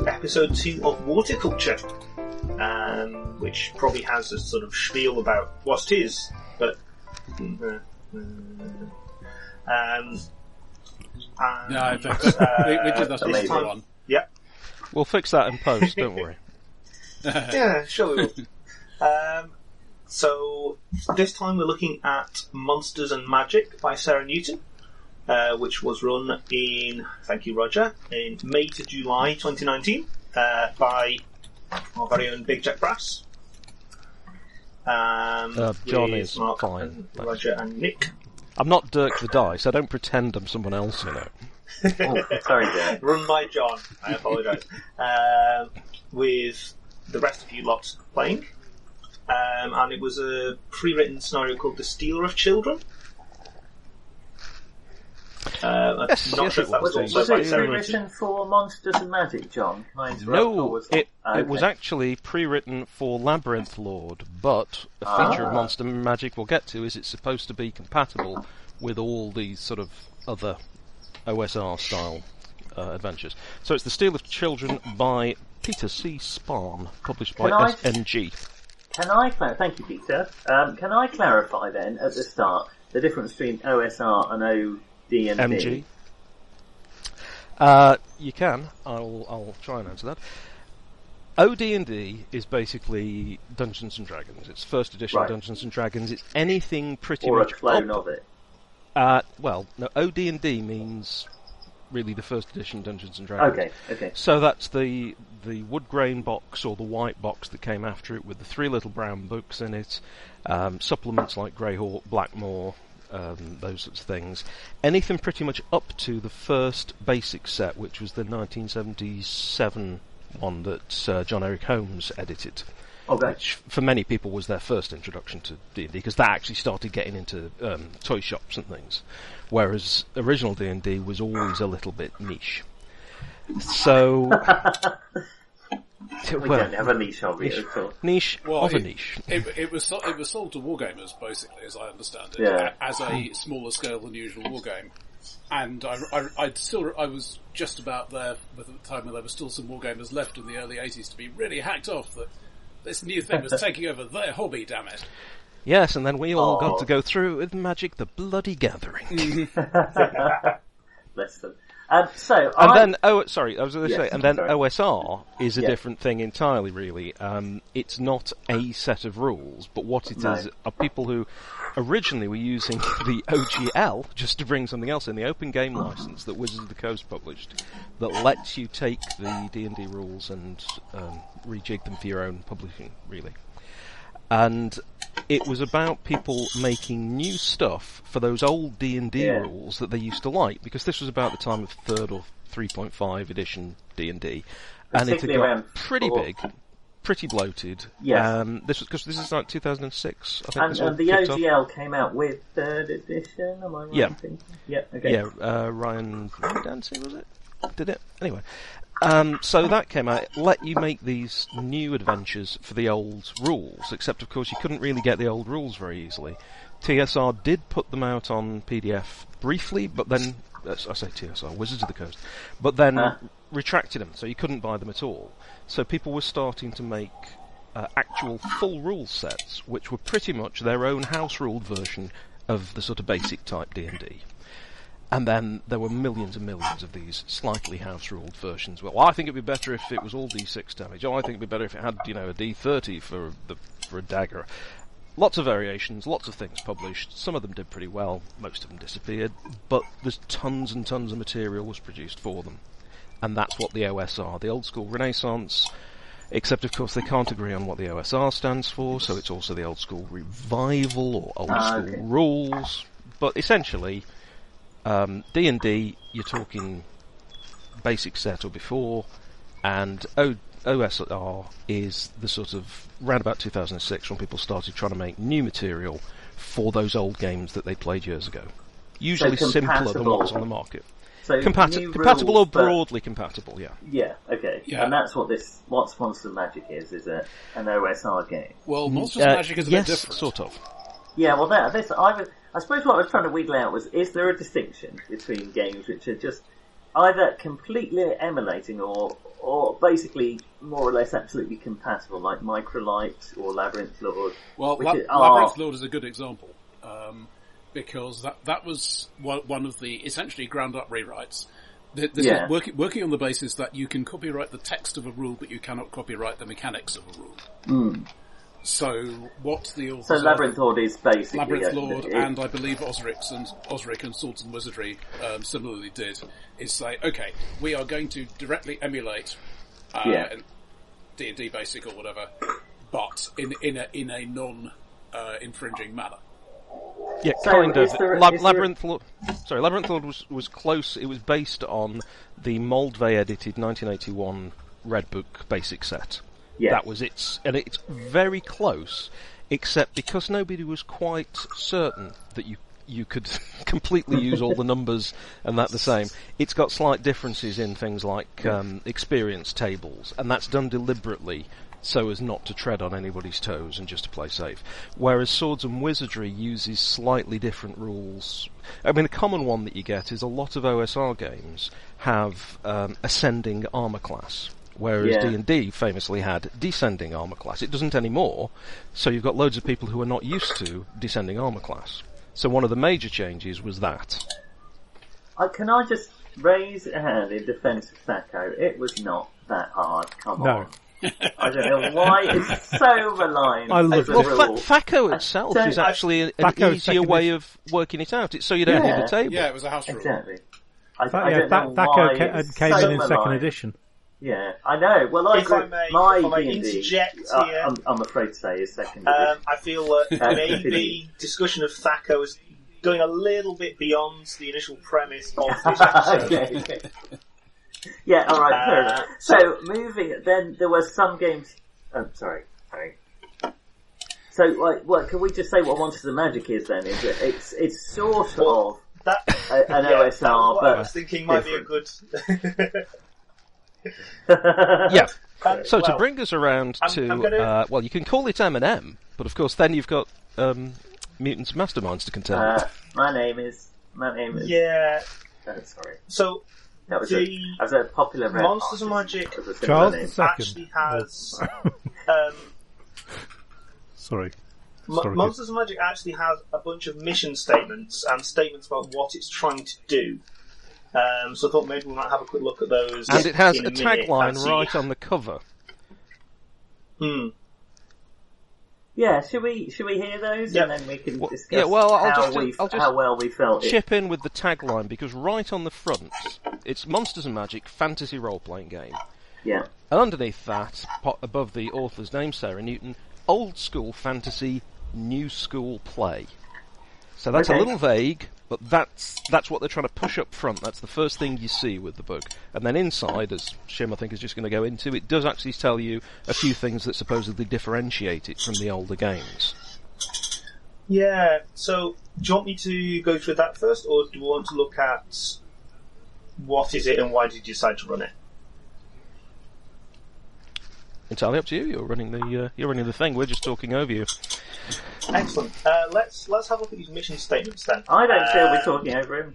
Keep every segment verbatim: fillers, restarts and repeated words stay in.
to episode two of Waterculture, um, which probably has a sort of spiel about what it is, but... Uh, uh, um, and, yeah, I think uh, we, we did that this time. One. Yeah. We'll fix that in post, don't worry. Yeah, sure we will. Um, so, this time we're looking at Monsters and Magic by Sarah Newton. Uh, which was run in, thank you Roger, in May to July twenty nineteen uh, by our very own Big Jack Brass. Um, uh, John is Mark fine. And Roger and Nick. I'm not Dirk the Dice, I don't pretend I'm someone else, you know. Oh, sorry, Dirk. Run by John, I apologise. uh, with the rest of you lot playing. Um, and it was a pre-written scenario called The Stealer of Children. Uh, I'm yes, not yes, sure if that was, was also by Sarah Newton. Was it pre-written for Monsters and Magic, John? No, was it, oh, okay. It was actually pre-written for Labyrinth Lord, but a ah. feature of Monsters and Magic we'll get to is it's supposed to be compatible with all these sort of other O S R-style uh, adventures. So it's The Stealer of Children by Peter C. Spahn, published by can S M G. I, can I clarify? Thank you, Peter. Um, can I clarify then, at the start, the difference between O S R and O... D and D. M G. Uh, you can. I'll I'll try and answer that. O D and D is basically Dungeons and Dragons. It's first edition right. Dungeons and Dragons. It's anything pretty or much a clone of it. Uh, well, no. O D and D means really the first edition Dungeons and Dragons. Okay. Okay. So that's the the wood grain box or the white box that came after it with the three little brown books in it, um, supplements like Greyhawk, Blackmoor. Um, those sorts of things. Anything pretty much up to the first basic set, which was the nineteen seventy-seven one that uh, John Eric Holmes edited. Okay. Which, for many people, was their first introduction to D and D, because that actually started getting into um, toy shops and things. Whereas original D and D was always a little bit niche. So... We well, don't have a niche, hobby, niche, at all. niche well, of it, a niche. It, it, was, it was sold to wargamers, basically, as I understand it, yeah. as a smaller scale than usual wargame. And I, I, I'd still, I was just about there at the time when there were still some wargamers left in the early eighties to be really hacked off that this new thing was taking over their hobby, damn it. Yes, and then we all Aww. got to go through with Magic the Bloody Gathering. Bless them. Um, so and I... then, oh, sorry, I was going to yes, say, and then sorry. O S R is a yeah. different thing entirely, really. Um, it's not a set of rules, but what it no. is are people who originally were using the O G L just to bring something else in, the Open Game License that Wizards of the Coast published, that lets you take the D and D rules and um, rejig them for your own publishing, really. And it was about people making new stuff for those old D and D yeah. rules that they used to like, because this was about the time of third or three point five edition D and D, and it had got pretty four. big, pretty bloated. Yes. Um, this was because this is like two thousand six, I think. And, this and the O G L off. came out with third edition, am I right? Yeah. Yeah. Okay. Yeah. Uh, Ryan Dancy was it? Did it anyway? Um, so that came out, it let you make these new adventures for the old rules, except of course you couldn't really get the old rules very easily. T S R did put them out on P D F briefly, but then, I say T S R, Wizards of the Coast, but then huh? retracted them, so you couldn't buy them at all. So people were starting to make uh, actual full rule sets, which were pretty much their own house-ruled version of the sort of basic type D and D. And then there were millions and millions of these slightly house-ruled versions. Well, I think it'd be better if it was all D six damage. Oh, I think it'd be better if it had, you know, a D thirty for the for a dagger. Lots of variations, lots of things published. Some of them did pretty well. Most of them disappeared. But there's tons and tons of material was produced for them. And that's what the O S R, the old school Renaissance, except, of course, they can't agree on what the O S R stands for, so it's also the old school revival or old uh, school okay. rules. But essentially... Um, D and D, you're talking basic set or before, and o- OSR is the sort of round about two thousand six when people started trying to make new material for those old games that they played years ago. Usually so simpler than what's on the market. So Compat- rules, compatible or broadly but... compatible, yeah. Yeah, okay. Yeah. And that's what this, what Monsters and Magic is, is a, an O S R game. Well, Monsters uh, and Magic is a yes, bit different. sort of. Yeah, well, that, this, I was... I suppose what I was trying to wiggle out was, is there a distinction between games which are just either completely emulating or or basically more or less absolutely compatible, like MicroLite or Labyrinth Lord. Well, La- is, are... Labyrinth Lord is a good example, um, because that that was one of the essentially ground-up rewrites. This yeah. is working, working on the basis that you can copyright the text of a rule, but you cannot copyright the mechanics of a rule. Mm. So what the authors so Labyrinth Lord is basically Labyrinth Lord, it, and I believe Osric's and Osric and Swords and Wizardry um, similarly did is say, okay, we are going to directly emulate uh, yeah. D and D Basic or whatever, but in in a in a non uh, infringing manner. Yeah, so kind of. There, Lab- Labyrinth Lord, sorry, Labyrinth Lord was was close. It was based on the Moldvay edited nineteen eighty-one Red Book Basic set. Yes. That was its, and it's very close, except because nobody was quite certain that you you could completely use all the numbers and that the same. It's got slight differences in things like um, experience tables, and that's done deliberately so as not to tread on anybody's toes and just to play safe. Whereas Swords and Wizardry uses slightly different rules. I mean, a common one that you get is a lot of O S R games have um, ascending armor class. Whereas yeah. D and D famously had descending armor class. It doesn't anymore, so you've got loads of people who are not used to descending armor class. So one of the major changes was that. I, can I just raise a hand in defence of T H A C O? It was not that hard. Come no. on. I don't know why it's so reliant. I love it. Well, T H A C O itself is actually an T H A C O easier way of working it out. It's so you don't yeah. need a table. Yeah, it was a house rule. Exactly. I, I yeah, don't know why T H A C O came so in in second edition. Yeah, I know. Well, I, I may, my if I may interject uh, here, I'm, I'm afraid to say is second. Um, I feel that uh, maybe discussion of T H A C O is going a little bit beyond the initial premise of this episode. okay, okay. Yeah, all right, fair uh, enough. So, so moving, then there were some games. Oh, sorry, sorry. So, like, well, can we just say what Monsters and Magic is then? Is it? It's it's sort well, of that, an yeah, O S R, that but I was thinking might different. be a good. yeah. Um, so well, to bring us around I'm, to, I'm gonna... uh, well, you can call it M and M, but of course then you've got um, mutants masterminds to contend uh, with. My name is. My name is. Yeah. Oh, sorry. So that was the a, as a popular Monsters and Magic Charles the actually has. um, sorry. sorry. Monsters and Magic actually has a bunch of mission statements and statements about what it's trying to do. Um, so I thought maybe we might have a quick look at those. And it has a tagline right on the cover. Hmm. Yeah, should we should we hear those yep. and then we can well, discuss yeah, well, I'll how, just, we, I'll just how well we felt? Chip it. in with the tagline because right on the front, it's Monsters and Magic Fantasy Role Playing Game. Yeah. And underneath that, above the author's name, Sarah Newton, Old School Fantasy, New School Play. So that's okay. a little vague. But that's that's what they're trying to push up front. That's the first thing you see with the book. And then inside, as Shim, I think, is just going to go into, it does actually tell you a few things that supposedly differentiate it from the older games. Yeah, so do you want me to go through that first, or do you want to look at what is it and why did you decide to run it? Entirely up to you. You're running the uh, you're running the thing. We're just talking over you. Excellent. Uh, let's let's have a look at these mission statements then. I don't feel um, we're talking over him.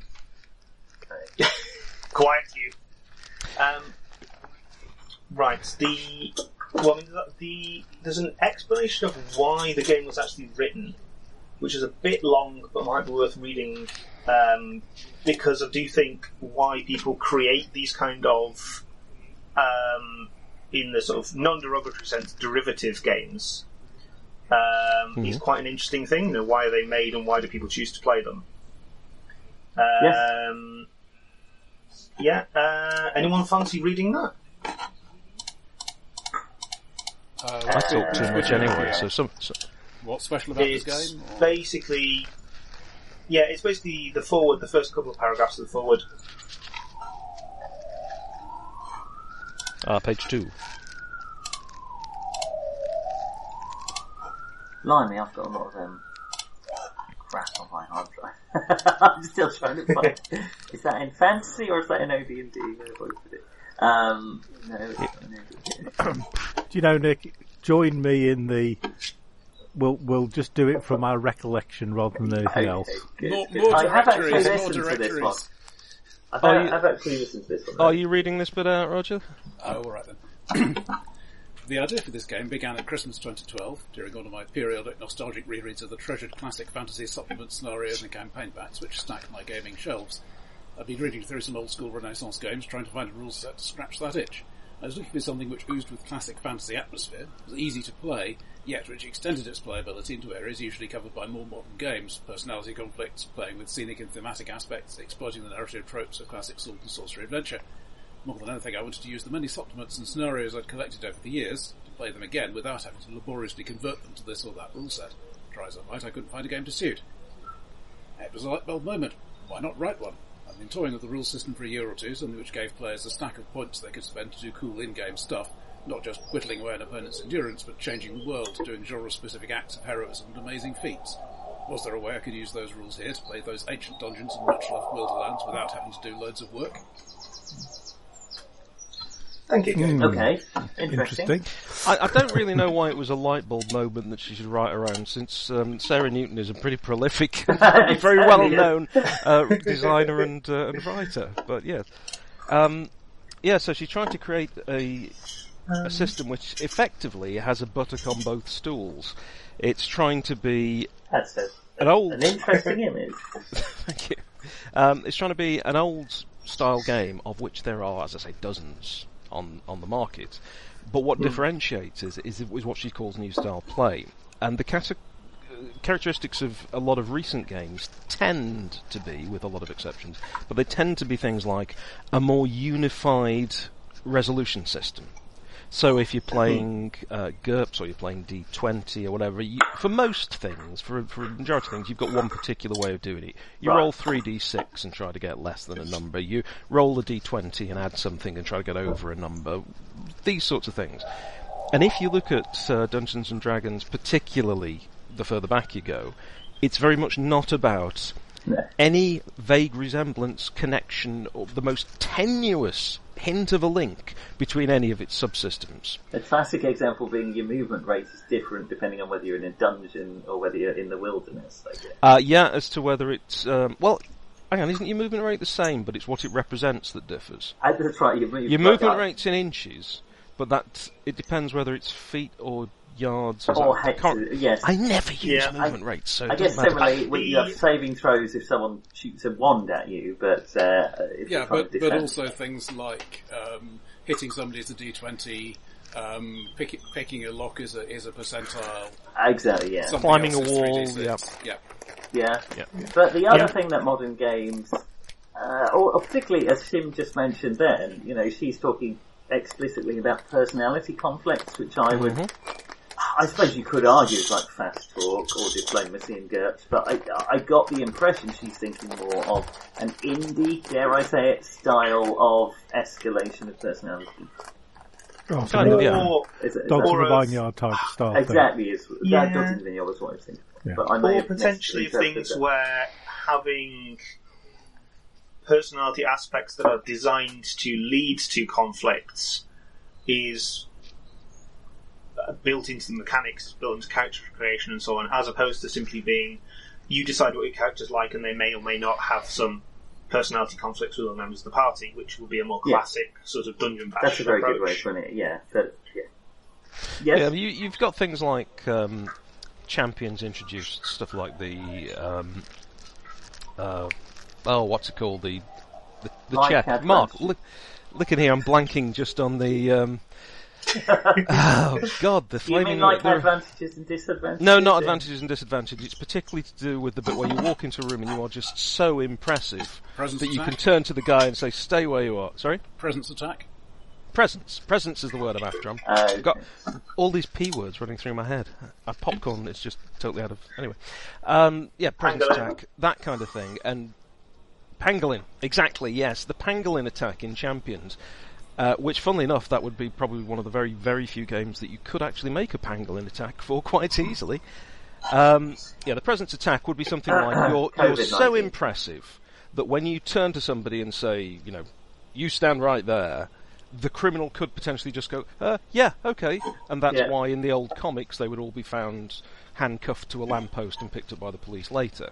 Quiet you. Um, right. The well, I mean, the there's an explanation of why the game was actually written, which is a bit long but might be worth reading um, because I do think why people create these kind of um, in the sort of non-derogatory sense derivative games. Um, mm-hmm. Is quite an interesting thing. You know, why are they made, and why do people choose to play them? Um, yes. Yeah. Uh, anyone fancy reading that? Uh, I talk too much anyway. So, some, so what's special about it's this game? Or? Basically, yeah, it's basically the forward. The first couple of paragraphs of the forward. Uh, page two. Blimey, I've got a lot of um, crap on my hard drive. I'm still trying to find it. Is that in fantasy or is that in O D and D? Um, no, it's not in O D and D. Do you know, Nick, join me in the... We'll, we'll just do it from our recollection rather than anything okay, else. Good, good. More, more I have actually listened to this one. I've, had, you, I've actually listened to this one. Are you reading this bit out, Roger? Oh, alright then. The idea for this game began at Christmas twenty twelve, during one of my periodic nostalgic rereads of the treasured classic fantasy supplement scenarios and campaign packs which stacked my gaming shelves. I'd been reading through some old-school Renaissance games, trying to find a rule set to scratch that itch. I was looking for something which oozed with classic fantasy atmosphere, was easy to play, yet which extended its playability into areas usually covered by more modern games, personality conflicts, playing with scenic and thematic aspects, exploiting the narrative tropes of classic sword and sorcery adventure. More than anything, I wanted to use the many supplements and scenarios I'd collected over the years to play them again without having to laboriously convert them to this or that rule set. Try as I might, I couldn't find a game to suit. It was a light bulb moment. Why not write one? I'd been toying with the rule system for a year or two, something which gave players a stack of points they could spend to do cool in-game stuff, not just whittling away an opponent's endurance, but changing the world, doing genre-specific acts of heroism and amazing feats. Was there a way I could use those rules here to play those ancient dungeons and much-loved wilderlands without having to do loads of work? Thank you. Mm. Okay, interesting. interesting. I, I don't really know why it was a light bulb moment that she should write her own, since um, Sarah Newton is a pretty prolific, very well-known uh, designer and, uh, and writer. But yeah, um, yeah. So she tried to create a, a system which effectively has a buttock on both stools. It's trying to be That's a, an old, an interesting image. Thank you. Um, it's trying to be an old-style game, of which there are, as I say, dozens. On, on the market, but what mm. differentiates is, is is what she calls new style play, and the cata- characteristics of a lot of recent games tend to be, with a lot of exceptions, but they tend to be things like a more unified resolution system. So if you're playing uh, GURPS or you're playing D twenty or whatever, you, for most things, for for a majority of things, you've got one particular way of doing it. You right. roll three d six and try to get less than a number. You roll the D twenty and add something and try to get over a number. These sorts of things. And if you look at uh, Dungeons and Dragons, particularly the further back you go, it's very much not about no. any vague resemblance, connection, or the most tenuous hint of a link between any of its subsystems. A classic example being your movement rate is different depending on whether you're in a dungeon or whether you're in the wilderness. I guess. Uh, yeah, as to whether it's... Um, well, hang on, isn't your movement rate the same, but it's what it represents that differs? I, that's right. Your, your movement rate's in inches, but that it depends whether it's feet or yards. Or hexes, yes. I never use yeah. movement I, rates, so I guess similarly, when you have saving throws if someone shoots a wand at you, but uh, it's yeah, but, but also things like um, hitting somebody is a D twenty, um, pick, picking a lock is a is a percentile. Exactly, yeah. Something climbing a wall, yeah. Yeah. yeah, yeah. But the other yeah. thing that modern games, uh, or particularly as Shim just mentioned, then you know she's talking explicitly about personality conflicts, which I would. Mm-hmm. I suppose you could argue it's like fast talk or diplomacy in GURPS, but I, I got the impression she's thinking more of an indie, dare I say it, style of escalation of personality. Oh, so kind of, yeah. Or, is it, is dogs in the vineyard type of style. Exactly, thing. Is, yeah. that dogs in the vineyard was what I was thinking. Yeah. But I may or potentially things that. Where having personality aspects that are designed to lead to conflicts is... built into the mechanics, built into character creation and so on, as opposed to simply being you decide what your character's like and they may or may not have some personality conflicts with other members of the party, which would be a more classic yeah. sort of dungeon bash approach. That's a very approach. Good way of putting it, yeah. But, yeah. Yes? yeah you, you've got things like um, Champions introduced stuff like the um, uh, oh, what's it called? The the, the check. Mark, look, look in here, I'm blanking just on the um, oh God! The flaming. You mean like advantages and disadvantages? No, not advantages and disadvantages. It's particularly to do with the bit where you walk into a room and you are just so impressive presence that you attack. Can turn to the guy and say, "Stay where you are." Sorry. Presence attack. Presence. Presence is the word I'm after. I'm, uh, I've got all these p words running through my head. A popcorn is just totally out of anyway. Um, yeah, presence pangolin. Attack, that kind of thing, and pangolin. Exactly. Yes, the pangolin attack in Champions. Uh, which, funnily enough, that would be probably one of the very, very few games that you could actually make a pangolin attack for quite easily. Um, yeah, the presence attack would be something like, you're, you're so impressive that when you turn to somebody and say, you know, you stand right there, the criminal could potentially just go, uh, yeah, okay. And that's yeah. why in the old comics they would all be found handcuffed to a lamppost and picked up by the police later.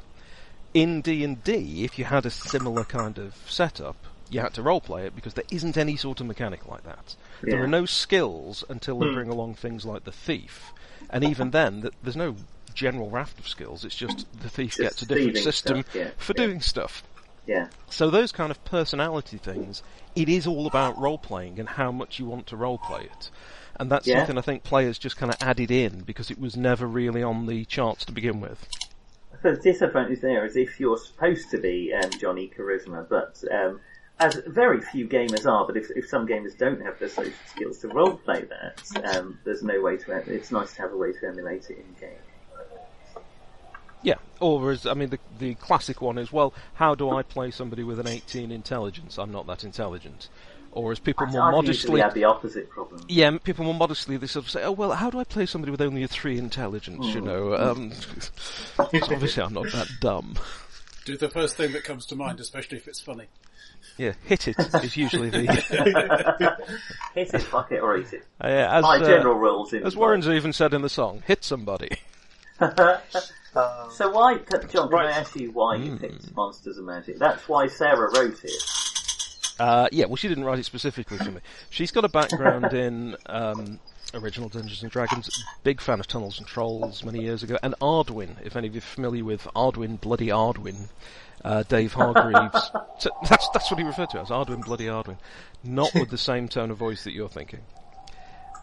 in D and D, if you had a similar kind of setup, you had to roleplay it, because there isn't any sort of mechanic like that. Yeah. There are no skills until they bring along things like the thief, and even then, th- there's no general raft of skills, it's just the thief just gets a different system stuff, yeah, for yeah. doing stuff. Yeah. So those kind of personality things, it is all about role-playing and how much you want to role-play it. And that's yeah. something I think players just kind of added in, because it was never really on the charts to begin with. The disadvantage there is if you're supposed to be um, Johnny Charisma, but um, as very few gamers are, but if, if some gamers don't have the social skills to role-play that, um, there's no way to... It's nice to have a way to emulate it in-game. Yeah, or as, I mean, the the classic one is, well, how do I play somebody with an eighteen intelligence? I'm not that intelligent. Or as people I, more I've modestly... I've usually had the opposite problem. Yeah, people more modestly, they sort of say, oh, well, how do I play somebody with only a three intelligence, mm. you know? Um, obviously, I'm not that dumb. Do the first thing that comes to mind, especially if it's funny. Yeah, hit it is usually the... Hit it, fuck it, or eat it. Uh, yeah, as, My general uh, rules. In as Warren's even said in the song, hit somebody. Um, so why, John, right. can I ask you why you mm. picked Monsters and Magic? That's why Sarah wrote it. Uh, yeah, well, she didn't write it specifically for me. She's got a background in um, original Dungeons and Dragons, big fan of Tunnels and Trolls many years ago, and Arduin, if any of you are familiar with Arduin, bloody Arduin, uh, Dave Hargreaves. So that's, that's what he referred to as, Arduin, bloody Arduin. Not with the same tone of voice that you're thinking.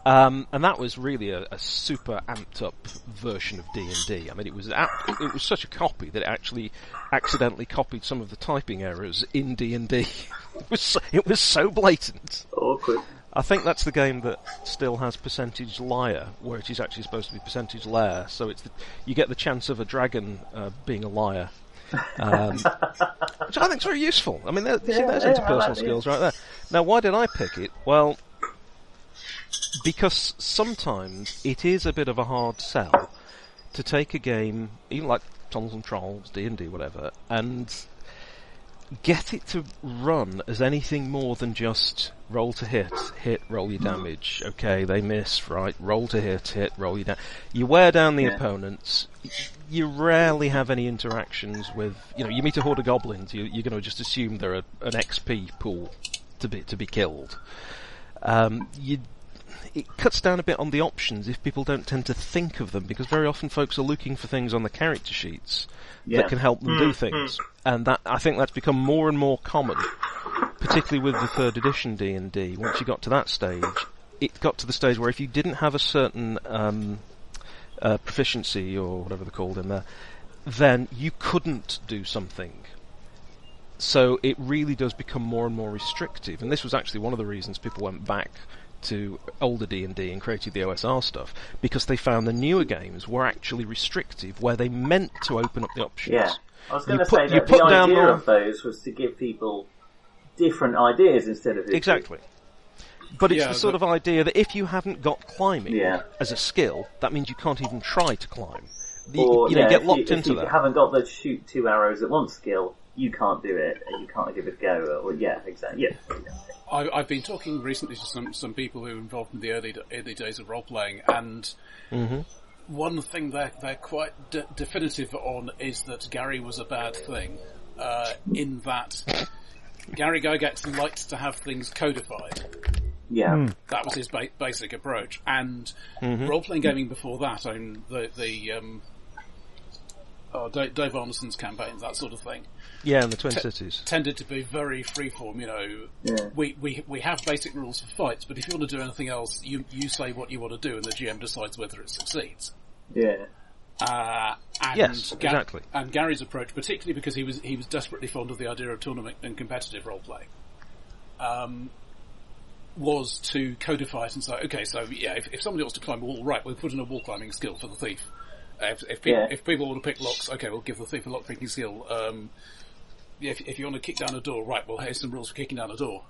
Um, and that was really a, a super amped-up version of D and D. I mean, it was ap- it was such a copy that it actually accidentally copied some of the typing errors in D and D. It was so, it was so blatant. Awkward. I think that's the game that still has percentage liar, where it is actually supposed to be percentage lair. So it's the, you get the chance of a dragon uh, being a liar, um, which I think is very useful. I mean, there, yeah, see, there's yeah, interpersonal like skills it. right there. Now, why did I pick it? Well, because sometimes it is a bit of a hard sell to take a game, even like Tunnels and Trolls, D and D, whatever, and get it to run as anything more than just roll to hit, hit, roll your damage. Okay, they miss, right, roll to hit, hit, roll your damage. You wear down the yeah. opponents, you rarely have any interactions with, you know, you meet a horde of goblins, you, you're going to just assume they're a, an X P pool to be, to be killed. Um, you It cuts down a bit on the options if people don't tend to think of them, because very often folks are looking for things on the character sheets yeah. that can help them do things. And that, I think that's become more and more common, particularly with the third edition D and D. Once you got to that stage, it got to the stage where if you didn't have a certain um, uh, proficiency or whatever they're called in there, then you couldn't do something. So it really does become more and more restrictive. And this was actually one of the reasons people went back to older D and D and created the O S R stuff, because they found the newer games were actually restrictive where they meant to open up the options. Yeah, I was going to say that the idea more... of those was to give people different ideas instead of... Exactly. But it's yeah, the sort but... of idea that if you haven't got climbing yeah. as a skill, that means you can't even try to climb. Or, you know, yeah, get locked you, into that. If you that. haven't got the shoot two arrows at once skill, you can't do it and you can't give it a go. Or, yeah, exactly. Yeah. I've been talking recently to some, some people who were involved in the early early days of role-playing, and mm-hmm. one thing they're, they're quite de- definitive on is that Gary was a bad thing, uh, in that Gary Gygax liked to have things codified. Yeah. Mm. That was his ba- basic approach. And mm-hmm. role-playing gaming before that, I mean, the... the um, Oh, Dave Arneson's campaigns, that sort of thing. Yeah, in the Twin T- Cities. Tended to be very freeform, you know. Yeah. We, we we have basic rules for fights, but if you want to do anything else, you you say what you want to do and the G M decides whether it succeeds. Yeah. Uh, and yes, Ga- exactly. And Gary's approach, particularly because he was he was desperately fond of the idea of tournament and competitive role-play, um, was to codify it and say, okay, so yeah, if, if somebody wants to climb a wall, right, we'll put in a wall climbing skill for the thief. If, if, people, yeah. if people want to pick locks, okay, we'll give the thief a lock picking skill. Um, if, if you want to kick down a door, right, well, here's some rules for kicking down a door,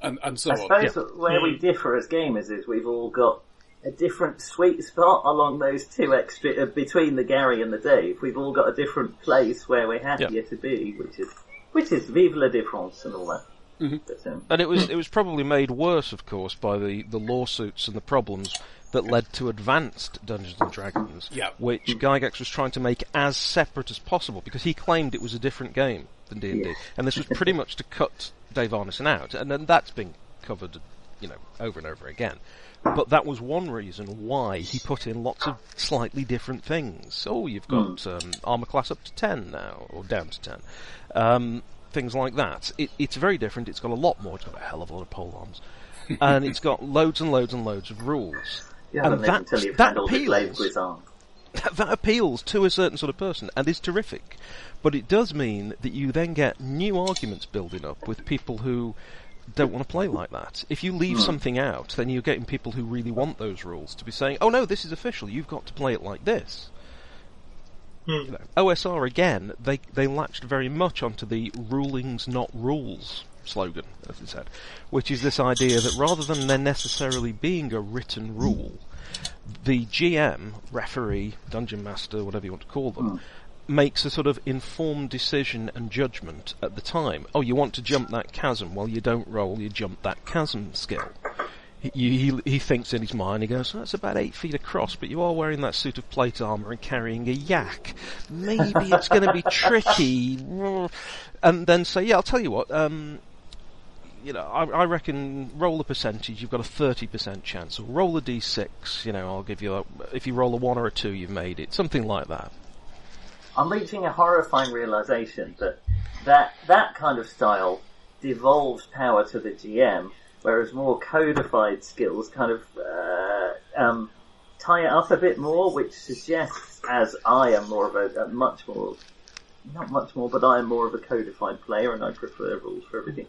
and, and so on. I suppose on. Yeah. where we differ as gamers is we've all got a different sweet spot along those two extra uh, between the Gary and the Dave. We've all got a different place where we're happier yeah. to be, which is which is vive la difference and all that. Mm-hmm. And it was it was probably made worse, of course, by the, the lawsuits and the problems that led to Advanced Dungeons and Dragons, yeah. which Gygax was trying to make as separate as possible, because he claimed it was a different game than D and D, yeah. and this was pretty much to cut Dave Arneson out, and then that's been covered, you know, over and over again. But that was one reason why he put in lots of slightly different things. Oh, you've got mm. um, armor class up to ten now, or down to ten. Um, things like that. It, it's very different. It's got a lot more. It's got a hell of a lot of polearms. And it's got loads and loads and loads of rules. Yeah, and that, that, appeals, that, that appeals to a certain sort of person, and is terrific. But it does mean that you then get new arguments building up with people who don't want to play like that. If you leave mm. something out, then you're getting people who really want those rules to be saying, oh no, this is official, you've got to play it like this. Mm. You know, O S R, again, they, they latched very much onto the rulings not rules slogan, as it said, which is this idea that rather than there necessarily being a written rule, the G M, referee, dungeon master, whatever you want to call them, mm. makes a sort of informed decision and judgment at the time. Oh, you want to jump that chasm? Well, you don't roll, you jump that chasm skill. He, he, he thinks in his mind, he goes, that's about eight feet across, but you are wearing that suit of plate armour and carrying a yak. Maybe it's going to be tricky. And then say, yeah, I'll tell you what, um, you know, I, I reckon roll a percentage, you've got a thirty percent chance. Or roll a d six, you know, I'll give you a, if you roll a one or a two, you've made it. Something like that. I'm reaching a horrifying realisation that, that that kind of style devolves power to the G M, whereas more codified skills kind of uh, um, tie it up a bit more, which suggests, as I am more of a, a much more, not much more, but I am more of a codified player and I prefer rules for everything.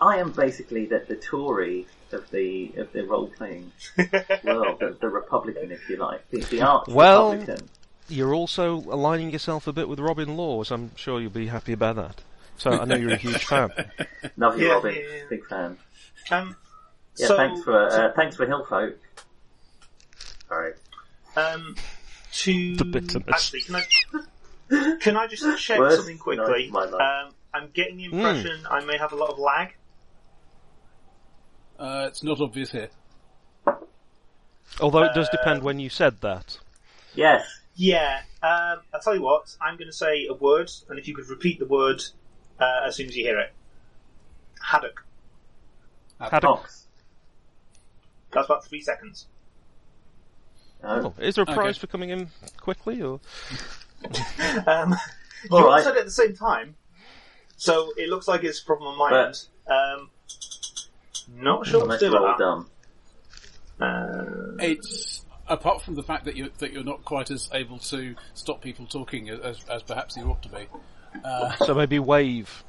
I am basically the, the Tory of the of the role-playing world, the, the Republican, if you like, the, the arch well, Republican. You're also aligning yourself a bit with Robin Law, so I'm sure you'll be happy about that. So I know you're a huge fan. Love you, yeah, Robin. Yeah, yeah. Big fan. Um, yeah, so, thanks for uh, so, thanks for Hillfolk. Sorry. Um, to the bitterness. Actually, can I can I just check Worst something quickly? Um, I'm getting the impression mm. I may have a lot of lag. Uh, it's not obvious here. Although uh, it does depend when you said that. Yes. Yeah, um, I'll tell you what, I'm going to say a word, and if you could repeat the word uh, as soon as you hear it. Haddock. Haddock. Haddock. That's about three seconds. Oh. Oh, is there a prize okay. for coming in quickly? Or um, You all right. said it at the same time, so it looks like it's from my mind. But, um, not sure what to do about that. Uh, it's... Apart from the fact that you're, that you're not quite as able to stop people talking as, as perhaps you ought to be. Uh, so maybe wave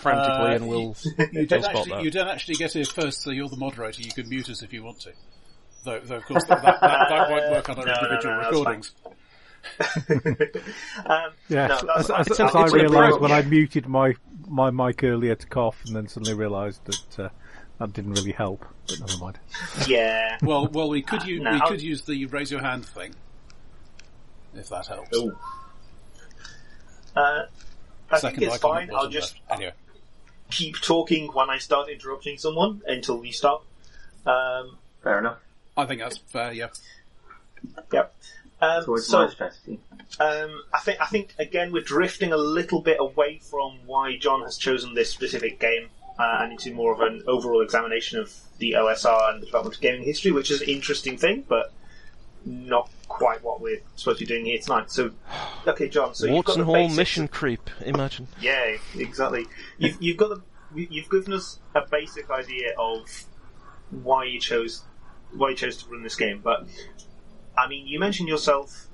frantically uh, and we'll, you, you don't spot actually, that. You don't actually get here first, so you're the moderator. You can mute us if you want to. Though, though of course, that, that, that, that won't work on our no, individual no, no, recordings. um, yeah, no, as, as, as I realised when I muted my, my mic earlier to cough and then suddenly realised that... Uh, That didn't really help, but never mind. Yeah. Well, well, we could use uh, no. we could use the raise your hand thing, if that helps. Ooh. Uh, I Second think it's fine. I'll just anyway. keep talking when I start interrupting someone until we stop. Um, fair enough. I think that's fair. Yeah. Yep. Um, so, um, I think I think again we're drifting a little bit away from why John has chosen this specific game. Uh, and into more of an overall examination of the O S R and the development of gaming history, which is an interesting thing, but not quite what we're supposed to be doing here tonight. So, okay, John. So you've got the basics. Hall mission creep. Imagine. Yeah, exactly. You've, you've got the. You've given us a basic idea of why you chose why you chose to run this game, but I mean, you mentioned yourself,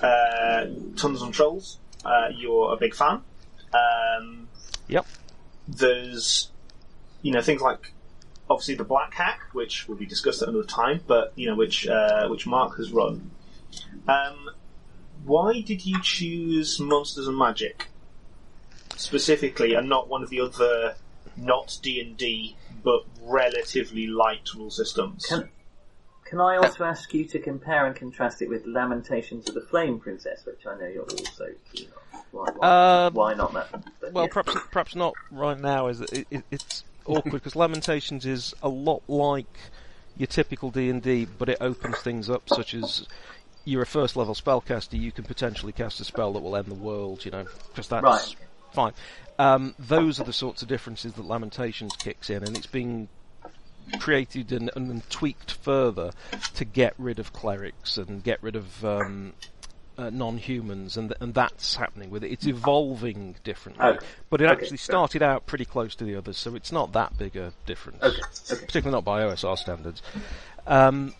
uh, Tunnels and Trolls. Uh, you're a big fan. Um, yep. There's. You know, things like, obviously, the Black Hack, which will be discussed at another time, but, you know, which uh, which Mark has run. Um, why did you choose Monsters and Magic, specifically, and not one of the other, not D and D, but relatively light rule systems? Can, can I also ask you to compare and contrast it with Lamentations of the Flame Princess, which I know you're also keen on? Why, why, uh, why not that? But, well, yeah. perhaps perhaps not right now. Is it, it, It's... awkward because Lamentations is a lot like your typical D and D, but it opens things up, such as you're a first level spellcaster, you can potentially cast a spell that will end the world, you know, because that's right. fine. Um, those are the sorts of differences that Lamentations kicks in, and it's been created and, and, and tweaked further to get rid of clerics and get rid of um, uh, non-humans, and and that's happening with it. It's evolving differently, okay. but it okay, actually started so. out pretty close to the others, so it's not that big a difference, okay, okay. particularly not by O S R standards. Um,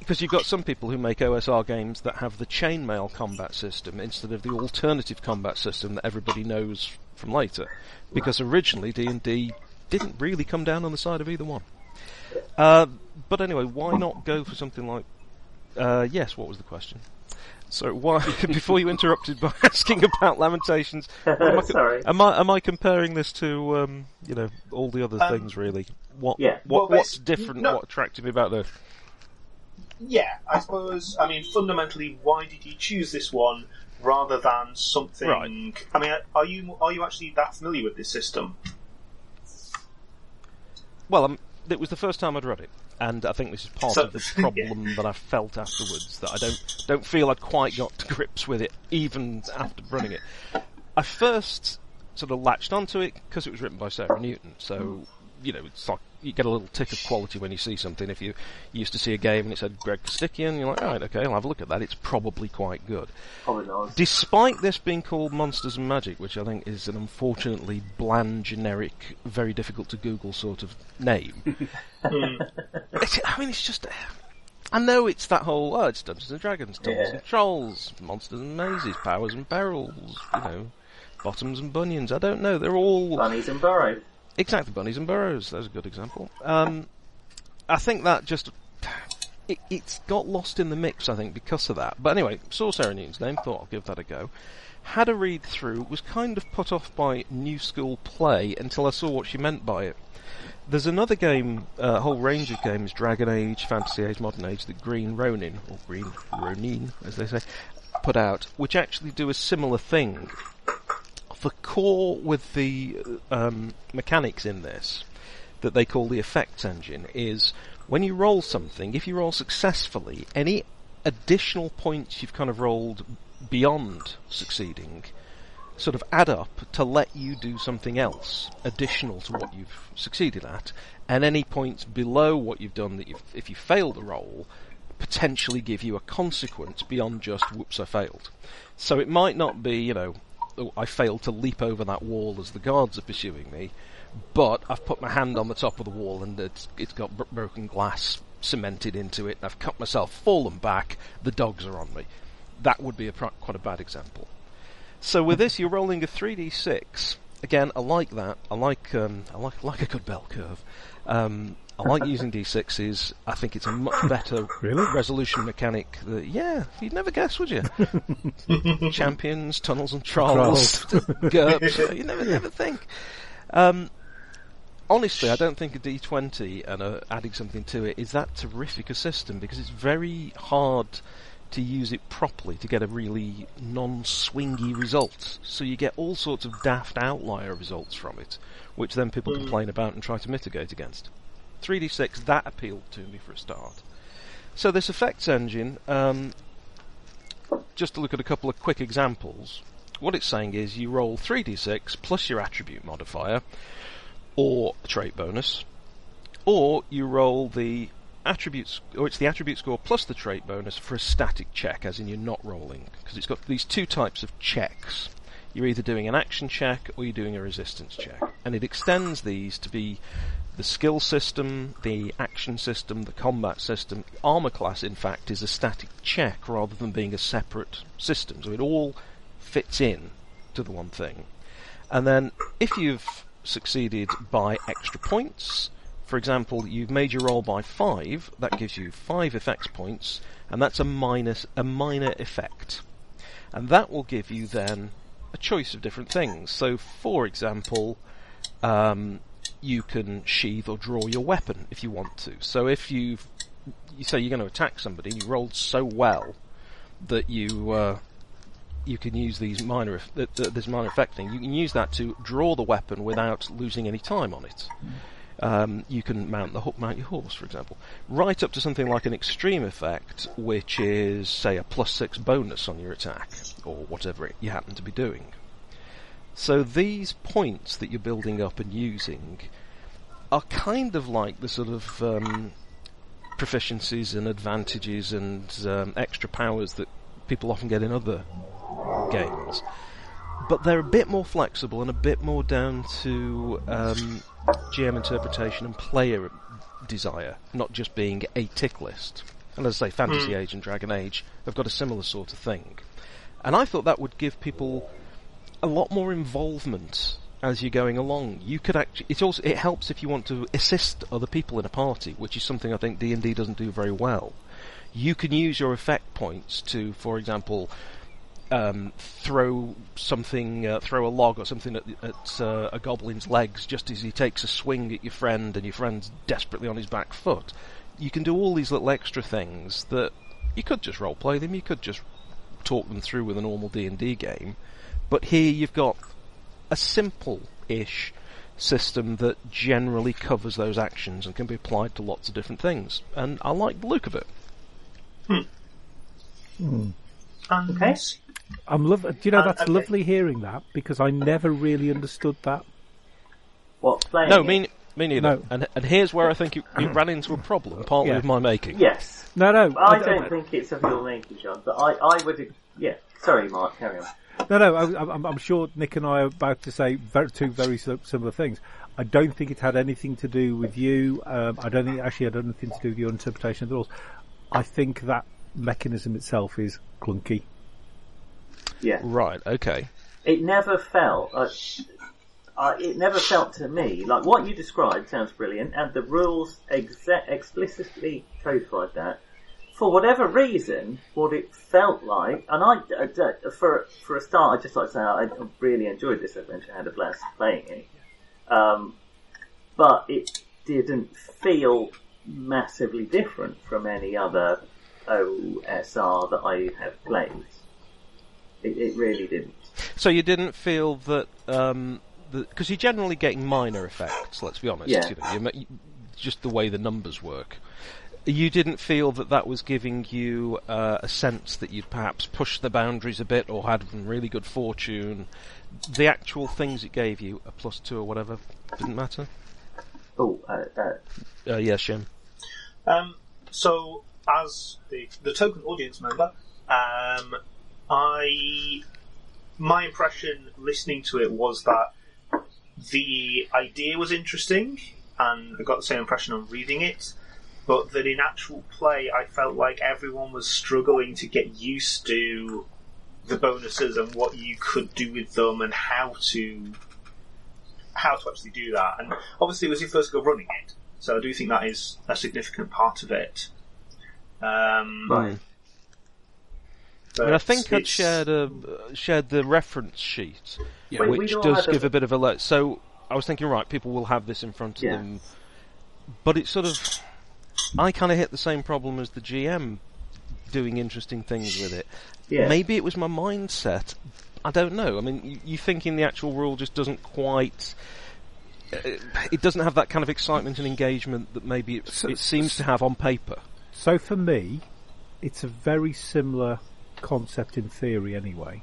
Because you've got some people who make O S R games that have the chainmail combat system instead of the alternative combat system that everybody knows from later. Because originally D and D didn't really come down on the side of either one. Uh, but anyway, why not go for something like... Uh, yes, what was the question? So why, before you interrupted by asking about Lamentations, am I, Sorry. Am I, am I comparing this to um, you know all the other um, things really? What, yeah. what well, What's different, no. what attracted me about this? Yeah, I suppose, I mean, fundamentally, why did you choose this one rather than something... Right. I mean, are you are you actually that familiar with this system? Well, um, it was the first time I'd read it, and I think this is part so, of the problem yeah. that I felt afterwards, that I don't, don't feel I'd quite got to grips with it, even after running it. I first sort of latched onto it because it was written by Sarah Newton, so... You know, it's like you get a little tick of quality when you see something. If you used to see a game and it said Greg Kostikian, you're like, all right, okay, I'll have a look at that. It's probably quite good. Probably not. Despite this being called Monsters and Magic, which I think is an unfortunately bland, generic, very difficult to Google sort of name. it's, I mean, it's just... I know it's that whole, oh, it's Dungeons and Dragons, Tunnels yeah. and Trolls, Monsters and Mazes, Powers and Barrels, you know, Bottoms and Bunions. I don't know, they're all... Bunnies and Burrow. Exactly, Bunnies and Burrows, that's a good example. Um, I think that just... It, it's got lost in the mix, I think, because of that. But anyway, saw Sarah Newton's name, thought I'll give that a go. Had a read through, was kind of put off by New School Play until I saw what she meant by it. There's another game, uh, a whole range of games, Dragon Age, Fantasy Age, Modern Age, that Green Ronin, or Green Ronin, as they say, put out, which actually do a similar thing. The core with the um, mechanics in this, that they call the effects engine, is when you roll something, if you roll successfully, any additional points you've kind of rolled beyond succeeding sort of add up to let you do something else additional to what you've succeeded at, and any points below what you've done that you've, if you fail the roll, potentially give you a consequence beyond just, whoops, I failed. So it might not be, you know, oh, I failed to leap over that wall as the guards are pursuing me, but I've put my hand on the top of the wall and it's, it's got b- broken glass cemented into it, and I've cut myself, fallen back, the dogs are on me. That would be a pro- quite a bad example. So with this, you're rolling a three d six. Again, I like that. I like um, I like, like a good bell curve. Um, I like using d sixes. I think it's a much better really? resolution mechanic. That, yeah, you'd never guess, would you? Champions, Tunnels and Trolls, GURPS, you never, never think. Um, honestly, I don't think a d twenty and uh, adding something to it is that terrific a system, because it's very hard to use it properly to get a really non-swingy result. So you get all sorts of daft outlier results from it, which then people mm. complain about and try to mitigate against. three d six, that appealed to me for a start. So this effects engine, um, just to look at a couple of quick examples, what it's saying is you roll three d six plus your attribute modifier, or a trait bonus, or you roll the attributes, or it's the attribute score plus the trait bonus for a static check, as in you're not rolling, because it's got these two types of checks. You're either doing an action check or you're doing a resistance check, and it extends these to be the skill system, the action system, the combat system. Armor class, in fact, is a static check rather than being a separate system, so it all fits in to the one thing. And then if you've succeeded by extra points, for example, you've made your roll by five, that gives you five effects points, and that's a minus a minor effect, and that will give you then a choice of different things. So, for example, um, you can sheathe or draw your weapon if you want to. So if you've, you say you're going to attack somebody and you rolled so well that you uh, you can use these minor uh, this minor effect thing, you can use that to draw the weapon without losing any time on it. Um, you can mount the hook, mount your horse, for example, right up to something like an extreme effect, which is, say, a plus six bonus on your attack, or whatever it, you happen to be doing. So these points that you're building up and using are kind of like the sort of um, proficiencies and advantages and um, extra powers that people often get in other games. But they're a bit more flexible and a bit more down to um, G M interpretation and player desire, not just being a tick list. And as I say, Fantasy mm. Age and Dragon Age have got a similar sort of thing. And I thought that would give people a lot more involvement as you're going along. You could actually, it also it helps if you want to assist other people in a party, which is something I think D and D doesn't do very well. You can use your effect points to, for example, Um, throw something, uh, throw a log or something at, at uh, a goblin's legs just as he takes a swing at your friend and your friend's desperately on his back foot. You can do all these little extra things that you could just roleplay them, you could just talk them through with a normal D and D game, but here you've got a simple-ish system that generally covers those actions and can be applied to lots of different things. And I like the look of it. Hmm. Hmm. Okay. I'm love. Do you know, that's uh, okay. lovely hearing that, because I never really understood that. What? No, me, me neither. No. And, and here's where I think you, you ran into a problem, partly yeah. of my making. Yes. No, no. I, I don't, don't think it's of your making, John, but I, I would... Yeah. Sorry, Mark, carry on. No, no, I, I'm, I'm sure Nick and I are about to say very, two very similar things. I don't think it had anything to do with you. Um, I don't think it actually had anything to do with your interpretation of the rules. I think that mechanism itself is clunky. Yeah. Right. Okay. It never felt. Uh, uh, it never felt to me like what you described sounds brilliant, and the rules exe- explicitly codified that. For whatever reason, what it felt like, and I, uh, for for a start, I'd just like to say I really enjoyed this adventure. I had a blast playing it, um, but it didn't feel massively different from any other O S R that I have played. It, it really didn't. So you didn't feel that, um, because you're generally getting minor effects, let's be honest, yeah. you know, you, just the way the numbers work. You didn't feel that that was giving you uh, a sense that you'd perhaps pushed the boundaries a bit or had really good fortune. The actual things it gave you, a plus two or whatever, didn't matter? Oh, uh, uh, uh yeah, Shem. Um, so, as the, the token audience member, um... I, my impression listening to it was that the idea was interesting, and I got the same impression on reading it, but that in actual play I felt like everyone was struggling to get used to the bonuses and what you could do with them and how to how to actually do that. And obviously it was your first go running it, so I do think that is a significant part of it. Um, right. But I mean, I think it's... I'd shared, a, uh, shared the reference sheet, yeah. Wait, which does give a... a bit of a look. So I was thinking, right, people will have this in front of yeah. them. But it's sort of... I kind of hit the same problem as the G M doing interesting things with it. Yeah. Maybe it was my mindset. I don't know. I mean, you, you thinking the actual rule just doesn't quite... It, it doesn't have that kind of excitement and engagement that maybe it, so, it seems to have on paper. So for me, it's a very similar... concept in theory anyway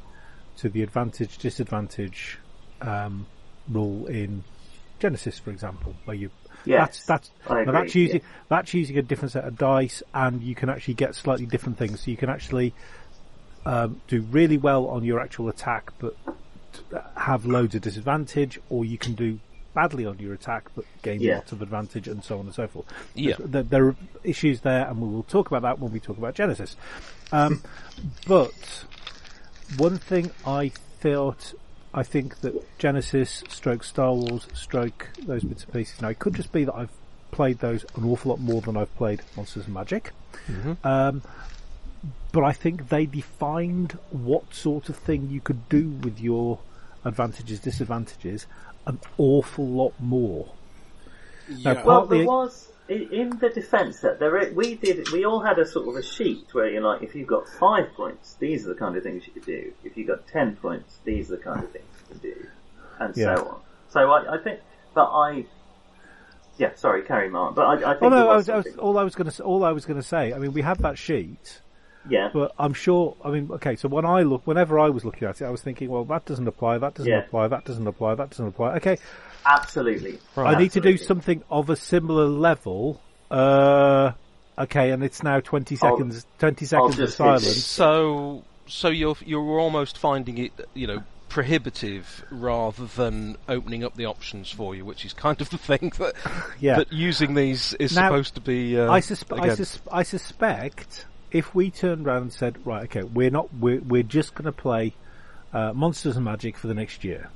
to the advantage disadvantage um, rule in Genesys, for example, where you yes, that's that's now that's using yeah. that's using a different set of dice, and you can actually get slightly different things, so you can actually um, do really well on your actual attack but have loads of disadvantage, or you can do badly on your attack but gain yeah. lots of advantage, and so on and so forth. Yeah. There, there are issues there, and we will talk about that when we talk about Genesys. Um, but one thing I thought, I think that Genesys, stroke Star Wars, stroke those bits and pieces. Now, it could just be that I've played those an awful lot more than I've played Monsters and Magic. Mm-hmm. Um, but I think they defined what sort of thing you could do with your advantages, disadvantages, an awful lot more. Yeah. Now, well, there was... In the defence set, there we did. We all had a sort of a sheet where you're like, if you got five points, these are the kind of things you could do. If you got ten points, these are the kind of things you could do, and yeah. so on. So I, I think, but I, Yeah, sorry, carry Mark. But I, I think. Oh, no, I was, I was, all I was going to all I was going to say. I mean, we have that sheet. Yeah. But I'm sure. I mean, okay. So when I look, whenever I was looking at it, I was thinking, well, that doesn't apply. That doesn't yeah. apply. That doesn't apply. That doesn't apply. Okay. Absolutely. Right. I need Absolutely. to do something of a similar level. Uh, okay, and it's now twenty seconds. I'll, twenty seconds of silence. So, so you're you're almost finding it, you know, prohibitive rather than opening up the options for you, which is kind of the thing that yeah. that using these is now, supposed to be. Uh, I, suspe- I, sus- I suspect. If we turned around and said, right, okay, we're not, we're, we're just going to play uh, Monsters and Magic for the next year.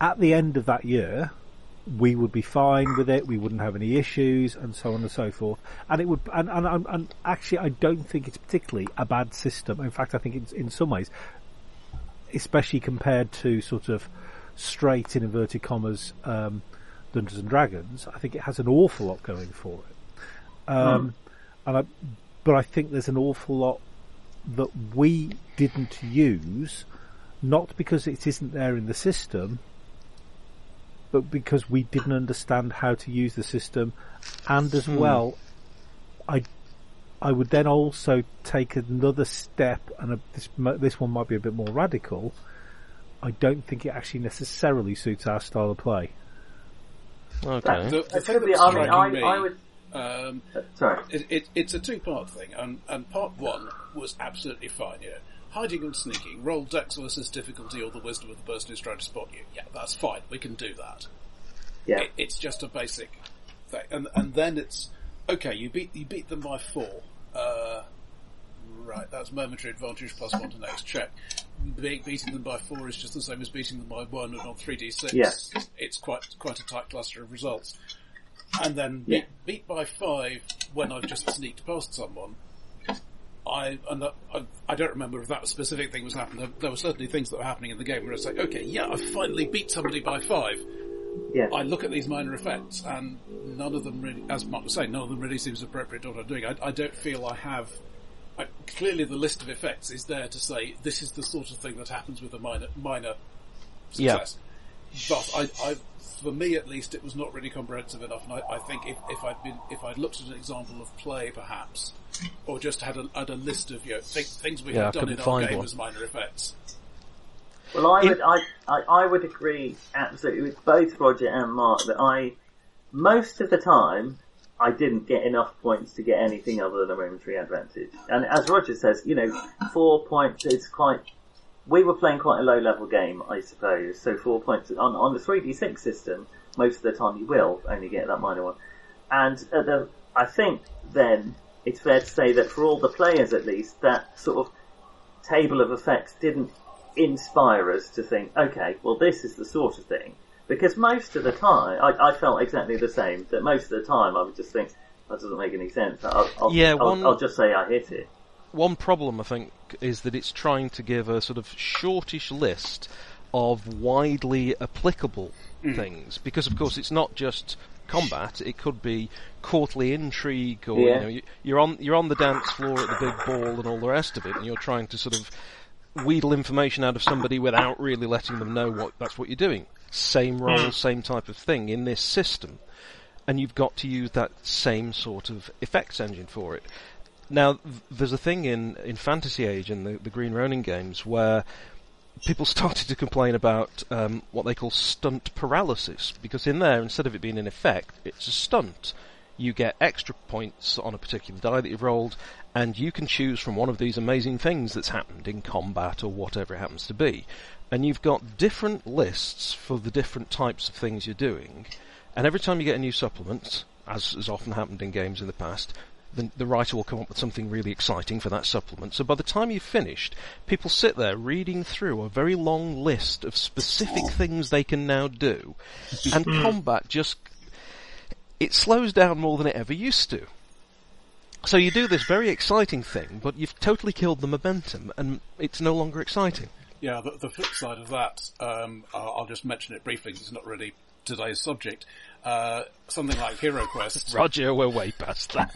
At the end of that year, we would be fine with it. We wouldn't have any issues, and so on and so forth. And it would, and and, and, and actually, I don't think it's particularly a bad system. In fact, I think it's in some ways, especially compared to sort of straight in inverted commas um, Dungeons and Dragons, I think it has an awful lot going for it. Um, hmm. And I. But I think there's an awful lot that we didn't use, not because it isn't there in the system, but because we didn't understand how to use the system. And as well, I I would then also take another step, and a, this this one might be a bit more radical. I don't think it actually necessarily suits our style of play. Okay. So, I, think I, mean, I, I would... Um, Sorry. It, it, it's a two-part thing, and, and part one was absolutely fine. You know, hiding and sneaking, roll dex versus difficulty, or the wisdom of the person who's trying to spot you. Yeah, that's fine. We can do that. Yeah, it, it's just a basic thing, and and then it's okay. You beat you beat them by four. Uh, right, that's momentary advantage plus one to next check. Be- beating them by four is just the same as beating them by one, and on three d six, yeah. it's quite quite a tight cluster of results. And then yeah. beat, beat by five when I've just sneaked past someone. I and that, I, I don't remember if that specific thing was happening. There, there were certainly things that were happening in the game where I was like, okay, yeah, I finally beat somebody by five. Yeah. I look at these minor effects, and none of them really, as Mark was saying, none of them really seems appropriate to what I'm doing. I, I don't feel I have... I, clearly the list of effects is there to say this is the sort of thing that happens with a minor minor success. Yeah. But I... I For me, at least, it was not really comprehensive enough, and I, I think if, if I'd been, if I'd looked at an example of play, perhaps, or just had a, had a list of you know, th- things we yeah, had done in our game one. as minor effects. Well, I would, I, I, I would agree absolutely with both Roger and Mark that I, most of the time, I didn't get enough points to get anything other than a momentary advantage. And as Roger says, you know, four points is quite. We were playing quite a low-level game, I suppose. So four points on on the three d six system. Most of the time, you will only get that minor one. And at the, I think then it's fair to say that for all the players, at least, that sort of table of effects didn't inspire us to think, okay, well, this is the sort of thing. Because most of the time, I, I felt exactly the same. That most of the time, I would just think that doesn't make any sense. I'll, I'll, yeah, one... I'll, I'll just say I hit it. One problem, I think, is that it's trying to give a sort of shortish list of widely applicable mm. things, because, of course, it's not just combat. It could be courtly intrigue, or yeah. you know, you're on you're on the dance floor at the big ball and all the rest of it, and you're trying to sort of wheedle information out of somebody without really letting them know what that's what you're doing. Same role, mm. same type of thing in this system, and you've got to use that same sort of effects engine for it. Now, there's a thing in, in Fantasy Age and the, the Green Ronin games where people started to complain about um, what they call stunt paralysis, because in there, instead of it being an effect, it's a stunt. You get extra points on a particular die that you've rolled, and you can choose from one of these amazing things that's happened in combat or whatever it happens to be. And you've got different lists for the different types of things you're doing, and every time you get a new supplement, as has often happened in games in the past, The, the writer will come up with something really exciting for that supplement. So by the time you've finished, people sit there reading through a very long list of specific things they can now do. And combat just... it slows down more than it ever used to. So you do this very exciting thing, but you've totally killed the momentum, and it's no longer exciting. Yeah, the, the flip side of that, um, I'll, I'll just mention it briefly, because it's not really today's subject. Uh, something like Hero Quest. Roger, we're way past that.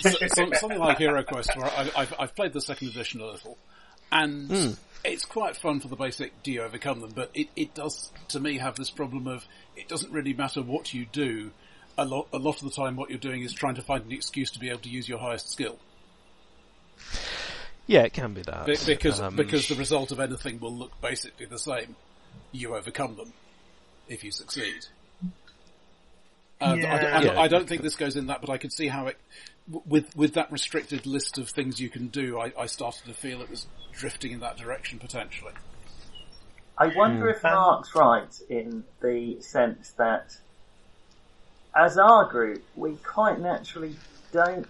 so, so, something like Hero Quest, where I, I've, I've played the second edition a little, and mm. it's quite fun for the basic do you overcome them, but it, it does, to me, have this problem of it doesn't really matter what you do a lot, a lot of the time what you're doing is trying to find an excuse to be able to use your highest skill. Yeah, it can be that. Be- because um, because the result of anything will look basically the same. You overcome them if you succeed. Uh, yeah. I, I, yeah. I don't think this goes in that, but I could see how it... With with that restricted list of things you can do, I, I started to feel it was drifting in that direction, potentially. I wonder mm. if Mark's right in the sense that, as our group, we quite naturally don't...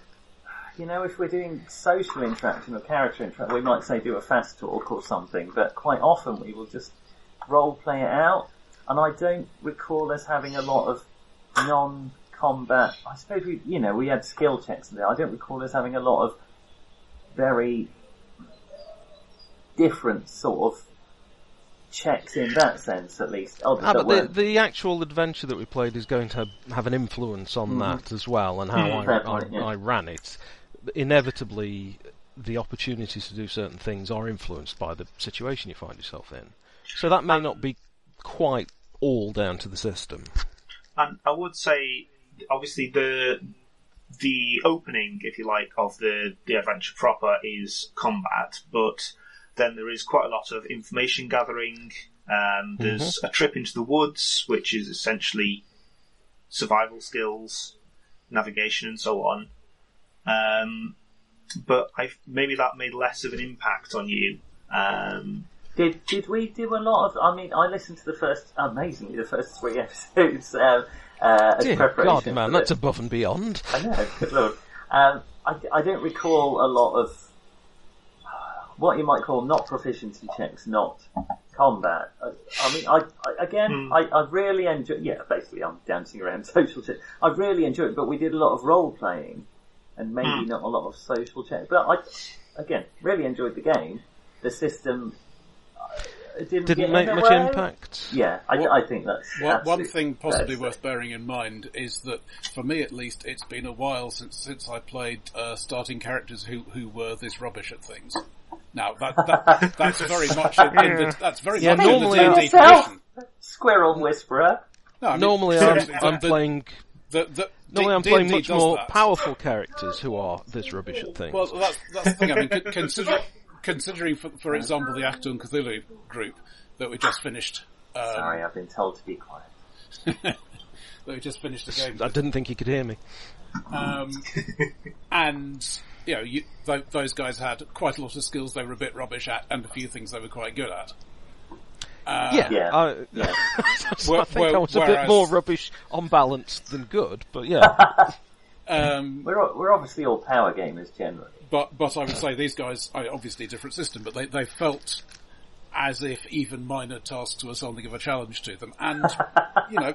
You know, if we're doing social interaction or character interaction, we might say do a fast talk or something, but quite often we will just role-play it out, and I don't recall us having a lot of non-combat, I suppose we, you know, we had skill checks in there. I don't recall us having a lot of very different sort of checks in that sense, at least. Oh, ah, but the, the actual adventure that we played is going to have an influence on mm-hmm. that as well, and how mm-hmm. I, point, I, yeah. I ran it. Inevitably, the opportunities to do certain things are influenced by the situation you find yourself in. So that may not be quite all down to the system. And I would say, obviously, the the opening, if you like, of the, the adventure proper is combat, but then there is quite a lot of information gathering. Um, there's mm-hmm. a trip into the woods, which is essentially survival skills, navigation, and so on. Um, but I've, maybe that made less of an impact on you. Um Did did we do a lot of? I mean, I listened to the first, amazingly, the first three episodes um, uh, as Dear preparation. God, man, that's above and beyond. I know, good lord. Um, I, I don't recall a lot of what you might call not proficiency checks, not combat. I, I mean, I, I again, hmm. I, I really enjoyed. Yeah, basically, I'm dancing around social checks. I really enjoyed it, but we did a lot of role playing and maybe hmm. not a lot of social checks. But I, again, really enjoyed the game, the system. It didn't, didn't make much way. impact. Yeah, I, well, I think that's... Well, one thing possibly worth bearing in mind is that, for me at least, it's been a while since since I played uh, starting characters who, who were this rubbish at things. Now, that, that that's very much in, in the, that's very yeah, much normally in the D and D tradition. Squirrel Whisperer. No, I mean, normally I'm, I'm playing... The, the, Normally I'm D- playing D- much more that. powerful characters who are this rubbish at things. Well, that's, that's the thing. I mean, c- consider... Considering, for, for example, the Acton Cthulhu group that we just finished... Um, Sorry, I've been told to be quiet. that we just finished the game. I didn't think he could hear me. Um, and, you know, you, th- those guys had quite a lot of skills they were a bit rubbish at and a few things they were quite good at. Uh, yeah, yeah. I, yeah. I think where, I was a whereas... bit more rubbish on balance than good, but yeah. um, we're, we're obviously all power gamers generally. But but I would say these guys, I mean, obviously a different system, but they, they felt as if even minor tasks were something of a challenge to them. And, you know,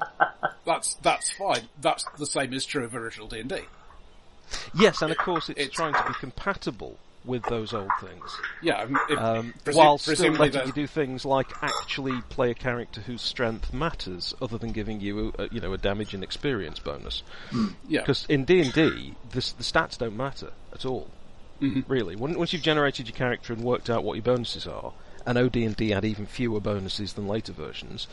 that's that's fine. That's the same is true of original D and D. Yes, and of course it's, it's trying to be compatible with those old things. Yeah. If, um, presu- while still letting you do things like actually play a character whose strength matters, other than giving you, a, you know, a damage and experience bonus. Yeah. Because in D and D, this, the stats don't matter at all. Mm-hmm. Really, once you've generated your character and worked out what your bonuses are, and O D and D had even fewer bonuses than later versions,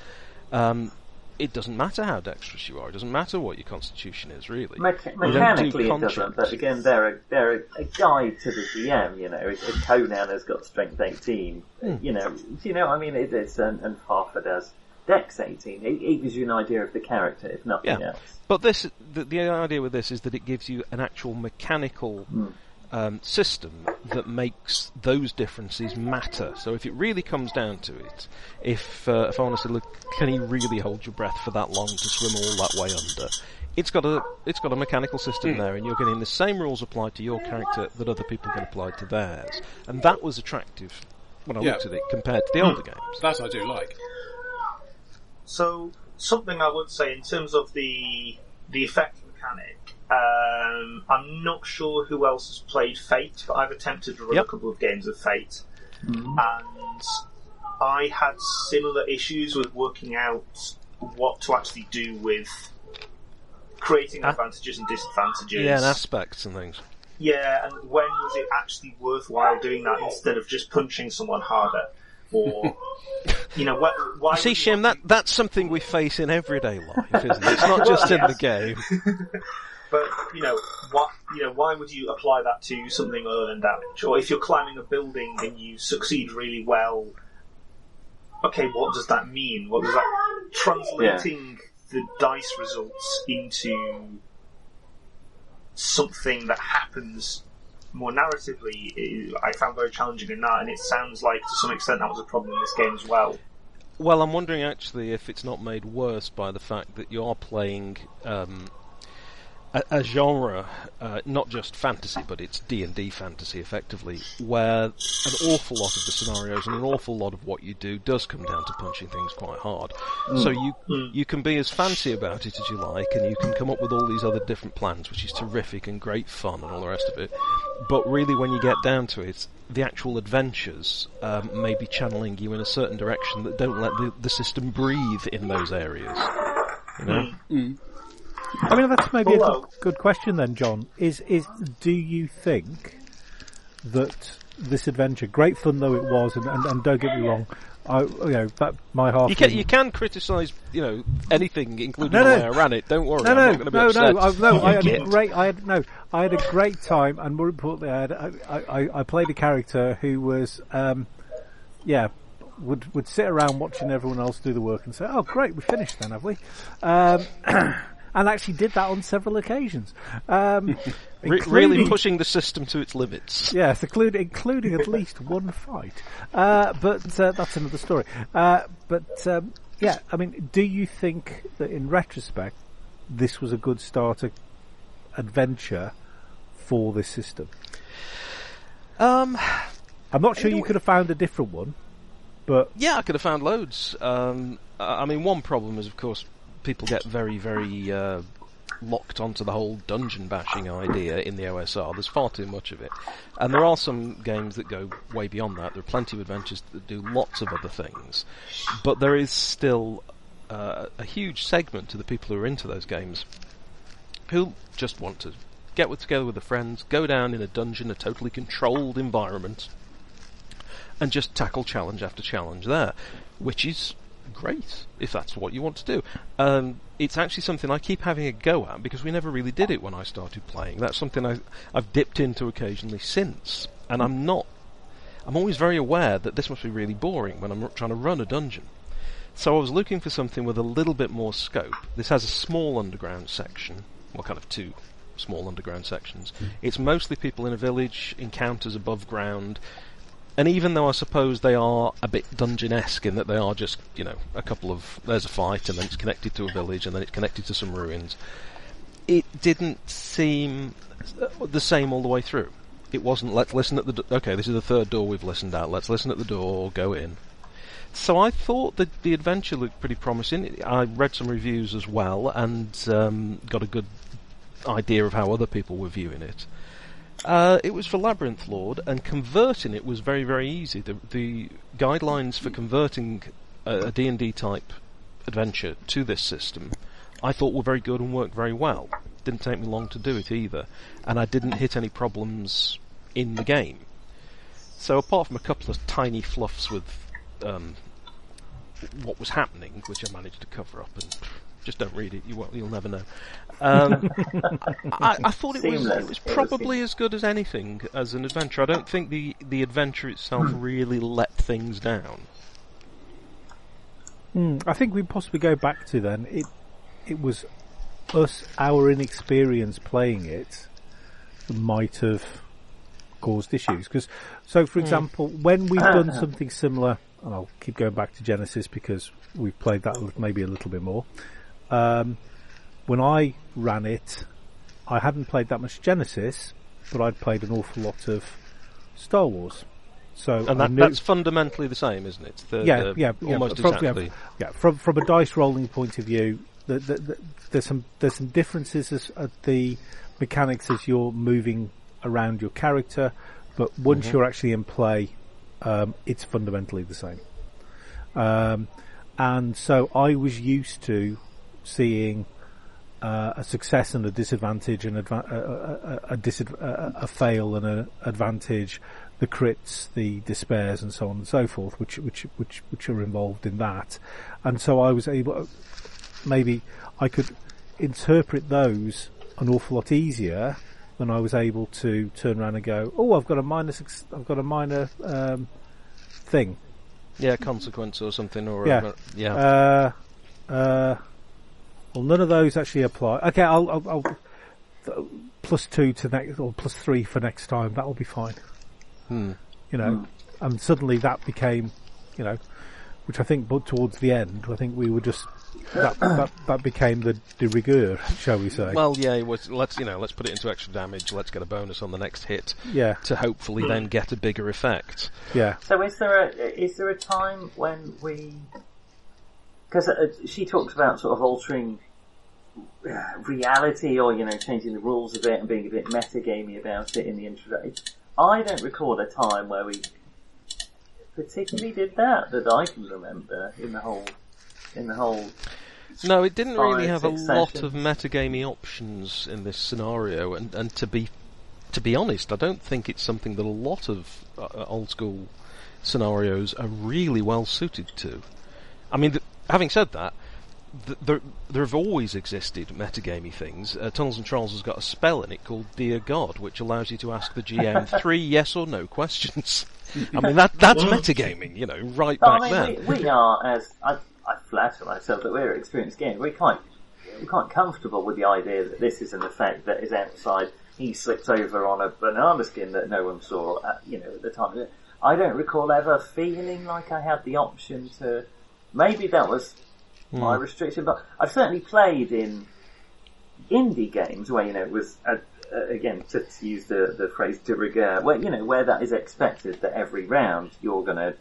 um, it doesn't matter how dexterous you are. It doesn't matter what your constitution is, really. Mecha- mechanically, do it doesn't. But again, they're a they're a, a guide to the D M. You know, Conan has got strength eighteen. Hmm. You know, you know. I mean, it, it's and, and Farfa does Dex eighteen. It, it gives you an idea of the character, if nothing yeah. else. But this, the, the idea with this is that it gives you an actual mechanical. Hmm. Um, system that makes those differences matter. So if it really comes down to it, if uh, if I want to say, look, can you really hold your breath for that long to swim all that way under? It's got a it's got a mechanical system mm. there, and you're getting the same rules applied to your character that other people can apply to theirs. And that was attractive when I yeah. looked at it compared to the mm. older games. That I do like. So something I would say in terms of the the effect mechanic. Um, I'm not sure who else has played Fate, but I've attempted to run yep. a couple of games of Fate, mm-hmm. and I had similar issues with working out what to actually do with creating uh, advantages and disadvantages. Yeah, and aspects and things. Yeah, and when was it actually worthwhile doing that instead of just punching someone harder? Or you know, what, why... You see, Shim, that, that's something we face in everyday life, isn't it? It's not just well, yes. in the game. But, you know, what, you know, why would you apply that to something other than damage? Or if you're climbing a building and you succeed really well, okay, what does that mean? What does that... Translating yeah. the dice results into something that happens more narratively, is, I found very challenging in that, and it sounds like, to some extent, that was a problem in this game as well. Well, I'm wondering, actually, if it's not made worse by the fact that you are playing... Um, A, a genre, uh, not just fantasy, but it's D and D fantasy, effectively, where an awful lot of the scenarios and an awful lot of what you do does come down to punching things quite hard. Mm. So you mm. you can be as fancy about it as you like, and you can come up with all these other different plans, which is terrific and great fun and all the rest of it. But really, when you get down to it, the actual adventures um, may be channeling you in a certain direction that don't let the, the system breathe in those areas. You know? Mm. Mm. I mean, that's maybe Hello. a good question then, John. Is is do you think that this adventure, great fun though it was, and, and, and don't get me wrong, I you know that my half. You can you can criticise you know anything, including no, no. the way I ran it. Don't worry, no, no, I'm not going to be no, upset. No, no, I, no. I had a great. I had no. I had a great time, and more importantly, I had, I, I I played a character who was um yeah would would sit around watching everyone else do the work and say, oh great, we finished then, have we? Um, And actually did that on several occasions. Um, really pushing the system to its limits. Yes, including, including at least one fight. Uh, but uh, that's another story. Uh, but, um, yeah, I mean, do you think that in retrospect this was a good starter adventure for this system? Um, I'm not sure you could have found a different one. But yeah, I could have found loads. Um, I mean, one problem is, of course... people get very, very uh, locked onto the whole dungeon bashing idea in the O S R. There's far too much of it. And there are some games that go way beyond that. There are plenty of adventures that do lots of other things. But there is still uh, a huge segment to the people who are into those games who just want to get with, together with their friends, go down in a dungeon, a totally controlled environment, and just tackle challenge after challenge there, which is... great, if that's what you want to do. Um, it's actually something I keep having a go at, because we never really did it when I started playing. That's something I, I've dipped into occasionally since, and I'm not... I'm always very aware that this must be really boring when I'm trying to run a dungeon. So I was looking for something with a little bit more scope. This has a small underground section, well, kind of two small underground sections. Mm. It's mostly people in a village, encounters above ground... And even though I suppose they are a bit dungeon-esque in that they are just, you know, a couple of... There's a fight, and then it's connected to a village, and then it's connected to some ruins. It didn't seem the same all the way through. It wasn't, let's listen at the... Do- okay, this is the third door we've listened at. Let's listen at the door, go in. So I thought that the adventure looked pretty promising. I read some reviews as well, and um, got a good idea of how other people were viewing it. Uh, it was for Labyrinth Lord, and converting it was very, very easy. The, the guidelines for converting a, a D and D type adventure to this system, I thought were very good and worked very well. Didn't take me long to do it either, and I didn't hit any problems in the game. So apart from a couple of tiny fluffs with um, what was happening, which I managed to cover up and... Just don't read it. You won't, you'll never know. Um, I, I thought it was, it was probably as good as anything as an adventure. I don't think the, the adventure itself really let things down. Mm, I think we possibly go back to then. It it was us, our inexperience playing it, that might have caused issues. 'Cause, so, for example, mm. when we've done something similar, and I'll keep going back to Genesys because we've played that maybe a little bit more. Um, when I ran it, I hadn't played that much Genesys, but I'd played an awful lot of Star Wars. So and that, knew... that's fundamentally the same, isn't it? The, yeah, the, yeah, almost yeah, from, exactly. Yeah, yeah, from from a dice rolling point of view, the, the, the, there's some there's some differences as, at the mechanics as you're moving around your character, but once mm-hmm. you're actually in play, um, it's fundamentally the same. Um, and so I was used to seeing uh, a success and a disadvantage, and adva- a, a, a, disadv- a, a fail and an advantage, the crits, the despairs, and so on and so forth, which which which which are involved in that. And so I was able, maybe I could interpret those an awful lot easier than I was able to turn around and go, oh, I've got a minor, I've got a minor um, thing. Yeah, consequence or something, or yeah, a, yeah. Uh, uh, well, none of those actually apply. Okay, I'll, I'll, I'll plus two to next, or plus three for next time. That'll be fine. Hmm. You know, hmm. and suddenly that became, you know, which I think, but towards the end, I think we were just that that, that became the de rigueur, shall we say? Well, yeah, it was, let's you know, let's put it into extra damage. Let's get a bonus on the next hit. Yeah. To hopefully then get a bigger effect. Yeah. So is there a is there a time when we? Because she talks about sort of altering reality, or you know, changing the rules a bit and being a bit metagamey about it in the introduction. I don't record a time where we particularly did that that I can remember in the whole in the whole. No, it didn't really have a lot of metagamey options in this scenario, and, and to be to be honest, I don't think it's something that a lot of uh, old school scenarios are really well suited to. I mean, th- having said that, th- there there have always existed metagamey things. Uh, Tunnels and Trolls has got a spell in it called Dear God, which allows you to ask the G M three yes or no questions. I mean, that that's metagaming, you know, right but, back I mean, then. We, we are as. I, I flatter myself that we're experienced gamers. We're quite, we're quite comfortable with the idea that this is an effect that is outside. He slipped over on a banana skin that no one saw, at, you know, at the time. I don't recall ever feeling like I had the option to. Maybe that was mm. my restriction, but I've certainly played in indie games where you know it was a, a, again to, to use the the phrase de rigueur, where you know where that is expected that every round you're going to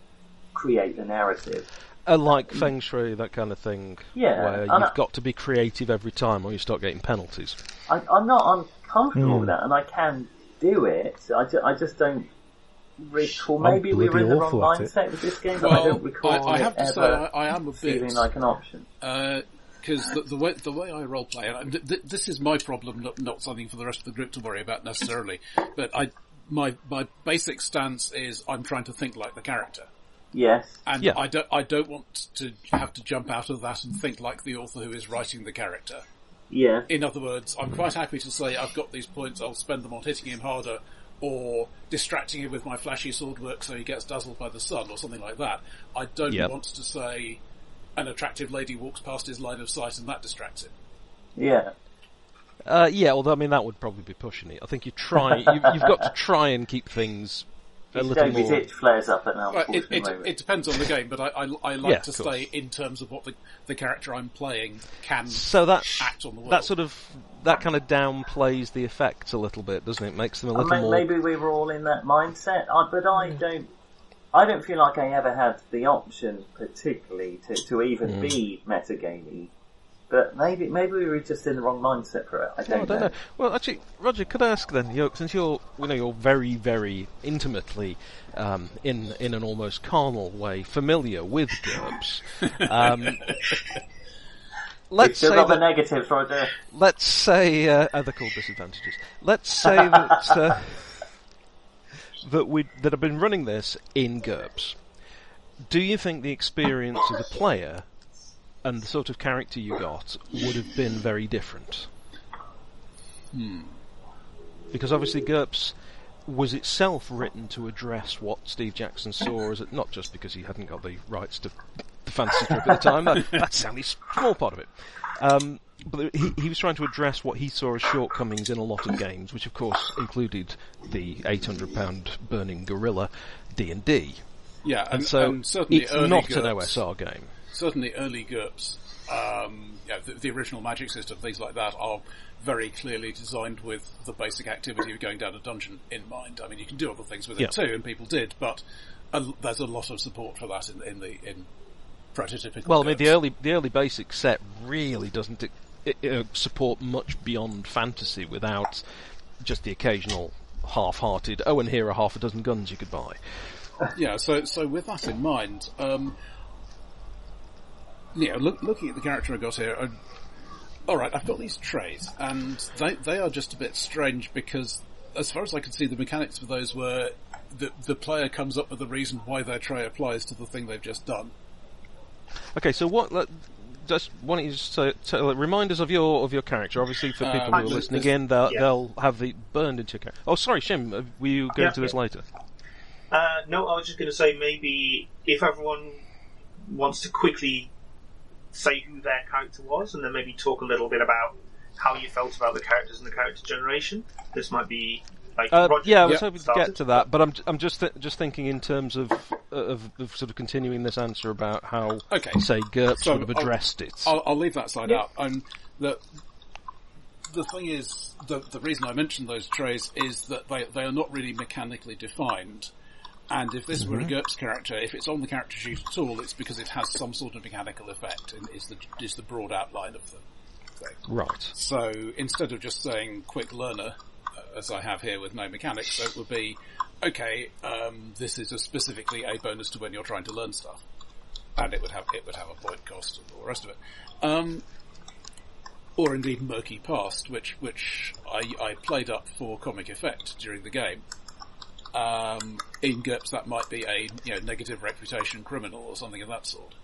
create a narrative. Uh, like Feng Shui, that kind of thing, yeah, where you've I, got to be creative every time or you start getting penalties. I, I'm not uncomfortable mm. with that, and I can do it. I, ju- I just don't recall. Maybe we were in the wrong mindset with this game, but well, I don't recall I, I have it to ever say, I, I am a bit, feeling like an option. Because uh, the, the way the way I roleplay, and th- th- this is my problem, not, not something for the rest of the group to worry about necessarily, but I my my basic stance is I'm trying to think like the character. Yes. And yeah. I don't I don't want to have to jump out of that and think like the author who is writing the character. Yeah. In other words, I'm quite happy to say I've got these points, I'll spend them on hitting him harder or distracting him with my flashy sword work so he gets dazzled by the sun or something like that. I don't yep. want to say an attractive lady walks past his line of sight and that distracts him. Yeah. Uh, yeah, although I mean that would probably be pushing it. I think you try you, you've got to try and keep things a little more. It flares up at an unfortunate it, it, moment. It depends on the game, but I, I, I like yeah, to stay in terms of what the, the character I'm playing can so that, act on the world. That sort of that kind of downplays the effects a little bit, doesn't it? Makes them a little I mean, more. Maybe we were all in that mindset, I, but I mm. don't. I don't feel like I ever had the option, particularly, to, to even mm. be metagamey. But maybe maybe we were just in the wrong mindset for it. I don't, no, I don't know. know. Well, actually, Roger, could I ask then, you know, since you're you know you're very very intimately um, in in an almost carnal way familiar with GURPS. um, let's say that, the negatives right there. Let's say uh, oh, they're called disadvantages. Let's say that uh, that we that have been running this in GURPS. Do you think the experience of the player and the sort of character you got would have been very different? Hmm. Because obviously GURPS was itself written to address what Steve Jackson saw as... A, not just because he hadn't got the rights to the fantasy strip at the time, that, that's only a small part of it. Um, but he, he was trying to address what he saw as shortcomings in a lot of games, which of course included the eight hundred pound burning gorilla D and D. Yeah, and, and so and certainly it's not GURPS. An O S R game. Certainly early GURPS, um, yeah, the, the original magic system, things like that, are very clearly designed with the basic activity of going down a dungeon in mind. I mean, you can do other things with yeah. it too, and people did, but a, there's a lot of support for that in, in the in prototypical Well, GURPS. I mean, the early the early basic set really doesn't it, it, uh, support much beyond fantasy without just the occasional half-hearted, oh, and here are half a dozen guns you could buy. Yeah, so, so with that in mind... Um, Yeah, look, looking at the character I got here, I, alright, I've got these trays, and they, they are just a bit strange because, as far as I can see, the mechanics for those were the, the player comes up with the reason why their tray applies to the thing they've just done. Okay, so what... Like, just why don't you just tell, tell, remind us of your of your character? Obviously, for people uh, who are listening in, they'll, yeah. they'll have the burned into your character. Oh, sorry, Shim, were you going yeah, to this yeah. later? Uh, no, I was just going to say maybe if everyone wants to quickly say who their character was, and then maybe talk a little bit about how you felt about the characters and the character generation. This might be like uh, Roger. Yeah, I was yep. hoping to get to that, but I'm I'm just th- just thinking in terms of, of of sort of continuing this answer about how okay. say GURPS so would have addressed I'll, it. I'll, I'll leave that side yeah. out. Um, the the thing is, the the reason I mentioned those trays is that they they are not really mechanically defined. And if this mm-hmm. were a GURPS character, if it's on the character sheet at all, it's because it has some sort of mechanical effect, and is the is the broad outline of the thing. Right. So instead of just saying quick learner, uh, as I have here with no mechanics, so it would be, okay, um, this is a specifically a bonus to when you're trying to learn stuff, and it would have it would have a point cost and all the rest of it, um, or indeed murky past, which which I, I played up for comic effect during the game. Um, in GURPS, that might be a you know, negative reputation criminal or something of that sort.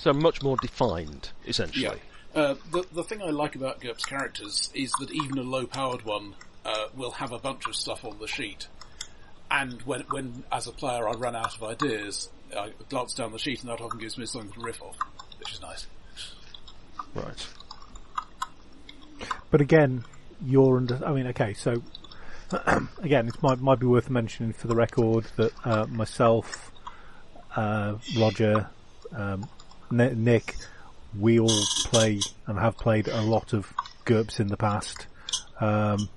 So much more defined, essentially. Yeah. Uh, the, the thing I like about GURPS characters is that even a low-powered one uh, will have a bunch of stuff on the sheet. And when, when as a player, I run out of ideas, I glance down the sheet and that often gives me something to riff off, which is nice. Right. But again, you're under... I mean, okay, so... Again, it might, might be worth mentioning for the record that uh, myself, uh, Roger, um, Nick, we all play and have played a lot of GURPS in the past. Um,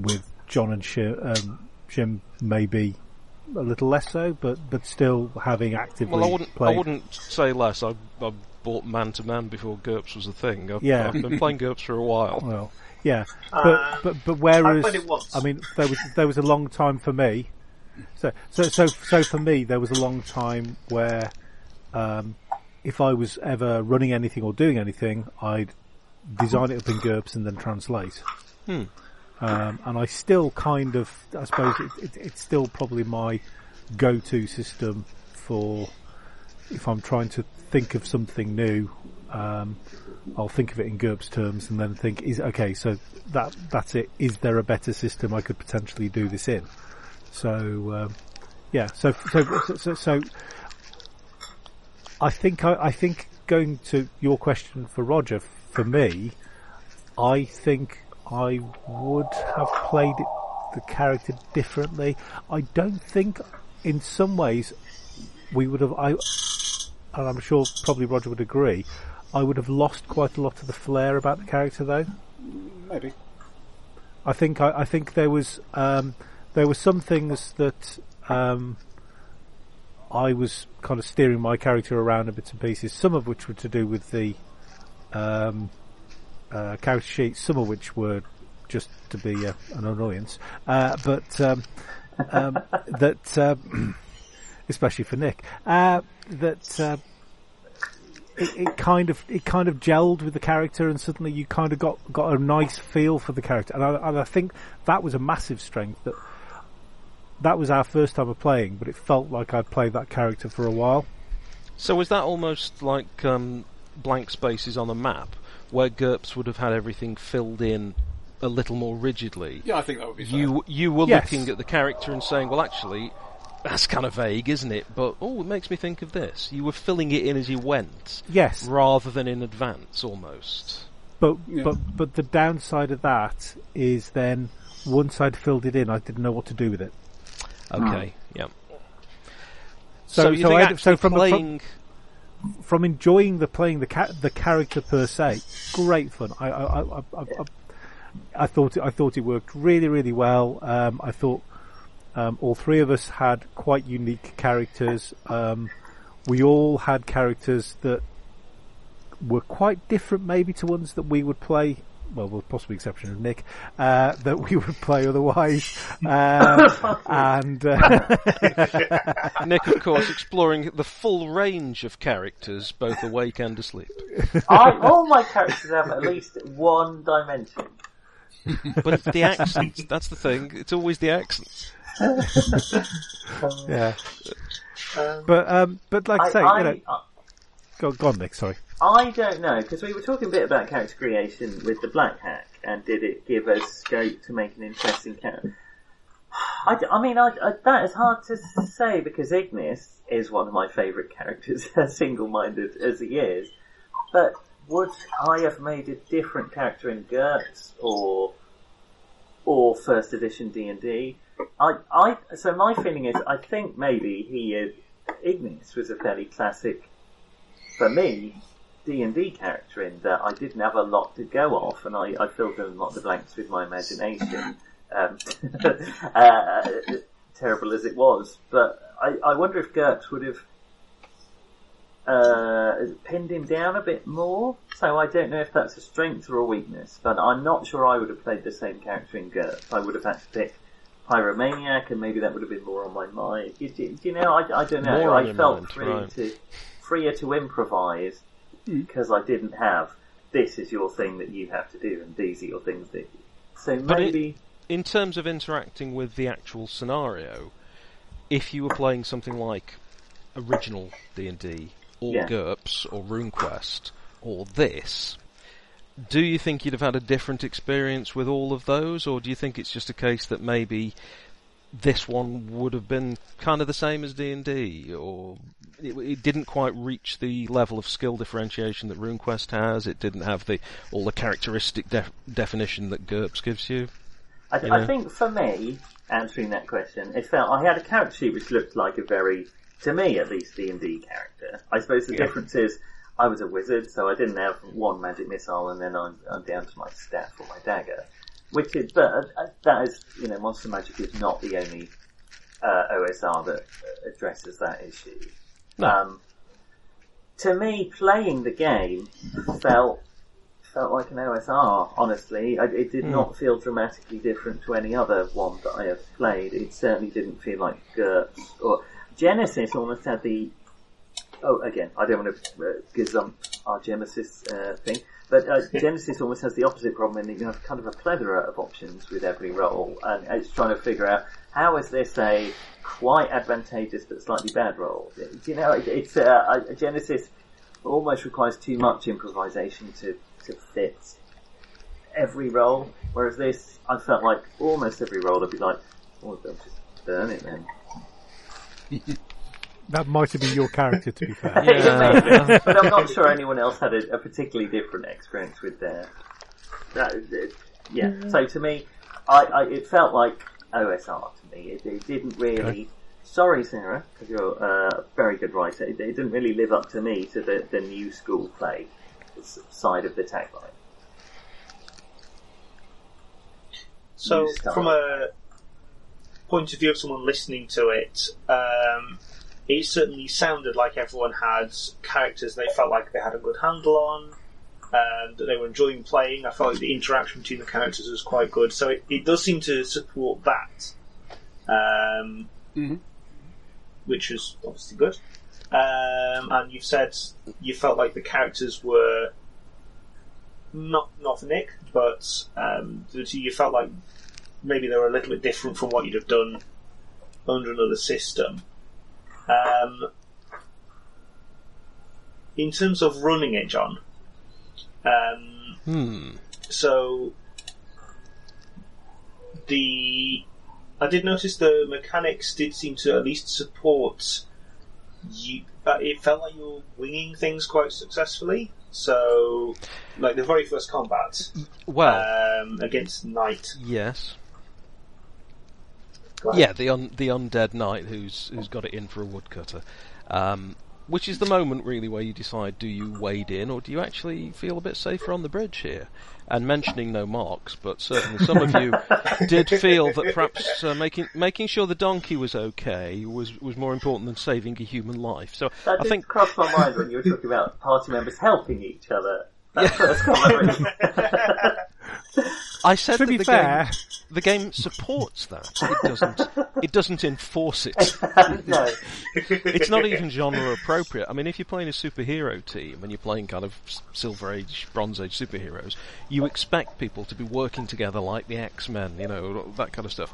with John and Shim, um, Shim, maybe a little less so, but, but still having actively well, I wouldn't, played. I wouldn't say less. I, I bought Man to Man before GURPS was a thing. I've, yeah. I've been playing GURPS for a while. Well, yeah, but um, but but whereas I, I mean there was there was a long time for me, so so so so for me there was a long time where um, if I was ever running anything or doing anything, I'd design it up in GURPS and then translate. Hmm. Um, and I still kind of I suppose it, it, it's still probably my go-to system for if I'm trying to think of something new. Um, I'll think of it in GURPS terms and then think, is okay, so that that's it. Is there a better system I could potentially do this in? So, um, yeah, so so so, so I think I, I think going to your question for Roger, for me, I think I would have played it, the character differently. I don't think, in some ways, we would have. I, and I'm sure probably Roger would agree. I would have lost quite a lot of the flair about the character, though. Maybe. I think I, I think there was um, there were some things that um, I was kind of steering my character around a bits and pieces. Some of which were to do with the um, uh, character sheet. Some of which were just to be uh, an annoyance. Uh, but um, um, that, uh, especially for Nick, uh, that. Uh, It, it kind of it kind of gelled with the character, and suddenly you kind of got, got a nice feel for the character, and I, and I think that was a massive strength. That that was our first time of playing, but it felt like I'd played that character for a while. So was that almost like um, blank spaces on a map, where GURPS would have had everything filled in a little more rigidly? Yeah, I think that would be fair. You you were yes. looking at the character and saying, well, actually. That's kind of vague, isn't it? But, oh, it makes me think of this. You were filling it in as you went. Yes. Rather than in advance, almost. But yeah. but but the downside of that is then, once I'd filled it in, I didn't know what to do with it. Okay, oh. yeah. So, so, you so, think I, so from, playing... from from enjoying the playing the ca- the character per se, great fun. I I, I, I, I, I thought it, I thought it worked really, really well. Um, I thought. Um, all three of us had quite unique characters. Um, we all had characters that were quite different, maybe, to ones that we would play well, with possible exception of Nick, uh, that we would play otherwise. Um, and uh... Nick, of course, exploring the full range of characters, both awake and asleep. I, all my characters have at least one dimension. But it's the accents, that's the thing. It's always the accents. Yeah. Um, but, um, but like I say, I, you know... I, Go, go on, Nick, sorry. I don't know, because we were talking a bit about character creation with the Black Hack, and did it give us scope to make an interesting character? I, I mean, I, I, that is hard to say, because Ignis is one of my favourite characters, as single-minded as he is. But would I have made a different character in GURPS or or First Edition D and D? I, I, so my feeling is, I think maybe he is, Ignis was a fairly classic, for me, D and D character in that I didn't have a lot to go off, and I, I filled in a lot of the blanks with my imagination, um, uh, terrible as it was. But I, I wonder if GURPS would have uh, pinned him down a bit more. So I don't know if that's a strength or a weakness, but I'm not sure I would have played the same character in GURPS. I would have had to pick Pyromaniac, and maybe that would have been more on my mind. You, you, you know, I, I don't know. More I felt free right. to... freer to improvise, because I didn't have, this is your thing that you have to do, and these are your things that... So maybe... But it, in terms of interacting with the actual scenario, if you were playing something like original D and D, or yeah. GURPS, or RuneQuest, or this, do you think you'd have had a different experience with all of those, or do you think it's just a case that maybe this one would have been kind of the same as D and D, or... It, it didn't quite reach the level of skill differentiation that RuneQuest has. It didn't have the all the characteristic def, definition that GURPS gives you. I, th- you know? I think for me, answering that question, it felt I had a character sheet which looked like a very, to me at least, D and D character. I suppose the yeah. difference is I was a wizard, so I didn't have one magic missile, and then I'm, I'm down to my staff or my dagger. Which is, but uh, that is, you know, Monster Magic is not the only uh, O S R that uh, addresses that issue. No. Um, to me, playing the game felt felt like an O S R, honestly. I, it did mm. not feel dramatically different to any other one that I have played. It certainly didn't feel like GURPS or Genesys almost had the... Oh, again, I don't want to uh, gazump our Genesys uh, thing, but uh, Genesys almost has the opposite problem in that you have kind of a plethora of options with every role, and it's trying to figure out how is this a... quite advantageous but slightly bad role. You know, it, it's uh, a Genesys almost requires too much improvisation to, to fit every role, whereas this, I felt like almost every role I'd be like, oh, I'll just burn it then. That might have been your character, to be fair. Yeah. But I'm not sure anyone else had a, a particularly different experience with their... That, uh, yeah, mm. So to me, I, I it felt like O S R to me. It, it didn't really... Okay. Sorry, Sarah, because you're uh, a very good writer. It, it didn't really live up to me to the, the new school play side of the tagline. So, from a point of view of someone listening to it, um, it certainly sounded like everyone had characters they felt like they had a good handle on, and that they were enjoying playing. I felt like the interaction between the characters was quite good, so it, it does seem to support that, um, mm-hmm. which is obviously good. Um, and you've said you felt like the characters were not not for Nick, but um, you felt like maybe they were a little bit different from what you'd have done under another system. Um, in terms of running it, John. Um, hmm. So the I did notice the mechanics did seem to at least support you. Uh, it felt like you were winging things quite successfully. So, like the very first combat, well, um, against Knight. Yes. Yeah, the un, the undead Knight who's who's got it in for a woodcutter. Um, Which is the moment, really, where you decide, do you wade in, or do you actually feel a bit safer on the bridge here? And mentioning no marks, but certainly some of you did feel that perhaps uh, making making sure the donkey was okay was, was more important than saving a human life. So that I did think cross my mind when you were talking about party members helping each other. That's yeah. what it's called. I said to that be the fair, game, the game supports that. It doesn't. It doesn't enforce it. No, it's not even genre appropriate. I mean, if you're playing a superhero team and you're playing kind of Silver Age, Bronze Age superheroes, you expect people to be working together like the X-Men, you know, that kind of stuff.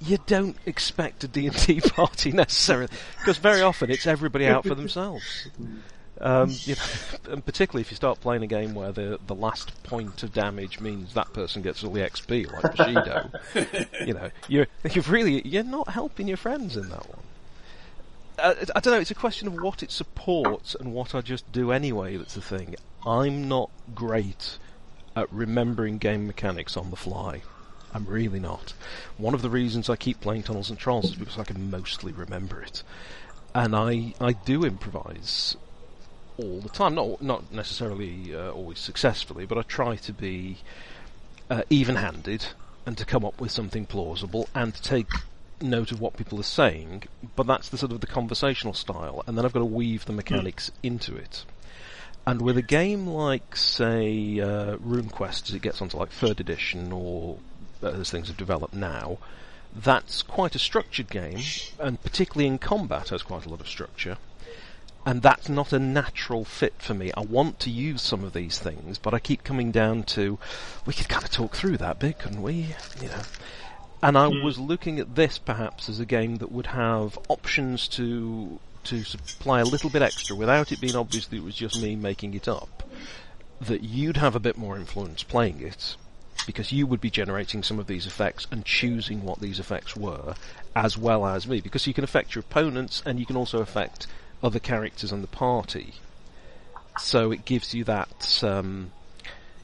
You don't expect a D and D party necessarily, because very often it's everybody out for themselves. Um, you know, and particularly if you start playing a game where the the last point of damage means that person gets all the X P, like Bushido, you know, you're you've really you're not helping your friends in that one. Uh, I don't know. It's a question of what it supports and what I just do anyway. That's the thing. I'm not great at remembering game mechanics on the fly. I'm really not. One of the reasons I keep playing Tunnels and Trolls is because I can mostly remember it, and I I do improvise. All the time, not not necessarily uh, always successfully, but I try to be uh, even-handed and to come up with something plausible and to take note of what people are saying. But that's the sort of the conversational style, and then I've got to weave the mechanics mm. into it. And with a game like, say, uh, RuneQuest, as it gets onto like third edition or uh, as things have developed now, that's quite a structured game, and particularly in combat, has quite a lot of structure. And that's not a natural fit for me. I want to use some of these things, but I keep coming down to, we could kind of talk through that bit, couldn't we? You know. And I mm. was looking at this perhaps as a game that would have options to to supply a little bit extra without it being obvious that it was just me making it up. That you'd have a bit more influence playing it, because you would be generating some of these effects and choosing what these effects were, as well as me. Because you can affect your opponents, and you can also affect other characters on the party, so it gives you that. Um,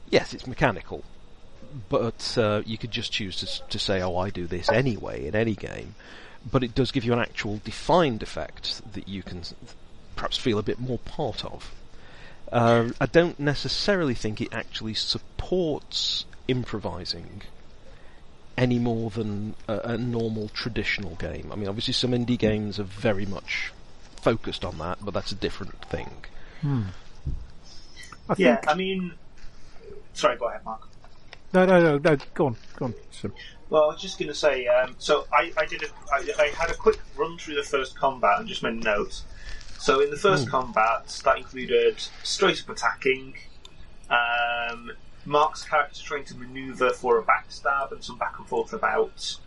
yes, it's mechanical, but uh, you could just choose to, to say, "Oh, I do this anyway" in any game. But it does give you an actual defined effect that you can perhaps feel a bit more part of. Uh, I don't necessarily think it actually supports improvising any more than a, a normal traditional game. I mean, obviously, some indie games are very much focused on that, but that's a different thing. Hmm. I yeah, think... I mean... Sorry, go ahead, Mark. No, no, no, no. Go on, go on. Sure. Well, I was just going to say, um, so I, I did. A, I, I had a quick run through the first combat and just made notes. So in the first hmm. combat, that included straight up attacking, um, Mark's character trying to manoeuvre for a backstab, and some back and forth about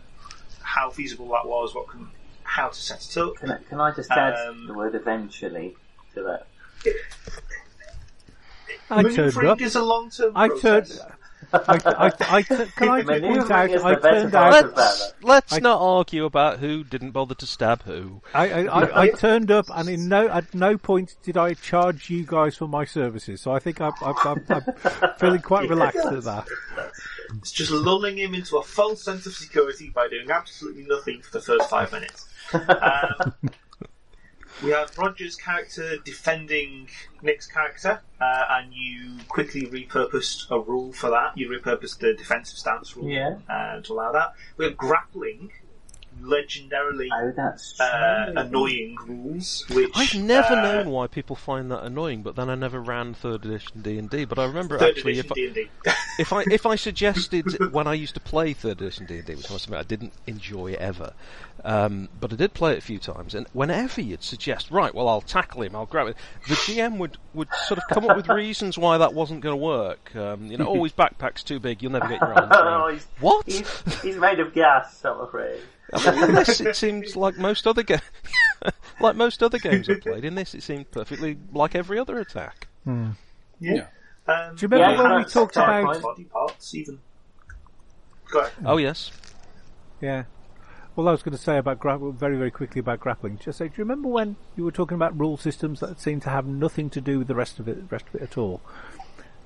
how feasible that was, what can... how to set it up. Can I, can I just add um, the word eventually to that? It, I turned up. Is a long-term I process. Turned, I, I, I, I, can I just point out, I turned out... Let's, let's I, not argue about who didn't bother to stab who. I, I, I, I turned up, and in no at no point did I charge you guys for my services, so I think I'm, I'm, I'm, I'm feeling quite relaxed at that. It's just lulling him into a false sense of security by doing absolutely nothing for the first five minutes. Um, we have Roger's character defending Nick's character, uh, and you quickly repurposed a rule for that. You repurposed the defensive stance rule yeah. uh, to allow that. We have grappling, legendarily oh, that's uh, annoying rules. Which I've never uh, known why people find that annoying, but then I never ran third edition D and D. But I remember third actually, if I, if I if I suggested when I used to play third edition D and D, which I must admit I didn't enjoy ever, um, but I did play it a few times. And whenever you'd suggest, right, well I'll tackle him, I'll grab it, the G M would, would sort of come up with reasons why that wasn't going to work. Um, you know, oh, his backpack's too big, you'll never get your arms around. oh, he's, what? He's, he's made of gas, I'm afraid. I mean, in this it seems like most other ga- like most other games I've played. In this, it seemed perfectly like every other attack. Hmm. Yeah. Um, Do you remember yeah, when we talked about body parts? Even. Go ahead. Oh yes. Yeah. Well, I was going to say about gra- very, very quickly about grappling. Just say, do you remember when you were talking about rule systems that seemed to have nothing to do with the rest of it, rest of it at all?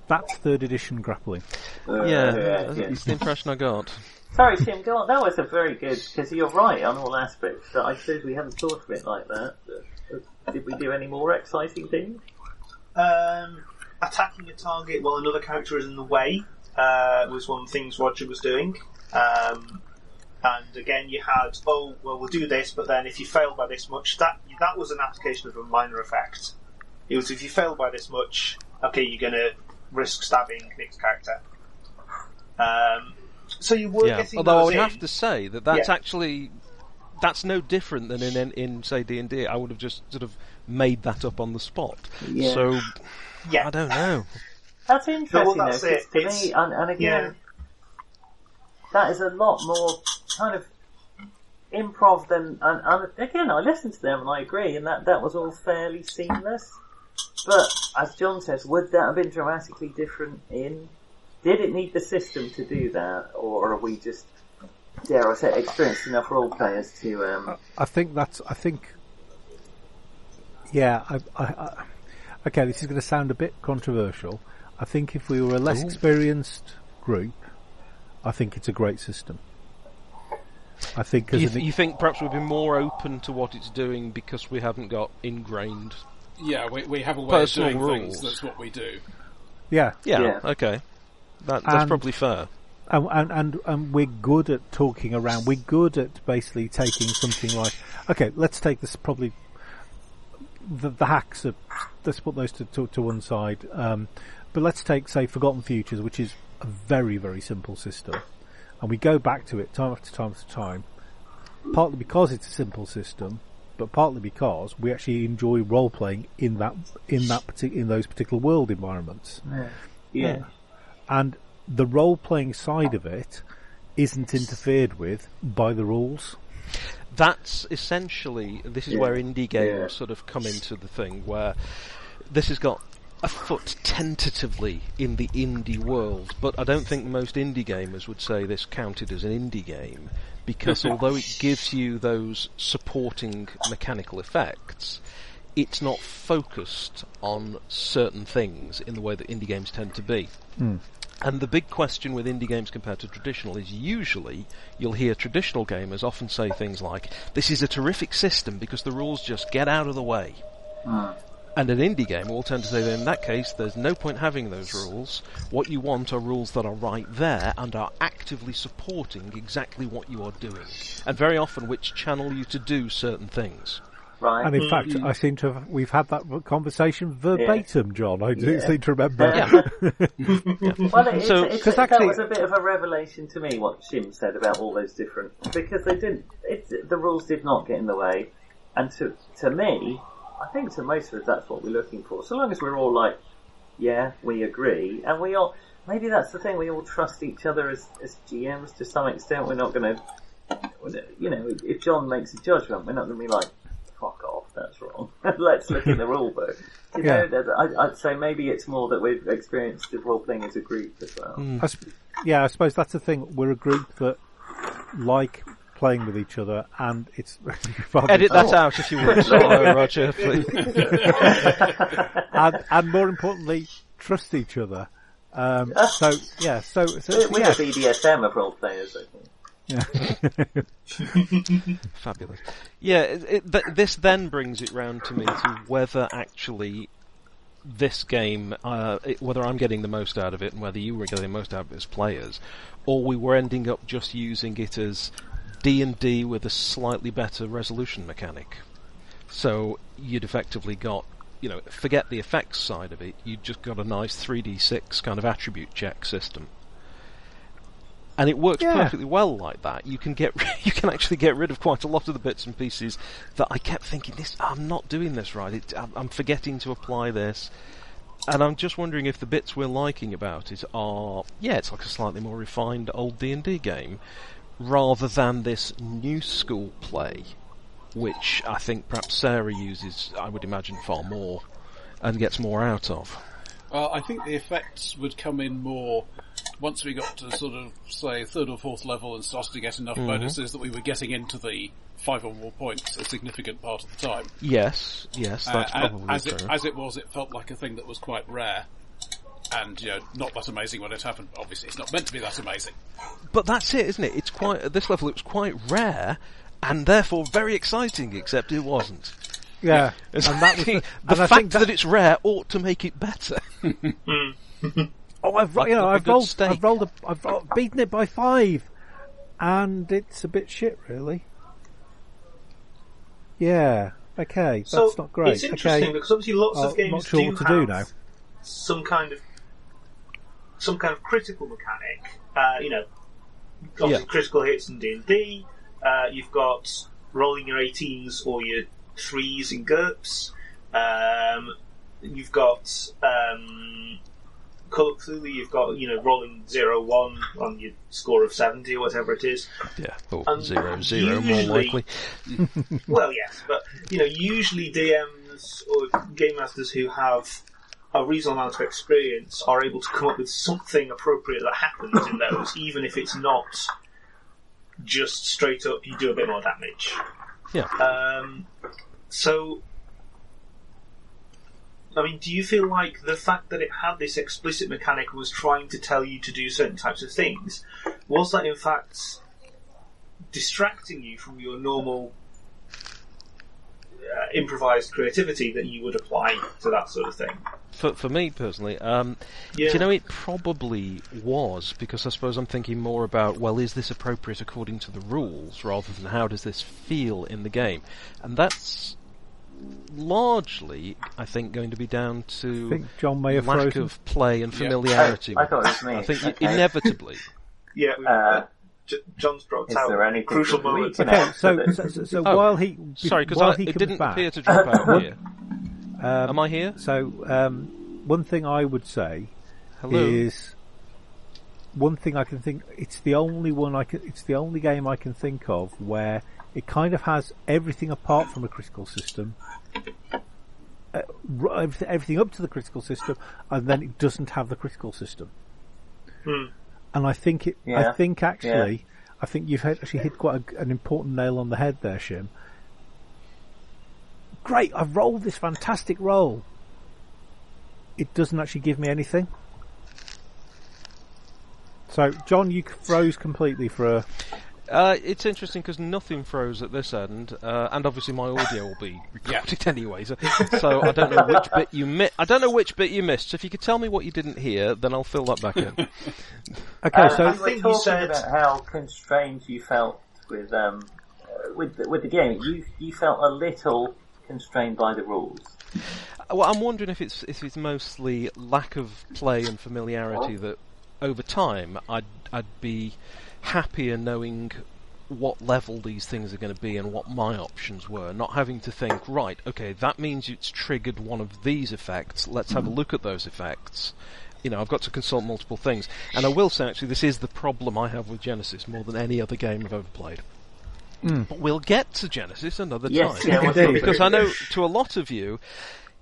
That's third edition grappling. Uh, yeah, yeah, yeah, it's the impression I got. Sorry, Tim, go on. That was a very good, because you're right on all aspects. I suppose we haven't thought of it like that. Did we do any more exciting things? Um, attacking a target while another character is in the way uh, was one of the things Roger was doing. Um, and again, you had, oh, well, we'll do this, but then if you fail by this much, that that was an application of a minor effect. It was if you fail by this much, okay, you're going to risk stabbing Nick's character. Um... So you were yeah. getting Although those I would in. have to say that that's yeah. actually... That's no different than in, in, in say, D and D. I would have just sort of made that up on the spot. Yeah. So, yeah. I don't know. That's interesting, no, well, that's though, it. to it's... me, and, and again, yeah. that is a lot more kind of improv than... And, and again, I listened to them and I agree, and that, that was all fairly seamless. But, as John says, would that have been dramatically different in... Did it need the system to do that, or are we just... dare I say, experienced enough role players to... Um... I think that's... I think... Yeah, I, I, I... Okay, this is going to sound a bit controversial. I think if we were a less Ooh. experienced group, I think it's a great system. I think... As you, th- an... you think perhaps we'd be more open to what it's doing because we haven't got ingrained... Yeah, we, we have a way of doing rules. things, that's what we do. Yeah. Yeah, yeah. okay. That, that's and... probably fair. And, and and and we're good at talking around. We're good at basically taking something like, okay, let's take this probably. The, the hacks are, let's put those to to, to one side. Um, but let's take, say, Forgotten Futures, which is a very very simple system, and we go back to it time after time after time, partly because it's a simple system, but partly because we actually enjoy role playing in that in that partic- in those particular world environments. Yeah. yeah. yeah. And the role-playing side of it isn't interfered with by the rules. That's essentially... This is yeah. where indie games yeah. sort of come into the thing, where this has got a foot tentatively in the indie world, but I don't think most indie gamers would say this counted as an indie game, because although it gives you those supporting mechanical effects... It's not focused on certain things in the way that indie games tend to be. Mm. And the big question with indie games compared to traditional is usually you'll hear traditional gamers often say things like, this is a terrific system because the rules just get out of the way. Mm. And an indie game will tend to say that in that case there's no point having those rules. What you want are rules that are right there and are actively supporting exactly what you are doing. And very often which channel you to do certain things. Right. And in mm-hmm. fact, I seem to have, we've had that conversation verbatim, yeah. John. I do yeah. seem to remember. Yeah. yeah. Well, it's, so, it's, it's, actually, that was a bit of a revelation to me, what Shim said about all those different, because they didn't, it, the rules did not get in the way. And to, to me, I think to most of us, that's what we're looking for. So long as we're all like, yeah, we agree. And we all, maybe that's the thing, we all trust each other as, as G Ms to some extent. We're not going to, you know, if John makes a judgment, we're not going to be like, fuck off, that's wrong. Let's look at the rule book. You yeah. know, I, I'd say maybe it's more that we've experienced the role playing as a group as well. Mm. I sp- yeah, I suppose that's the thing. We're a group that like playing with each other, and it's... Edit that oh. out if you would. Sorry, Roger, please. and, and more importantly, trust each other. Um, so, yeah, so... so we're yeah. the B D S M of role players, I think. Yeah. Fabulous. Yeah, it, it, th- this then brings it round to me to whether actually this game, uh, it, whether I'm getting the most out of it and whether you were getting the most out of it as players, or we were ending up just using it as D and D with a slightly better resolution mechanic. So you'd effectively got, you know, forget the effects side of it, you'd just got a nice three d six kind of attribute check system. And it works yeah. perfectly well like that. You can get, you can actually get rid of quite a lot of the bits and pieces that I kept thinking, "This, I'm not doing this right. It, I'm forgetting to apply this." And I'm just wondering if the bits we're liking about it are, yeah, it's like a slightly more refined old D and D game, rather than this new school play, which I think perhaps Sarah uses, I would imagine, far more and gets more out of. Uh, I think the effects would come in more once we got to sort of, say, third or fourth level and started to get enough mm-hmm. bonuses that we were getting into the five or more points a significant part of the time. Yes, yes, that's uh, probably as it, as it was, it felt like a thing that was quite rare. And, you know, not that amazing when it happened. Obviously, it's not meant to be that amazing. But that's it, isn't it? It's quite, at this level, it was quite rare, and therefore very exciting, except it wasn't. Yeah, and that was the, the fact think that, that it's rare ought to make it better. oh, I've you know I've rolled, I've rolled a, I've rolled, beaten it by five, and it's a bit shit, really. Yeah, okay, so that's not great. It's interesting okay. because obviously lots well, of games sure do have do now. some kind of some kind of critical mechanic. Uh, you know, yeah. critical hits in D and D. Uh, you've got rolling your eighteens or your threes in GURPS. Um, you've got um, Call of Cthulhu. You've got you know rolling zero one on your score of seventy or whatever it is. Yeah, or and zero zero usually, more likely. Well, yes, but you know usually D Ms or game masters who have a reasonable amount of experience are able to come up with something appropriate that happens in those, even if it's not just straight up you do a bit more damage. Yeah. Um, so, I mean, do you feel like the fact that it had this explicit mechanic was trying to tell you to do certain types of things, was that in fact distracting you from your normal uh, improvised creativity that you would apply to that sort of thing? For for me personally, um, yeah. you know, it probably was, because I suppose I'm thinking more about, well, is this appropriate according to the rules, rather than how does this feel in the game? And that's largely, I think, going to be down to I think John may have lack frozen. Of play and familiarity. Yeah. I, I thought it was me. I think okay. inevitably. yeah, uh, J- John's dropped is out. Is there any crucial moment? Okay, so, so, so, so oh, while he sorry, because it didn't back, appear to drop out here. Um, Am I here? So, um, one thing I would say Hello. is one thing I can think. It's the only one I can. It's the only game I can think of where it kind of has everything apart from a critical system, uh, everything up to the critical system, and then it doesn't have the critical system. Hmm. And I think it. Yeah. I think actually, yeah. I think you've actually hit quite a, an important nail on the head there, Shim. Great, I've rolled this fantastic roll. It doesn't actually give me anything. So, John, you froze completely for a... Uh, it's interesting because nothing froze at this end, uh, and obviously my audio will be recorded yeah. anyway, so, so I don't know which bit you mi- I don't know which bit you missed, so if you could tell me what you didn't hear, then I'll fill that back in. Okay, uh, so... I think you said about how constrained you felt with, um, uh, with, the, with the game. You, you felt a little... constrained by the rules. Well, I'm wondering if it's if it's mostly lack of play and familiarity well, that over time I'd I'd be happier knowing what level these things are going to be and what my options were, not having to think, right, okay, that means it's triggered one of these effects, let's have a look at those effects. You know, I've got to consult multiple things. And I will say, actually, this is the problem I have with Genesys more than any other game I've ever played. Mm. But we'll get to Genesys another yes, time. Yeah, we'll because I know to a lot of you,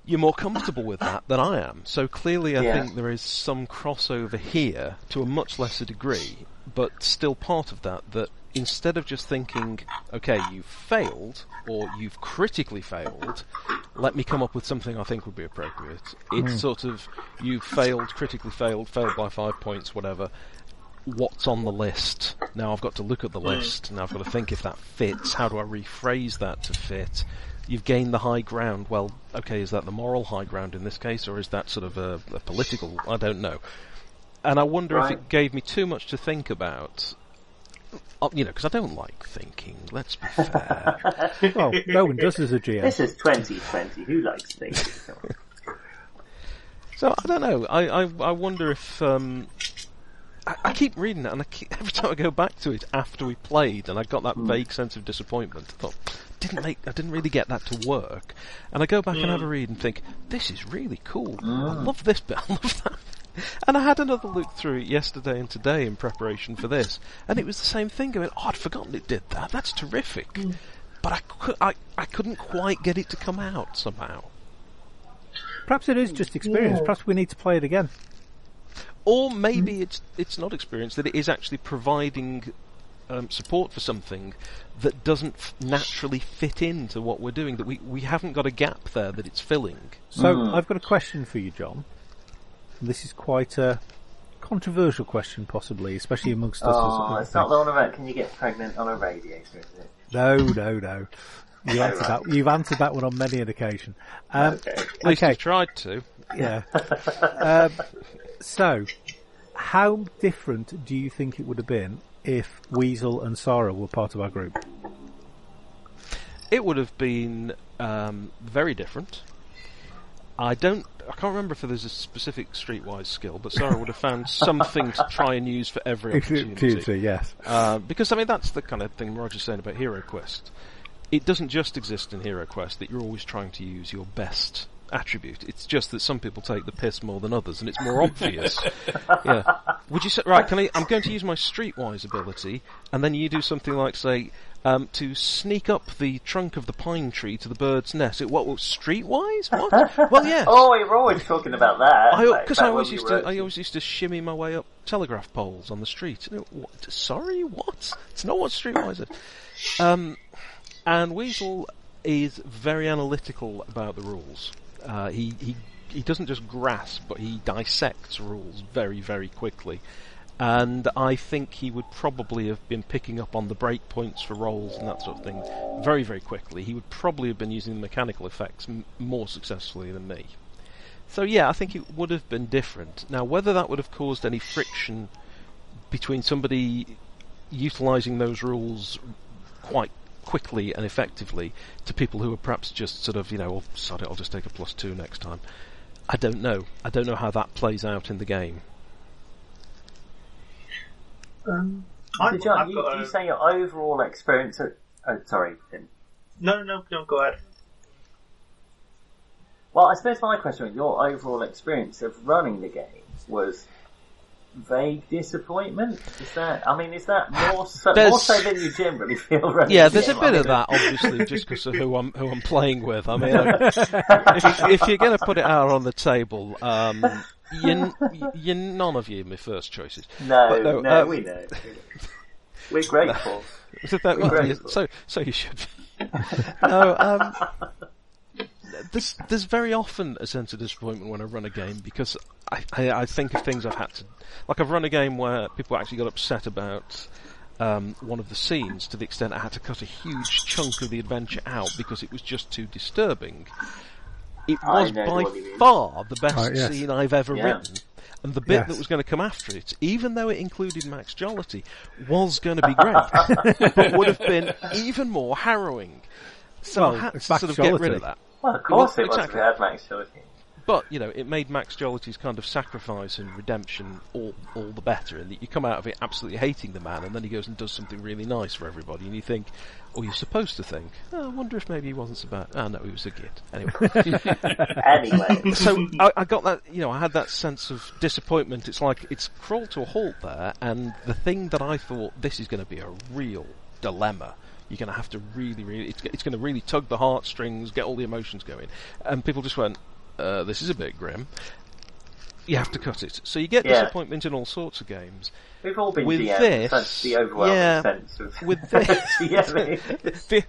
you're more comfortable with that than I am. So clearly I yeah. think there is some crossover here to a much lesser degree, but still part of that, that instead of just thinking, okay, you've failed, or you've critically failed, let me come up with something I think would be appropriate. It's mm. sort of, you've failed, critically failed, failed by five points, whatever. What's on the list? Now I've got to look at the list. Now I've got to think if that fits. How do I rephrase that to fit? You've gained the high ground. Well, okay, is that the moral high ground in this case, or is that sort of a, a political? I don't know. And I wonder right. if it gave me too much to think about. You know, because I don't like thinking. Let's be fair. Well, no one does as a G M. This is twenty twenty. Who likes thinking? So I don't know. I I, I wonder if. Um, I keep reading it, and I keep, every time I go back to it after we played, and I got that mm. vague sense of disappointment. I thought, didn't make, I didn't really get that to work. And I go back mm. and have a read and think, this is really cool. Mm. I love this bit, I love that. And I had another look through it yesterday and today in preparation for this, and it was the same thing. I went, oh, I'd forgotten it did that. That's terrific. Mm. But I, could, I, I couldn't quite get it to come out somehow. Perhaps it is just experience. Yeah. Perhaps we need to play it again. Or maybe it's it's not experience, that it is actually providing um, support for something that doesn't f- naturally fit into what we're doing, that we, we haven't got a gap there that it's filling. So mm. I've got a question for you, John. This is quite a controversial question, possibly, especially amongst us. Oh, it's not the one about can you get pregnant on a radiator, is it? No, no, no. You answered that, you've answered that one on many an occasion. Um, okay. At least okay. you've tried to. Yeah. um, so, how different do you think it would have been if Weasel and Sarah were part of our group? It would have been um, very different. I don't... I can't remember if there's a specific streetwise skill, but Sarah would have found something to try and use for every opportunity. Yes. Uh, because, I mean, that's the kind of thing Roger's saying about HeroQuest. It doesn't just exist in HeroQuest that you're always trying to use your best attribute. It's just that some people take the piss more than others, and it's more obvious. Yeah. Would you say, right, can I, I'm going to use my streetwise ability, and then you do something like, say... Um, to sneak up the trunk of the pine tree to the bird's nest. It, what, streetwise? What? Well, yes. Oh, we were always talking about that. Because I, like, I always used to, I always used to shimmy my way up telegraph poles on the street. What? Sorry, what? It's not what streetwise is. Um, and Weasel is very analytical about the rules. Uh, he he he doesn't just grasp, but he dissects rules very very quickly. And I think he would probably have been picking up on the breakpoints for rolls and that sort of thing very, very quickly. He would probably have been using the mechanical effects m- more successfully than me. So yeah, I think it would have been different. Now, whether that would have caused any friction between somebody utilising those rules quite quickly and effectively to people who are perhaps just sort of, you know, oh, sorry, I'll just take a plus two next time. I don't know. I don't know how that plays out in the game. Um, so John, I've you, got you a... say your overall experience of... Oh, sorry, Tim. No, no, no, go ahead. Well, I suppose my question was, your overall experience of running the game was vague disappointment? Is that... I mean, is that more so, more so than you generally feel running yeah, the game? Yeah, there's a bit of that, obviously, just because of who I'm, who I'm playing with. I mean, if, if you're going to put it out on the table... Um, You're, you're none of you my first choices. No, no, no um, we know. We're grateful. So, that, We're well, grateful. so, so you should be. no, um, there's, there's very often a sense of disappointment when I run a game because I, I, I think of things I've had to... Like, I've run a game where people actually got upset about um, one of the scenes to the extent I had to cut a huge chunk of the adventure out because it was just too disturbing. It was by far the best oh, yes. scene I've ever yeah. written. And the bit yes. that was going to come after it, even though it included Max Jollity, was going to be great. But would have been even more harrowing. So well, I had to sort of Jollity. get rid of that. Well, of course it was, exactly. was Max Jollity. But, you know, it made Max Jollity's kind of sacrifice and redemption all, all the better. And you come out of it absolutely hating the man, and then he goes and does something really nice for everybody. And you think, or you're supposed to think, oh, I wonder if maybe he wasn't so bad. Oh, no, he was a git. Anyway. anyway. So I, I got that, you know, I had that sense of disappointment. It's like, it's crawled to a halt there, and the thing that I thought, this is going to be a real dilemma. You're going to have to really, really, it's, it's going to really tug the heartstrings, get all the emotions going. And people just went... Uh, this is a bit grim. You have to cut it. So you get yeah. disappointment in all sorts of games. We've all been with D Ms, this, that's the overwhelming yeah, sense of... With this, the,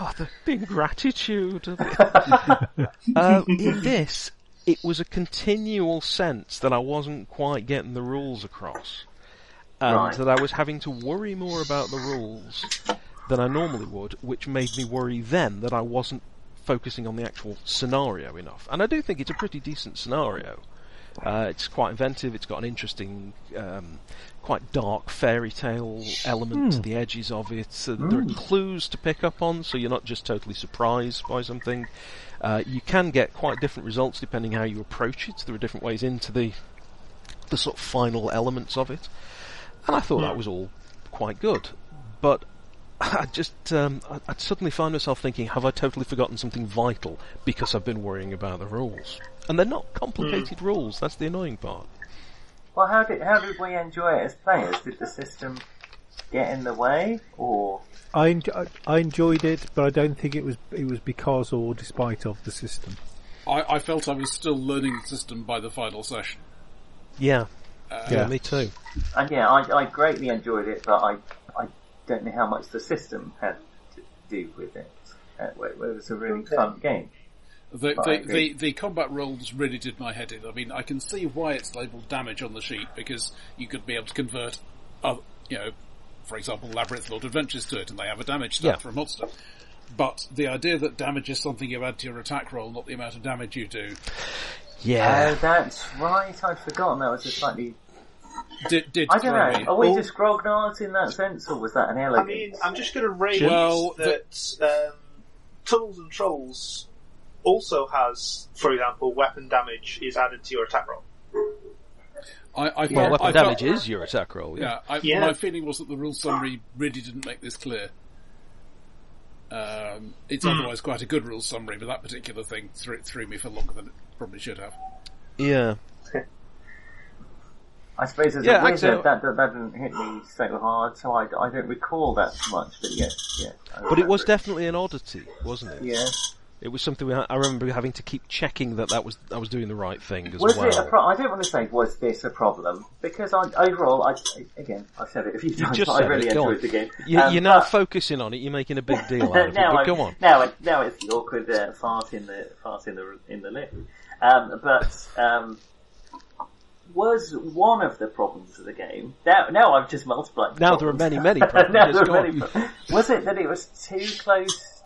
oh, the, the ingratitude. Of it. uh, in this, it was a continual sense that I wasn't quite getting the rules across. And right. that I was having to worry more about the rules than I normally would, which made me worry then that I wasn't focusing on the actual scenario enough. And I do think it's a pretty decent scenario. Uh, it's quite inventive, it's got an interesting, um, quite dark fairy tale element mm. to the edges of it. So mm. there are clues to pick up on, so you're not just totally surprised by something. Uh, you can get quite different results depending how you approach it. So there are different ways into the the sort of final elements of it. And I thought yeah. that was all quite good. But I just, um, I'd suddenly find myself thinking, have I totally forgotten something vital because I've been worrying about the rules? And they're not complicated mm. rules, that's the annoying part. Well, how did, how did we enjoy it as players? Did the system get in the way, or...? I, en- I enjoyed it, but I don't think it was, it was because or despite of the system. I, I felt I was still learning the system by the final session. Yeah. Uh, yeah, me too. And yeah, I, I greatly enjoyed it, but I... I don't know how much the system had to do with it. Uh, it was a really okay. fun game. The, the, the, the combat rolls really did my head in. I mean, I can see why it's labelled damage on the sheet, because you could be able to convert, other, you know, for example, Labyrinth Lord Adventures to it, and they have a damage stat yeah. for a monster. But the idea that damage is something you add to your attack roll, not the amount of damage you do. Yeah. Oh, that's right. I'd forgotten that was a slightly... Did, did I don't know. Me. Are we well, just grognards in that sense, or was that an elegant? I mean, I'm just going to raise well, that the... um, Tunnels and Trolls also has, for example, weapon damage is added to your attack roll. I, I yeah, thought weapon I damage thought, is your attack roll. Yeah, yeah, I, yeah. My feeling was that the rule summary really didn't make this clear. Um, it's mm. otherwise quite a good rule summary, but that particular thing threw, threw me for longer than it probably should have. Yeah. I suppose as yeah, a wizard, that, that, that didn't hit me so hard, so I, I don't recall that much, but yeah. yeah but it was it. definitely an oddity, wasn't it? Yeah. It was something we, I remember having to keep checking that that was I was doing the right thing as was well. It a pro- I don't want to say, was this a problem? Because I, overall, I, again, I've said it a few times, but I really it, enjoyed on. the game. You, um, you're now but, focusing on it, you're making a big deal out of it, but go on. Now, now it's the awkward uh, fart in the fart in the, in the lip. Um, but... Um, was one of the problems of the game. Now, now I've just multiplied. The now problems. there are many, many problems. now there are many pro- was it that it was too close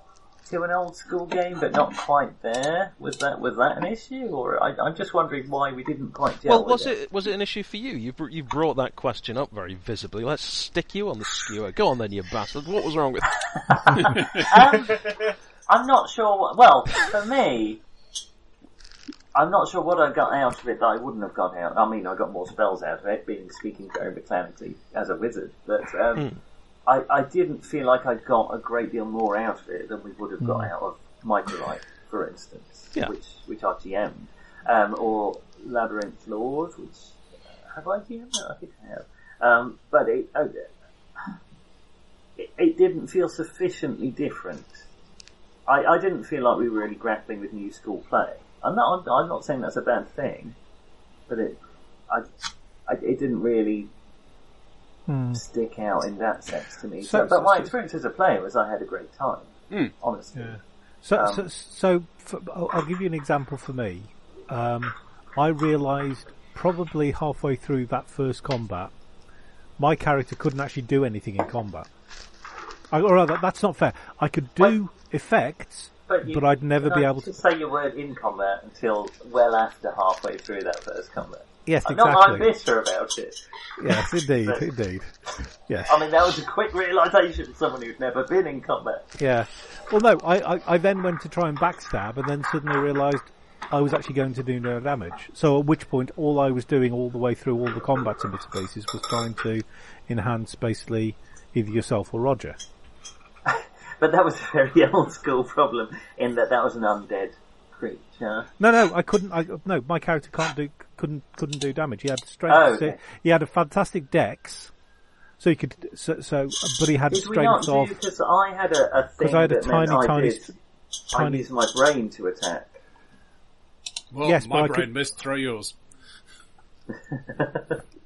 to an old school game, but not quite there? Was that was that an issue, or I, I'm just wondering why we didn't quite deal well, with was it? it? Was it an issue for you? You br- you brought that question up very visibly. Let's stick you on the skewer. Go on then, you bastard. What was wrong with? um, I'm not sure. What, well, for me. I'm not sure what I got out of it that I wouldn't have got out. I mean, I got more spells out of it, being speaking very mechanically as a wizard, but um, mm. I, I didn't feel like I got a great deal more out of it than we would have got mm. out of MicroLite, for instance, yeah. which which I G M'd, um, or Labyrinth Lord, which have I G M'd? I think I have, um, but it, oh, it it didn't feel sufficiently different. I, I didn't feel like we were really grappling with new school play. I'm not. I'm not saying that's a bad thing, but it, I, I it didn't really hmm. stick out in that sense to me. So, so, but my experience as a player was I had a great time, mm. honestly. Yeah. So, um, so, so for, I'll, I'll give you an example for me. Um, I realised probably halfway through that first combat, my character couldn't actually do anything in combat. I, or rather, that's not fair. I could do wait. effects. But, you, but I'd never be able to say you weren't in combat until well after halfway through that first combat. Yes, exactly. I'm not bitter about it. Yes, indeed, but, indeed. Yes. I mean, that was a quick realisation for someone who'd never been in combat. Yeah. Well, no, I, I, I then went to try and backstab, and then suddenly realised I was actually going to do no damage. So at which point, all I was doing all the way through all the combats and bits and pieces was trying to enhance basically either yourself or Roger. But that was a very old school problem in that that was an undead creature. No, no, I couldn't. I, no, my character can't do couldn't couldn't do damage. He had strength. Oh, okay. He had a fantastic dex, so he could. So, so but he had did strength off. Because I had a, a thing I had a that tiny, meant tiny, I, did, tiny... I used my brain to attack. Well, yes, my brain could... missed. Throw yours.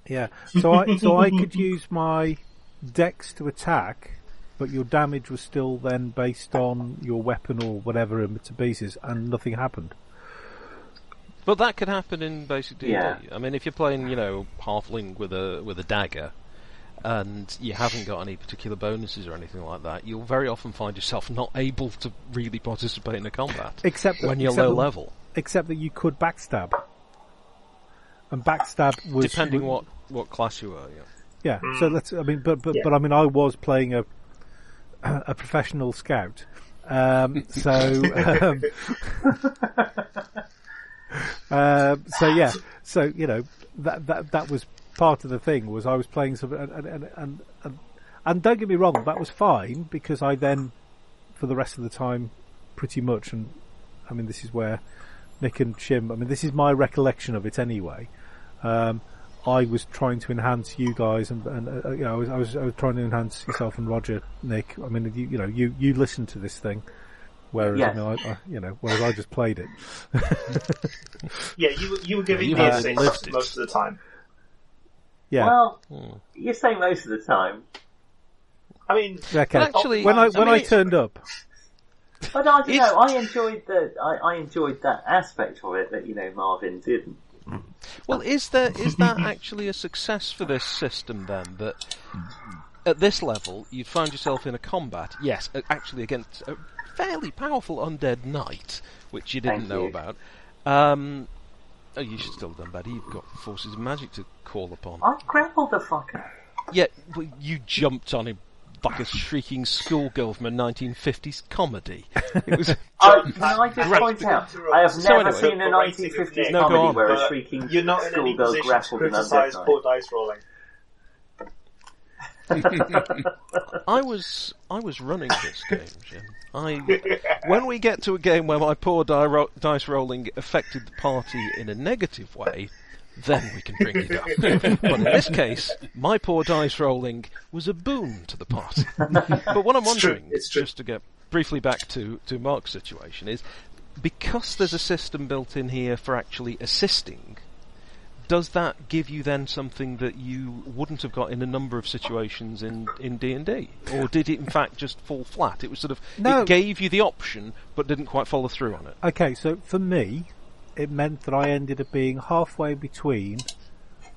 yeah, so I so I could use my dex to attack. But your damage was still then based on your weapon or whatever in bits and pieces, and nothing happened. But that could happen in basic D and D. Yeah. I mean, if you're playing, you know, halfling with a with a dagger, and you haven't got any particular bonuses or anything like that, you'll very often find yourself not able to really participate in a combat, except when you're except low that, level. Except that you could backstab, and backstab was depending what what class you were. Yeah. Yeah. So let's. I mean, but but yeah. but I mean, I was playing a. a professional scout. Um, so, um, uh, so yeah, so, you know, that, that, that was part of the thing was I was playing some, and, and, and, and, and don't get me wrong, that was fine because I then, for the rest of the time, pretty much, and I mean, this is where Nick and Shim, I mean, this is my recollection of it anyway. Um, I was trying to enhance you guys, and, and uh, you know, I was, I was I was trying to enhance yourself and Roger, Nick. I mean, you, you know, you, you listened to this thing, whereas yeah. I, mean, I, I you know, whereas I just played it. yeah, you you were giving me yeah, assists most of the time. Yeah. Well, hmm. you say most of the time. I mean, okay. actually, when I when I, mean, I turned up. I don't know. I enjoyed the I, I enjoyed that aspect of it that you know Marvin didn't. Well, is there is that actually a success for this system then? That at this level you'd find yourself in a combat, yes, actually against a fairly powerful undead knight, which you didn't Thank know you. about. Um, oh, you should still have done better. You've got forces of magic to call upon. I grappled the fucker. Yeah, well, you jumped on him like a shrieking schoolgirl from a nineteen fifties comedy. It was. I, can I like just point out, I have so never anyway, seen a nineteen fifties no, comedy on, where a shrieking schoolgirl grappled and undid poor dice rolling. I was I was running this game, Jim. I when we get to a game where my poor di- ro- dice rolling affected the party in a negative way, then we can bring it up. But in this case, my poor dice rolling was a boon to the party. But what I'm wondering, it's true. It's true. Just to get briefly back to, to Mark's situation, is because there's a system built in here for actually assisting. Does that give you then something that you wouldn't have got in a number of situations in, in D and D? Or did it in fact just fall flat? It was sort of, no. It gave you the option, but didn't quite follow through on it. Okay, so for me, it meant that I ended up being halfway between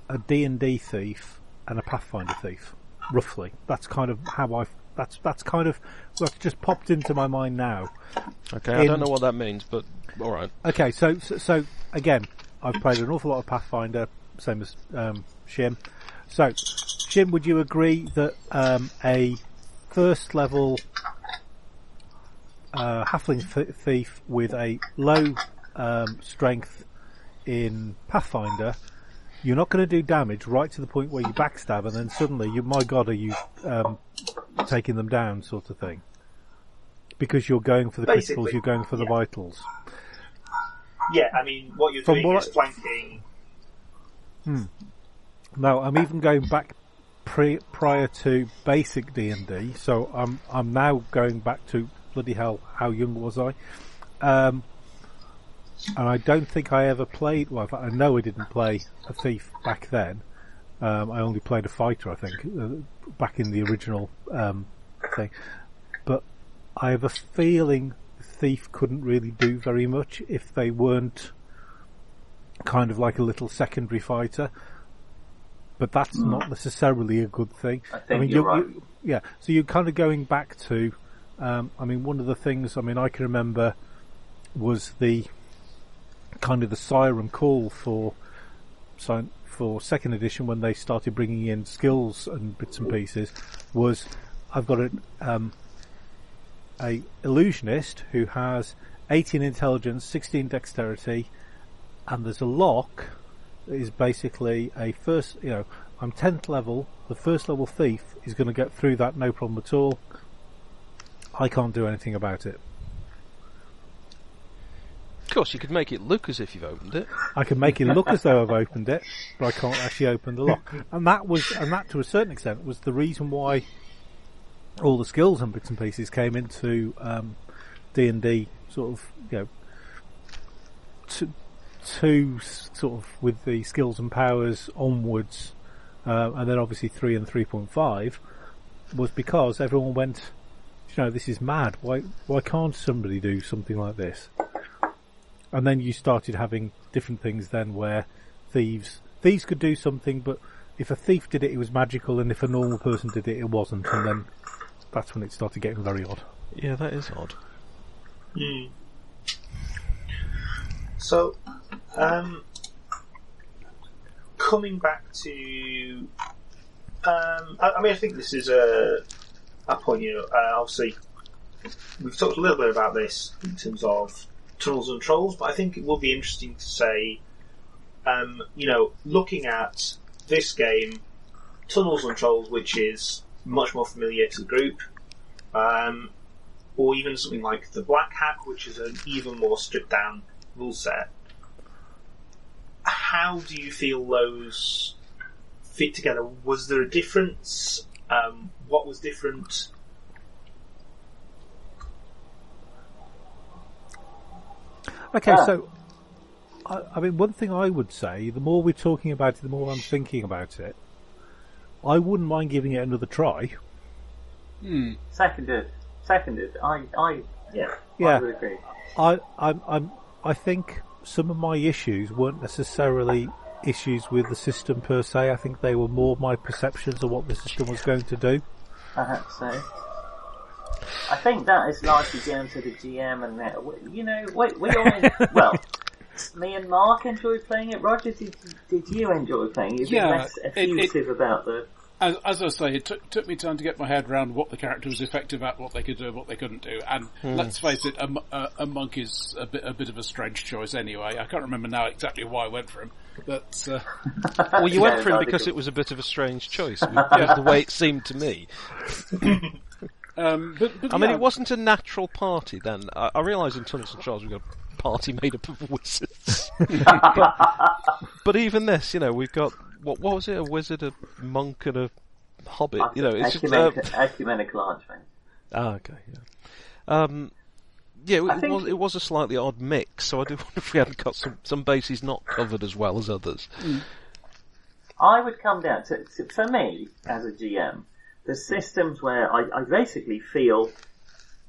a D and D thief and a Pathfinder thief, roughly. That's kind of how I've, that's, that's kind of what just popped into my mind now. Okay, in, I don't know what that means, but alright. Okay, so, so, so again, I've played an awful lot of Pathfinder, same as um, Shim. So, Shim, would you agree that um, a first level uh, halfling th- thief with a low um, strength in Pathfinder, you're not going to do damage right to the point where you backstab, and then suddenly, you, my God, are you um, taking them down, sort of thing? Because you're going for the Basically, criticals, you're going for the yeah. vitals. Yeah, I mean, what you're From doing what is flanking. Hmm. No, I'm even going back pre- prior to basic D and D, so I'm I'm now going back to bloody hell. How young was I? Um, and I don't think I ever played. Well, I know I didn't play a thief back then. Um, I only played a fighter, I think, uh, back in the original um, thing. But I have a feeling. Thief couldn't really do very much if they weren't kind of like a little secondary fighter, but that's mm. not necessarily a good thing. I, think I mean, you're, you're right. You, yeah. So you're kind of going back to. Um, I mean, one of the things I mean I can remember was the kind of the siren call for for second edition when they started bringing in skills and bits and pieces. Was I've got a. Um, A illusionist who has eighteen intelligence, sixteen dexterity, and there's a lock that is basically a first, you know, I'm tenth level, the first level thief is going to get through that no problem at all. I can't do anything about it. Of course, you could make it look as if you've opened it. I can make it look as though I've opened it, but I can't actually open the lock. And that was, and that to a certain extent was the reason why all the skills and bits and pieces came into um, D and D sort of, you know, to, to sort of with the skills and powers onwards, uh, and then obviously three and three point five was because everyone went, you know, this is mad. Why why can't somebody do something like this? And then you started having different things then where thieves thieves could do something, but if a thief did it, it was magical, and if a normal person did it, it wasn't, and then that's when it started getting very odd. Yeah, that is odd. Mm. So, um, coming back to, um, I, I mean, I think this is a, a point, you know, uh, obviously, we've talked a little bit about this in terms of Tunnels and Trolls, but I think it will be interesting to say, um, you know, looking at this game, Tunnels and Trolls, which is much more familiar to the group, um, or even something like the Black Hack, which is an even more stripped down rule set. How do you feel those fit together? Was there a difference? Um, what was different? Okay, ah. so I, I mean, one thing I would say, the more we're talking about it, the more I'm thinking about it. I wouldn't mind giving it another try. Mm. Seconded, seconded. I, I, yeah, yeah. I would agree. I, I'm, I'm, I think some of my issues weren't necessarily issues with the system per se. I think they were more my perceptions of what the system was going to do. Perhaps so. I think that is largely down to the G M and that. You know, we, we all well. Me and Mark enjoyed playing it. Roger, did, did you enjoy playing it? You've been yeah, less effusive it, it, about the as, as I say, it took, took me time to get my head around what the character was effective at, what they could do, and what they couldn't do. And mm. let's face it, a, a, a monk is a bit, a bit of a strange choice anyway. I can't remember now exactly why I went for him. But, uh... well, you yeah, went for him because it was a bit of a strange choice, yeah. the way it seemed to me. um, but, but I yeah. mean, it wasn't a natural party then. I, I realise in Tunnels and Trolls we've got a party made up of wizards. but, but even this, you know, we've got, what, what was it, a wizard, a monk and a hobbit? You know, it's ecumenical, just, uh... ecumenical archman. Ah, okay, yeah. Um... Yeah, it, think... was, it was a slightly odd mix, so I do wonder if we hadn't got some, some bases not covered as well as others. I would come down to, to for me, as a G M, the systems where I, I basically feel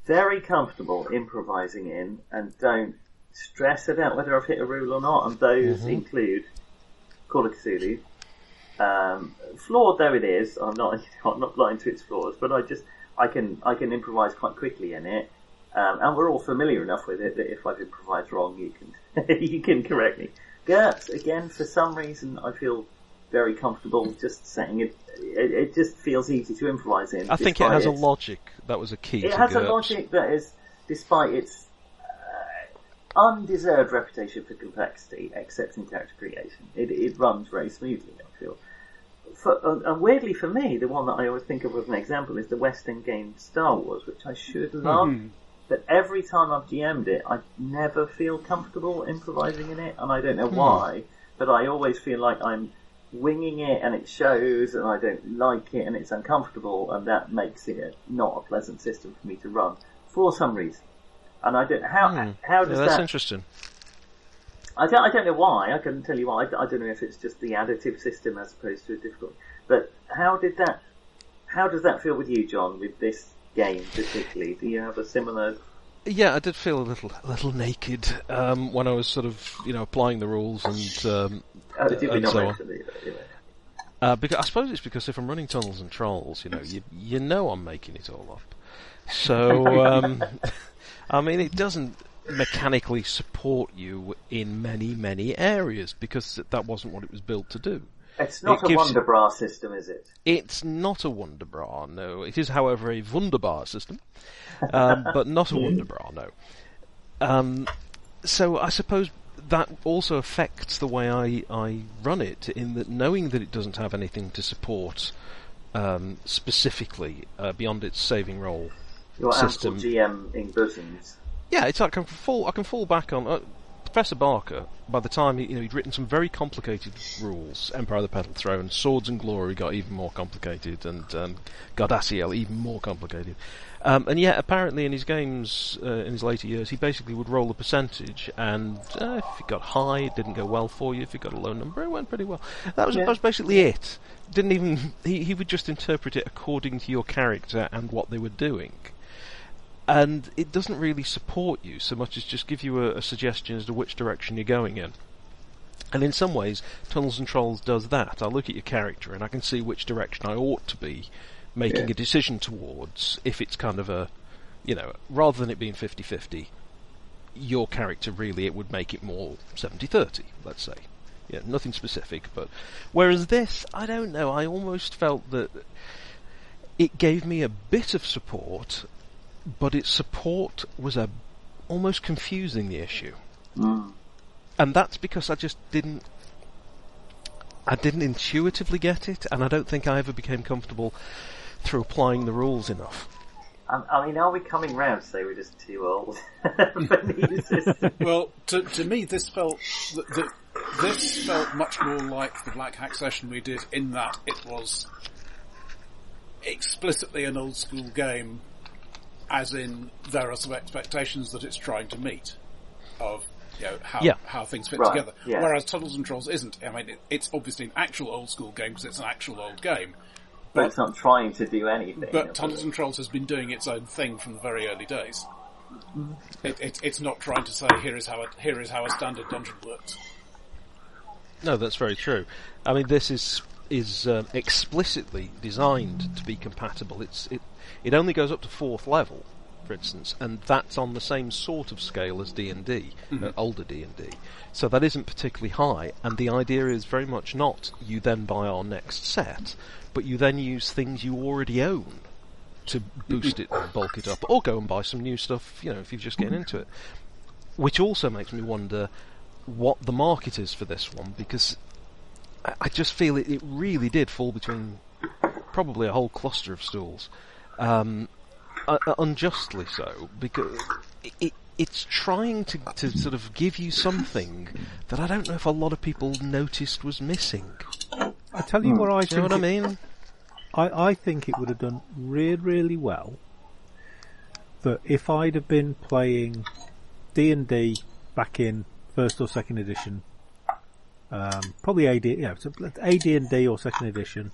very comfortable improvising in and don't stress about whether I've hit a rule or not, and those mm-hmm. include Call of Cthulhu. Um, flawed though it is, I'm not, I'm not blind to its flaws, but I just I can I can improvise quite quickly in it. Um, and we're all familiar enough with it that if I've improvised wrong, you can you can correct me. GURPS, again, for some reason, I feel very comfortable just saying it. It, it just feels easy to improvise in. I think it has its, a logic that was a key. It to has GURPS. a logic that is, despite its uh, undeserved reputation for complexity, except in character creation, it, it runs very smoothly. I feel. For, and weirdly for me, the one that I always think of as an example is the West End game Star Wars, which I should love. Mm-hmm. But every time I've G M'd it, I never feel comfortable improvising in it, and I don't know why, but I always feel like I'm winging it, and it shows, and I don't like it, and it's uncomfortable, and that makes it not a pleasant system for me to run, for some reason. And I don't... How, mm. how does yeah, that's that... That's interesting. I don't, I don't know why, I couldn't tell you why, I, I don't know if it's just the additive system as opposed to a difficult... But how did that... How does that feel with you, John, with this... game particularly? Do you have a similar... Yeah, I did feel a little a little naked um, when I was sort of, you know, applying the rules and, um, oh, did and we not so on. Either, yeah. uh, because, I suppose it's because if I'm running Tunnels and Trolls, you know, you, you know I'm making it all up. So, um, I mean, it doesn't mechanically support you in many, many areas because that wasn't what it was built to do. It's not it a gives, Wonderbra system, is it? It's not a Wonderbra, no. It is, however, a Wunderbar system, um, but not a Wunderbra, no. Um, so I suppose that also affects the way I, I run it, in that knowing that it doesn't have anything to support um, specifically uh, beyond its saving roll Your system. Your G M in bosoms. Yeah, it's like I can fall, I can fall back on... Uh, Professor Barker, by the time he, you know, he'd written some very complicated rules, Empire of the Petal Throne, Swords and Glory got even more complicated, and um, Gardassiel even more complicated. Um, and yet, apparently in his games, uh, in his later years, he basically would roll a percentage, and uh, if it got high, it didn't go well for you. If it got a low number, it went pretty well. That was, yeah. that was basically it. Didn't even he, he would just interpret it according to your character and what they were doing. And it doesn't really support you so much as just give you a, a suggestion as to which direction you're going in. And in some ways, Tunnels and Trolls does that. I look at your character and I can see which direction I ought to be making yeah. a decision towards if it's kind of a, you know, rather than it being fifty-fifty, your character really, it would make it more seventy-thirty, let's say. Yeah, nothing specific, but... Whereas this, I don't know, I almost felt that it gave me a bit of support... But its support was a, almost confusing the issue. Mm. And that's because I just didn't... I didn't intuitively get it, and I don't think I ever became comfortable through applying the rules enough. Um, I mean, are we coming round to say we're just too old? Well, to, to me, this felt... Th- th- this felt much more like the Black Hack session we did, in that it was explicitly an old-school game... As in, there are some expectations that it's trying to meet of, you know, how yeah. how things fit right. together. Yeah. Whereas Tunnels and Trolls isn't. I mean, it, it's obviously an actual old school game because it's an actual old game. But, but it's not trying to do anything. But Tunnels really. and Trolls has been doing its own thing from the very early days. Mm-hmm. It, it, it's not trying to say here is how a, here is how a standard dungeon works. No, that's very true. I mean, this is is um, explicitly designed to be compatible. It's it. It only goes up to fourth level, for instance, and that's on the same sort of scale as D and D, mm-hmm. uh, older D and D. So that isn't particularly high, and the idea is very much not you then buy our next set, but you then use things you already own to boost it and bulk it up, or go and buy some new stuff, you know, if you're just getting into it. Which also makes me wonder what the market is for this one, because I, I just feel it, it really did fall between probably a whole cluster of stools. Um, uh, unjustly so, because it, it, it's trying to, to sort of give you something that I don't know if a lot of people noticed was missing. I tell you what I think. You know what I mean? I, I think it would have done really, really well that if I'd have been playing D and D back in first or second edition, um, probably A D, you know, A D and D or second edition,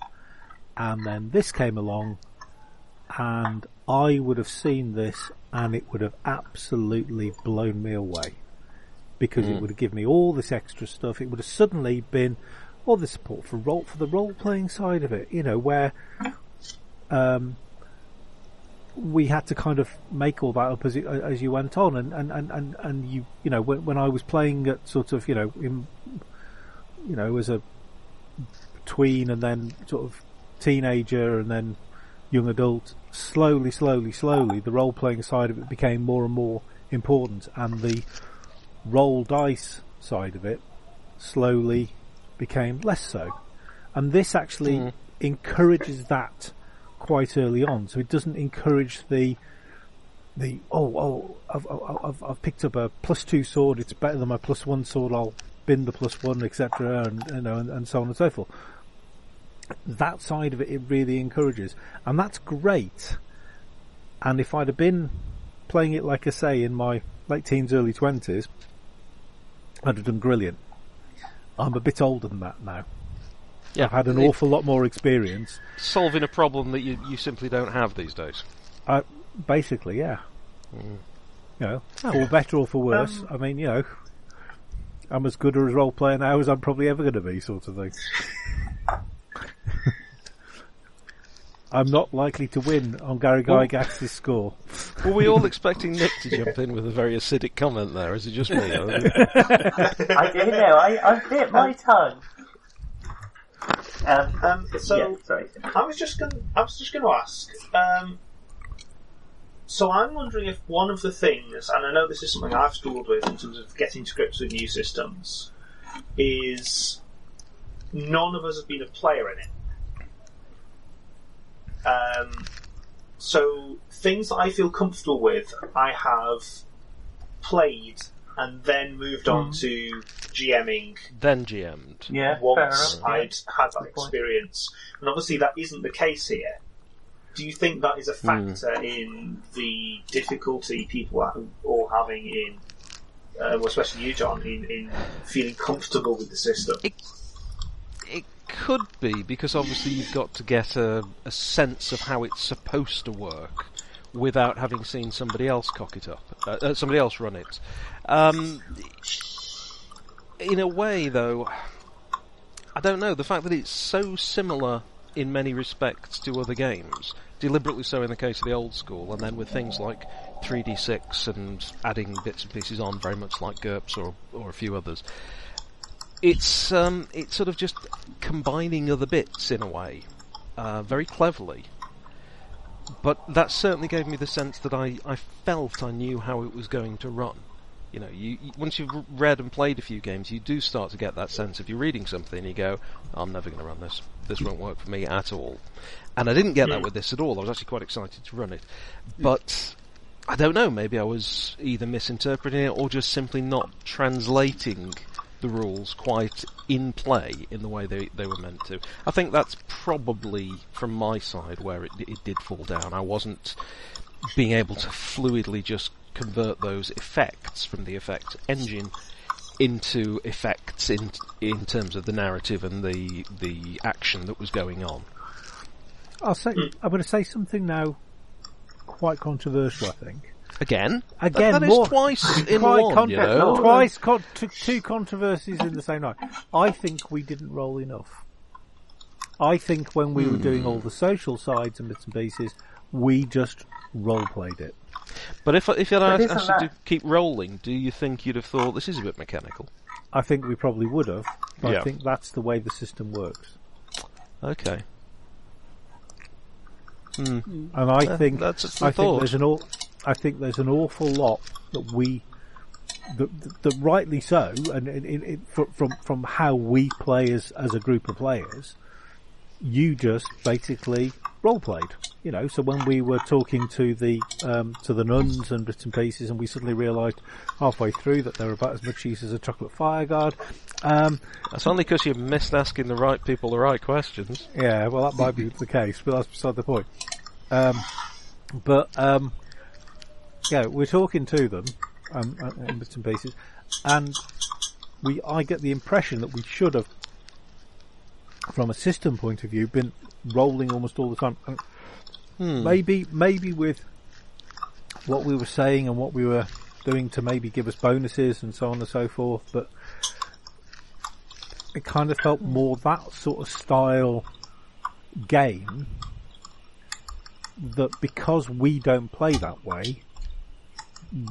and then this came along, and I would have seen this and it would have absolutely blown me away, because mm. it would have given me all this extra stuff. It would have suddenly been all the support for role, for the role playing side of it, you know, where um, we had to kind of make all that up as it, as you went on, and and and and, and you you know when, when I was playing at sort of you know in, you know as a tween and then sort of teenager and then young adult, slowly, slowly, slowly, the role-playing side of it became more and more important, and the roll dice side of it slowly became less so. And this actually mm. encourages that quite early on, so it doesn't encourage the the oh oh I've I've, I've picked up a plus two sword, it's better than my plus one sword, I'll bin the plus one, et cetera, and you know, and, and so on and so forth. That side of it, it really encourages, and that's great. And if I'd have been playing it, like I say, in my late teens, early twenties, I'd have done brilliant. I'm a bit older than that now. Yeah, I've had an it, awful lot more experience solving a problem that you, you simply don't have these days. Uh, basically, yeah. Mm. You know, oh. for better or for worse. Um, I mean, you know, I'm as good a role player now as I'm probably ever going to be, sort of thing. I'm not likely to win on Gary Gygax's score. Were we all expecting Nick to jump in with a very acidic comment there? Is it just me? I didn't know. I, I bit my tongue. Um, um, so yeah, sorry. I was just going. I was just going to ask. Um, so I'm wondering if one of the things, and I know this is something I've struggled with in terms of getting to grips with new systems, is none of us have been a player in it. Um, so things that I feel comfortable with, I have played and then moved mm. on to GMing. Then G M'd. Yeah, once I'd yeah. had that experience. And obviously that isn't the case here. Do you think that is a factor mm. in the difficulty people are all having in, uh, well, especially you, John, in, in feeling comfortable with the system? It- Could be, because obviously you've got to get a, a sense of how it's supposed to work without having seen somebody else cock it up, uh, uh, somebody else run it. Um, in a way, though, I don't know, the fact that it's so similar in many respects to other games, deliberately so in the case of the old school, and then with things like three D six and adding bits and pieces on, very much like GURPS or, or a few others. It's um, it's sort of just combining other bits in a way, uh, very cleverly. But that certainly gave me the sense that I, I felt I knew how it was going to run. You know, you, you once you've read and played a few games, you do start to get that sense. If you're reading something, you go, "I'm never going to run this. This won't work for me at all." And I didn't get that with this at all. I was actually quite excited to run it, but I don't know. Maybe I was either misinterpreting it or just simply not translating the rules quite in play in the way they, they were meant to. I think that's probably, from my side, where it, it did fall down. I wasn't being able to fluidly just convert those effects from the effect engine into effects in in terms of the narrative and the the action that was going on. I'll say, I'm going to say something now quite controversial, I think. Again, again, that, that more, is twice in one. Con- you know? Twice, con- t- two controversies in the same night. I think we didn't roll enough. I think when we mm. were doing all the social sides and bits and pieces, we just role played it. But if if you'd asked you to keep rolling, do you think you'd have thought this is a bit mechanical? I think we probably would have. But yeah. I think that's the way the system works. Okay. Mm. And I uh, think that's I thought. think there's an aw- I think there's an awful lot that we that, that, that rightly so, and it, it, from from how we play as as a group of players, you just basically role played. You know, so when we were talking to the um, to the nuns and bits and pieces, and we suddenly realised halfway through that they were about as much use as a chocolate fireguard. Um, that's only because you missed asking the right people the right questions. Yeah, well, that might be the case, but that's beside the point. Um, but um, yeah, we're talking to them um, in bits and pieces, and we I get the impression that we should have, from a system point of view, been rolling almost all the time. And hmm. Maybe, maybe with what we were saying and what we were doing to maybe give us bonuses and so on and so forth, but it kind of felt more that sort of style game that because we don't play that way,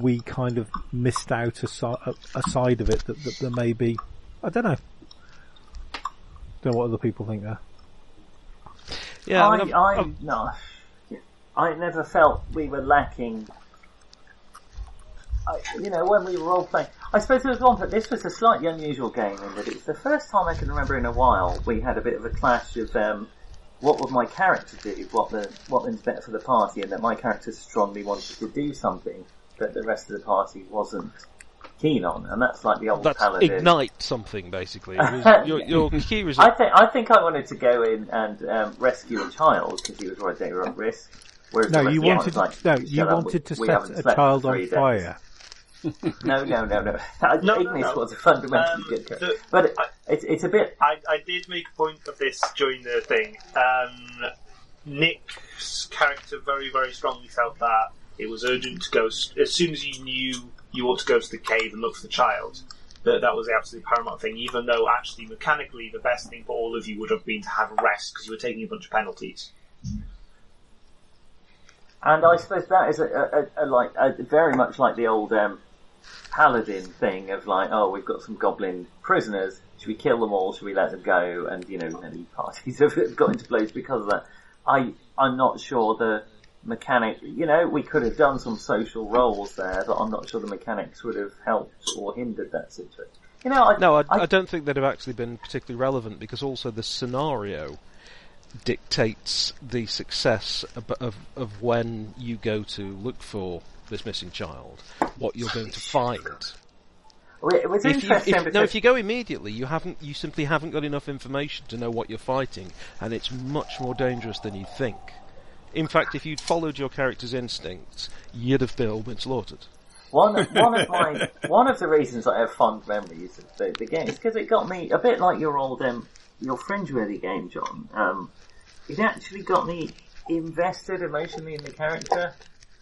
we kind of missed out a, a, a side of it that, that there may be, I don't know. Don't know what other people think there. Yeah, I, I, mean, I, I no, I never felt we were lacking. I, you know, when we were all playing, I suppose there was one, but this was a slightly unusual game in that it was the first time I can remember in a while we had a bit of a clash of um, what would my character do, what the what was better for the party, and that my character strongly wanted to do something that the rest of the party wasn't keen on, and that's like the old that's paladin. Ignite something, basically. Was, your, your key was... I think I think I wanted to go in and um, rescue a child because he was worried they were at risk. Whereas no, you wanted like, no, you wanted to set a child on fire. no, no, no, no. no Ignis no, no. was a fundamentally um, good character, but it, I, it's it's a bit. I, I did make a point of this during the thing. Um, Nick's character very, very strongly felt that it was urgent to go as soon as he knew. You ought to go to the cave and look for the child. That that was the absolute paramount thing, even though actually mechanically the best thing for all of you would have been to have a rest because you were taking a bunch of penalties. And I suppose that is a, a, a, a like a, very much like the old um, paladin thing of like, oh, we've got some goblin prisoners. Should we kill them all? Should we let them go? And you know, many parties have got into blows because of that. I I'm not sure the. Mechanic, you know, we could have done some social roles there, but I'm not sure the mechanics would have helped or hindered that situation. You know, I, no, I, I, I don't think they'd have actually been particularly relevant because also the scenario dictates the success of, of, of when you go to look for this missing child, what you're going to find. It was if interesting. You, if, because... No, if you go immediately, you haven't, you simply haven't got enough information to know what you're fighting, and it's much more dangerous than you think. In fact, if you'd followed your character's instincts, you'd have still been slaughtered. One, one of my, one of the reasons I have fond memories of the, the game is because it got me a bit like your old, um, your Fringeworthy game, John. Um, it actually got me invested emotionally in the character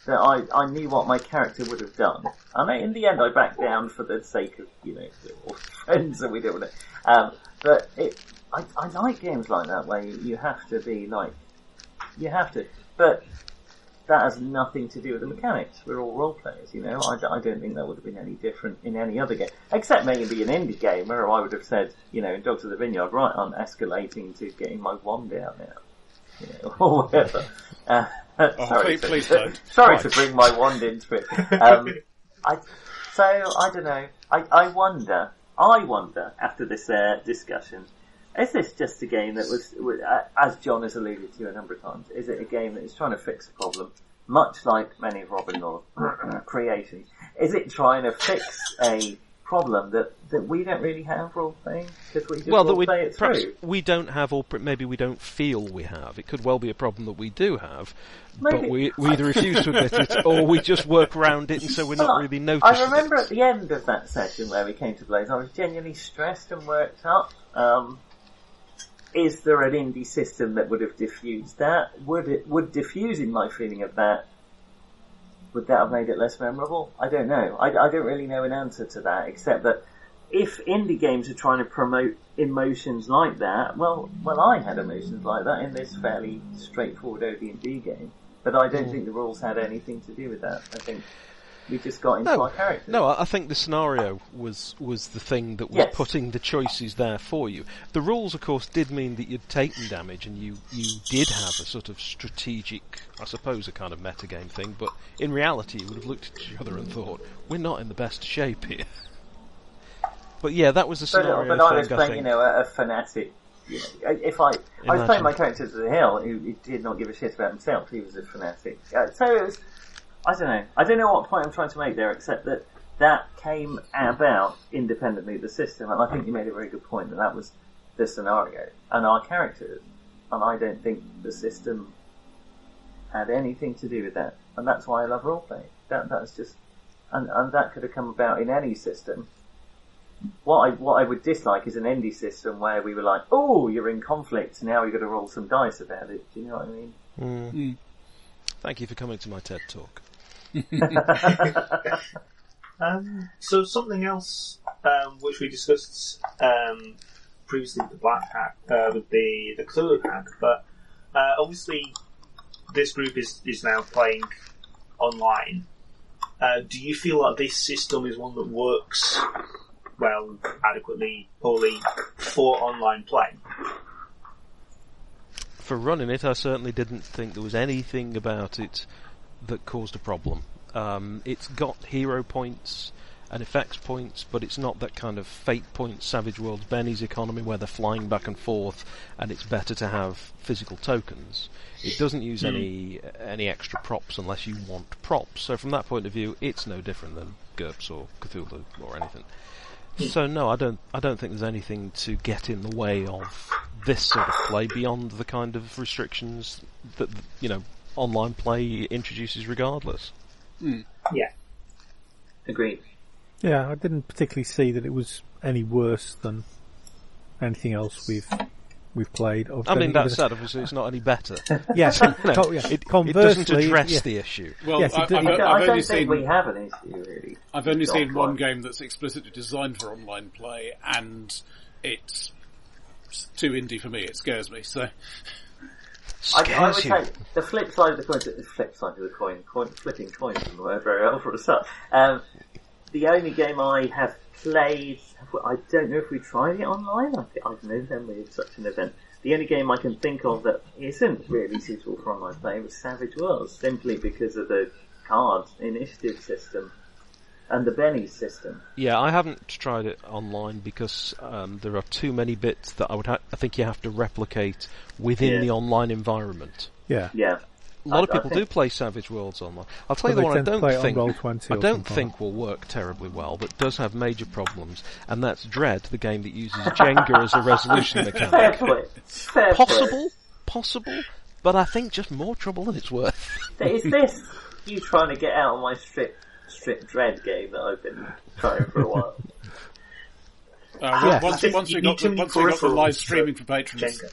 that I, I knew what my character would have done. And in the end, I backed down for the sake of, you know, we're friends and we don't want to. Um, but it, I, I like games like that where you have to be like. You have to, but that has nothing to do with the mechanics. We're all role players, you know. I, I don't think that would have been any different in any other game, except maybe an indie game where I would have said, you know, in Dogs of the Vineyard, right, I'm escalating to getting my wand out now, you know, or whatever. Uh, oh, sorry, please, to, please sorry to bring my wand into it. Um, I, so I don't know. I, I wonder. I wonder after this uh, discussion. Is this just a game that was, as John has alluded to a number of times, is it a game that is trying to fix a problem, much like many of Robin Lord's creations? Is it trying to fix a problem that, that we don't really have role-playing? Because we just well, that we, play it perhaps through? We don't have, or maybe we don't feel we have. It could well be a problem that we do have, maybe. But we, we either refuse to admit it, or we just work around it, and so we're not well, really noticing I remember it. At the end of that session where we came to Blaze, I was genuinely stressed and worked up. Um... Is there an indie system that would have diffused that? Would it, would diffusing my feeling of that, would that have made it less memorable? I don't know. I, I don't really know an answer to that, except that if indie games are trying to promote emotions like that, well, well, I had emotions like that in this fairly straightforward O D and D game. But I don't mm. think the rules had anything to do with that. I think we just got into no, our characters. No, I think the scenario was, was the thing that was yes. putting the choices there for you. The rules, of course, did mean that you'd taken damage and you, you did have a sort of strategic, I suppose, a kind of metagame thing, but in reality you would have looked at each other and thought, we're not in the best shape here. But yeah, that was the scenario. But, but I was thing, playing, I you know, a, a fanatic. You know, if I, I was playing my character as a hill who, who did not give a shit about himself. He was a fanatic. Uh, so it was, I don't know. I don't know what point I'm trying to make there, except that that came about independently of the system, and I think you made a very good point that that was the scenario and our characters, and I don't think the system had anything to do with that, and that's why I love roleplay. That that's just, and and that could have come about in any system. What I what I would dislike is an indie system where we were like, oh, you're in conflict, now we've got to roll some dice about it. Do you know what I mean? Mm. Mm. Thank you for coming to my TED Talk. um, so something else um, which we discussed um, previously with the Black Hack uh, would be the Clue Hack, but uh, obviously this group is, is now playing online. Uh, do you feel like this system is one that works well, adequately, poorly for online play? For running it, I certainly didn't think there was anything about it that caused a problem. Um, it's got hero points and effects points, but it's not that kind of Fate points, Savage Worlds, Benny's economy where they're flying back and forth, and it's better to have physical tokens. It doesn't use mm. any any extra props unless you want props. So from that point of view, it's no different than GURPS or Cthulhu or anything. So no, I don't. I don't think there's anything to get in the way of this sort of play beyond the kind of restrictions that, you know, online play introduces, regardless. Mm. Yeah, agreed. Yeah, I didn't particularly see that it was any worse than anything else we've we've played. I've I mean, that said, obviously, it's not any better. Yes, no, Co- yeah. it, it doesn't address yeah. the issue. Well, yes, I, I've, I've I don't only think seen, we have an issue, really. I've only seen one point. game that's explicitly designed for online play, and it's too indie for me. It scares me, so... I, I would say the flip side of the coin, the flip side of the coin, coin flipping coins and whatever else for stuff. Um, the only game I have played, I don't know if we tried it online. I think I've known them with such an event. The only game I can think of that isn't really suitable for online play was Savage Worlds, simply because of the card initiative system and the Benny system. Yeah, I haven't tried it online because um, there are too many bits that I would. Ha- I think you have to replicate within yeah. the online environment. Yeah, yeah. A lot I, of people think... do play Savage Worlds online. I'll tell but you the one I don't think on I don't think will work terribly well, but does have major problems, and that's Dread, the game that uses Jenga as a resolution mechanic. Fair Fair possible, possible, but I think just more trouble than it's worth. Is this you trying to get out on my strip strip Dread game that I've been trying for a while? Uh, yeah. Once, just, once we got the, once we got the live streaming for patrons. Jenga.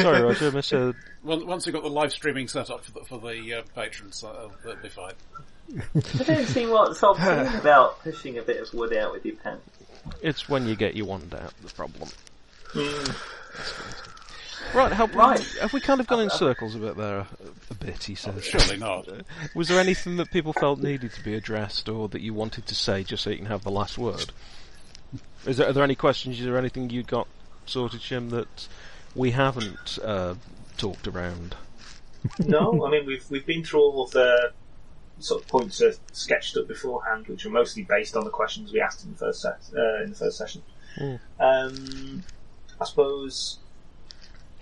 Sorry, Roger. Missed a... Once we got the live streaming set up for the, for the uh, patrons, uh, that'd be fine. I don't see what's obscene about pushing a bit of wood out with your pen. It's when you get your wand out the problem. Mm. Right, how, right. Have we kind of gone in circles a bit there? A, a bit, he says. Oh, surely not. Was there anything that people felt needed to be addressed, or that you wanted to say, just so you can have the last word? Is there, are there any questions? Is there anything you got sorted, Jim, that we haven't uh, talked around? No, I mean, we've we've been through all of the sort of points that sketched up beforehand, which are mostly based on the questions we asked in the first set, uh, in the first session. Mm. Um, I suppose,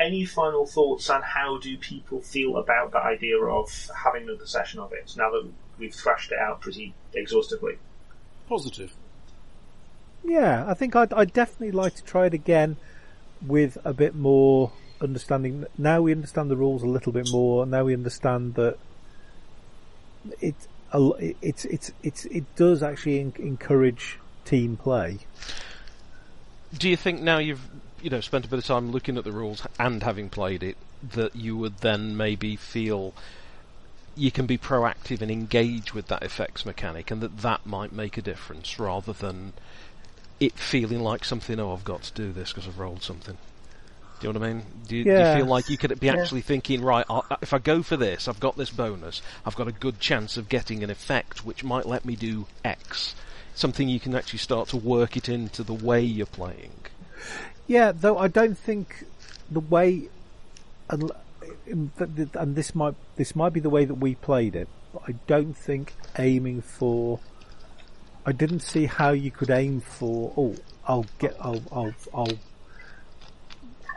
any final thoughts on how do people feel about that idea of having another session of it, now that we've thrashed it out pretty exhaustively? Positive. Yeah, I think I'd, I'd definitely like to try it again with a bit more understanding. Now we understand the rules a little bit more, and now we understand that it it's it's it's it does actually in, encourage team play. Do you think now you've you know spent a bit of time looking at the rules and having played it, that you would then maybe feel you can be proactive and engage with that effects mechanic, and that that might make a difference rather than it feeling like something, oh, I've got to do this because I've rolled something? Do you know what I mean? Do you, yeah. do you feel like you could be actually yeah. thinking, right, if I go for this, I've got this bonus, I've got a good chance of getting an effect which might let me do X. Something you can actually start to work it into the way you're playing. Yeah, though I don't think the way... And this might this might be the way that we played it, but I don't think aiming for... I didn't see how you could aim for, oh, I'll get... I'll... I'll, I'll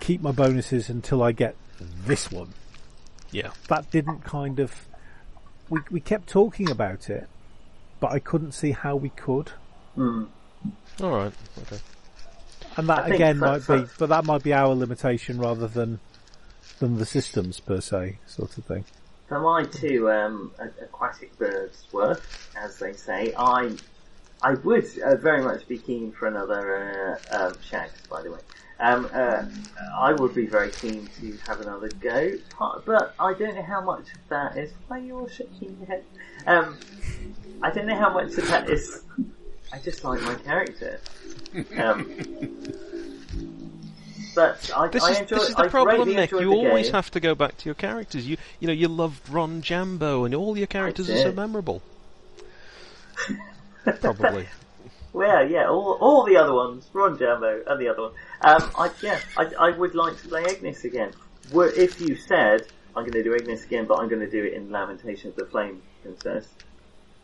keep my bonuses until I get this one. Yeah. That didn't kind of... We we kept talking about it, but I couldn't see how we could. Mm. All right. Okay. And that, I again, might be... That. But that might be our limitation rather than than the systems, per se, sort of thing. For my two um, aquatic birds' worth, as they say, I I would uh, very much be keen for another uh, um, shags, by the way. Um, uh, I would be very keen to have another go, but I don't know how much of that is. Why are you all shaking your head? Um, I don't know how much of that is. I just like my character. Um, but I, this I is, enjoy. This is the I problem, Nick. You always game. have to go back to your characters. You, you know, you loved Ron Jambo, and all your characters are so memorable. Probably. Well, yeah, all all the other ones, Ron Jambo and the other one. Um, I, yeah, I, I would like to play Ignis again. Were, if you said, I'm going to do Ignis again, but I'm going to do it in Lamentation of the Flame Princess,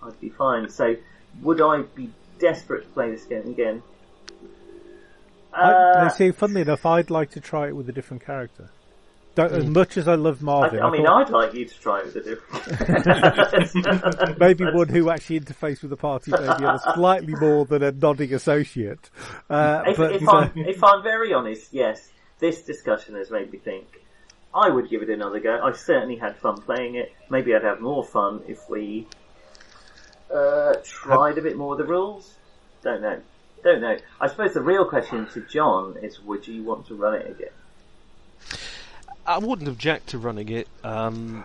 I'd be fine. So, would I be desperate to play this game again? Uh, I, see, funnily enough, I'd like to try it with a different character. Don't, as much as I love Marvin... I, I mean, I thought... I'd like you to try it with a different... Maybe one who actually interfaced with the party maybe slightly more than a nodding associate. Uh, if, but, if, I'm, if I'm very honest, yes, this discussion has made me think I would give it another go. I certainly had fun playing it. Maybe I'd have more fun if we uh, tried a bit more of the rules. Don't know. Don't know. I suppose the real question to John is, would you want to run it again? I wouldn't object to running it. Um,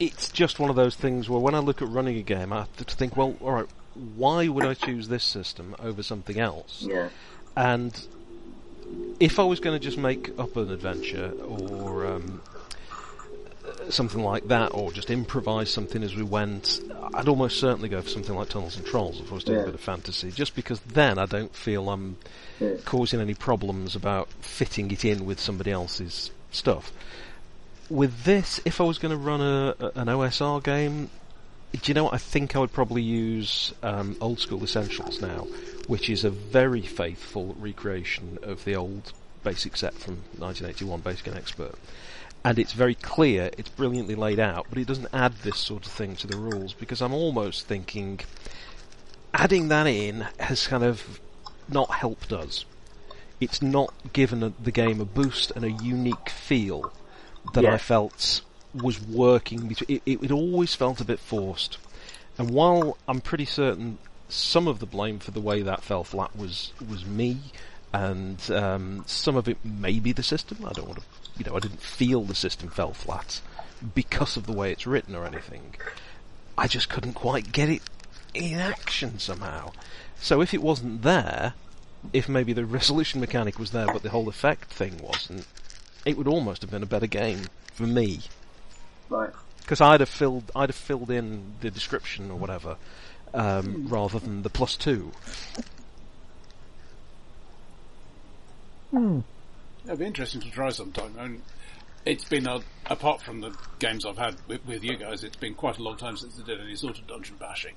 it's just one of those things where when I look at running a game, I have to think, well, all right, why would I choose this system over something else? Yeah. And if I was going to just make up an adventure or um, something like that, or just improvise something as we went, I'd almost certainly go for something like Tunnels and Trolls if I was doing yeah. a bit of fantasy, just because then I don't feel I'm yeah. causing any problems about fitting it in with somebody else's stuff. With this, if I was going to run a, an O S R game, do you know what? I think I would probably use um, Old School Essentials now, which is a very faithful recreation of the old basic set from nineteen eighty-one, Basic and Expert. And it's very clear, it's brilliantly laid out, but it doesn't add this sort of thing to the rules, because I'm almost thinking adding that in has kind of not helped us. It's not given the game a boost and a unique feel that yeah. I felt was working. Between, it, it always felt a bit forced. And while I'm pretty certain some of the blame for the way that fell flat was was me, and um, some of it may be the system. I don't want to, you know, I didn't feel the system fell flat because of the way it's written or anything. I just couldn't quite get it in action somehow. So if it wasn't there, if maybe the resolution mechanic was there but the whole effect thing wasn't, it would almost have been a better game for me. Right. Because I'd have filled I'd have filled in the description or whatever, um, rather than the plus two. Hmm. It'd be interesting to try sometime. I mean, it's been, a, apart from the games I've had with, with you guys, it's been quite a long time since I did any sort of dungeon bashing.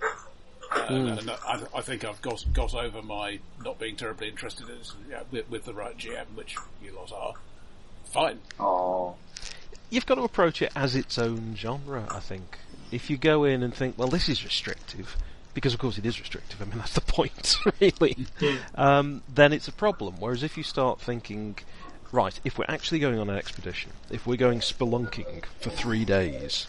Uh, mm. And I, I think I've got got over my not being terribly interested in it, yeah, with, with the right G M, which you lot are. Fine. Aww. You've got to approach it as its own genre, I think. If you go in and think, well, this is restrictive, because of course it is restrictive, I mean, that's the point, really, um, then it's a problem. Whereas if you start thinking, right, if we're actually going on an expedition, if we're going spelunking for three days...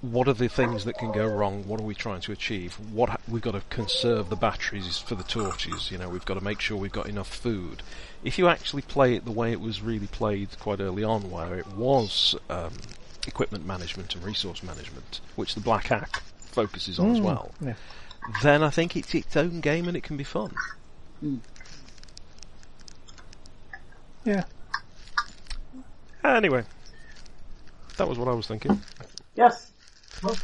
What are the things that can go wrong? What are we trying to achieve? What ha- we've got to conserve the batteries for the torches. You know, we've got to make sure we've got enough food. If you actually play it the way it was really played quite early on, where it was um, equipment management and resource management, which the Black Hack focuses on mm, as well, yeah. then I think it's its own game and it can be fun. Mm. Yeah. Anyway, that was what I was thinking. Yes. Well,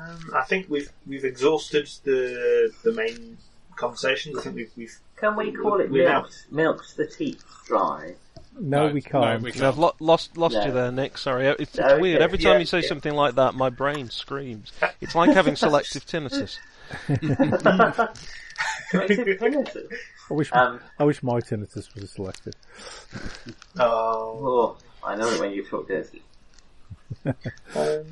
um, I think we've we've exhausted the the main conversations. I think we've we've. Can we call it milked, milked the teats dry? No, no, we can't. No, we can't. I've lo- lost lost no. you there, Nick. Sorry, it's, no, it's weird. Every time yeah, you say yeah. something like that, my brain screams. It's like having selective tinnitus. Selective tinnitus. I wish um, I wish my tinnitus was selective. Oh, oh, I know it when you talk dirty. um,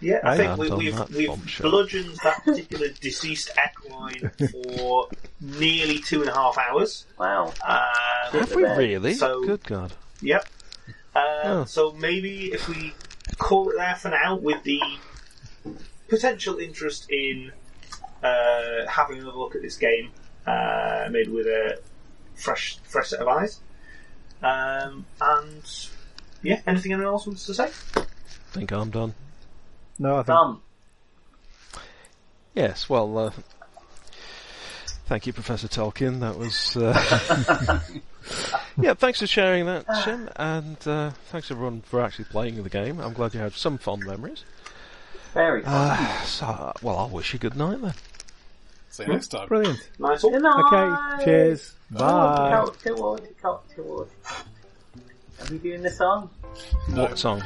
yeah, I, I think we, we've we've bludgeoned that particular deceased equine for nearly two and a half hours. Wow! Um, Have we there. really? So, Good God! Yep. Um, oh. So maybe if we call it there for now, with the potential interest in uh, having another look at this game, uh, maybe with a fresh fresh set of eyes. Um, and yeah, anything anyone else wants to say? I think I'm done. No, I think... Done. Yes, well, uh, thank you, Professor Tolkien. That was... Uh... yeah, thanks for sharing that, Jim, and uh, thanks, everyone, for actually playing the game. I'm glad you had some fond memories. Very fond. Uh, so, well, I'll wish you good night, then. See you next time. Brilliant. Nice. Good night. Okay, cheers. Bye. Bye. Count toward, count toward. Are we doing the song? No. What song?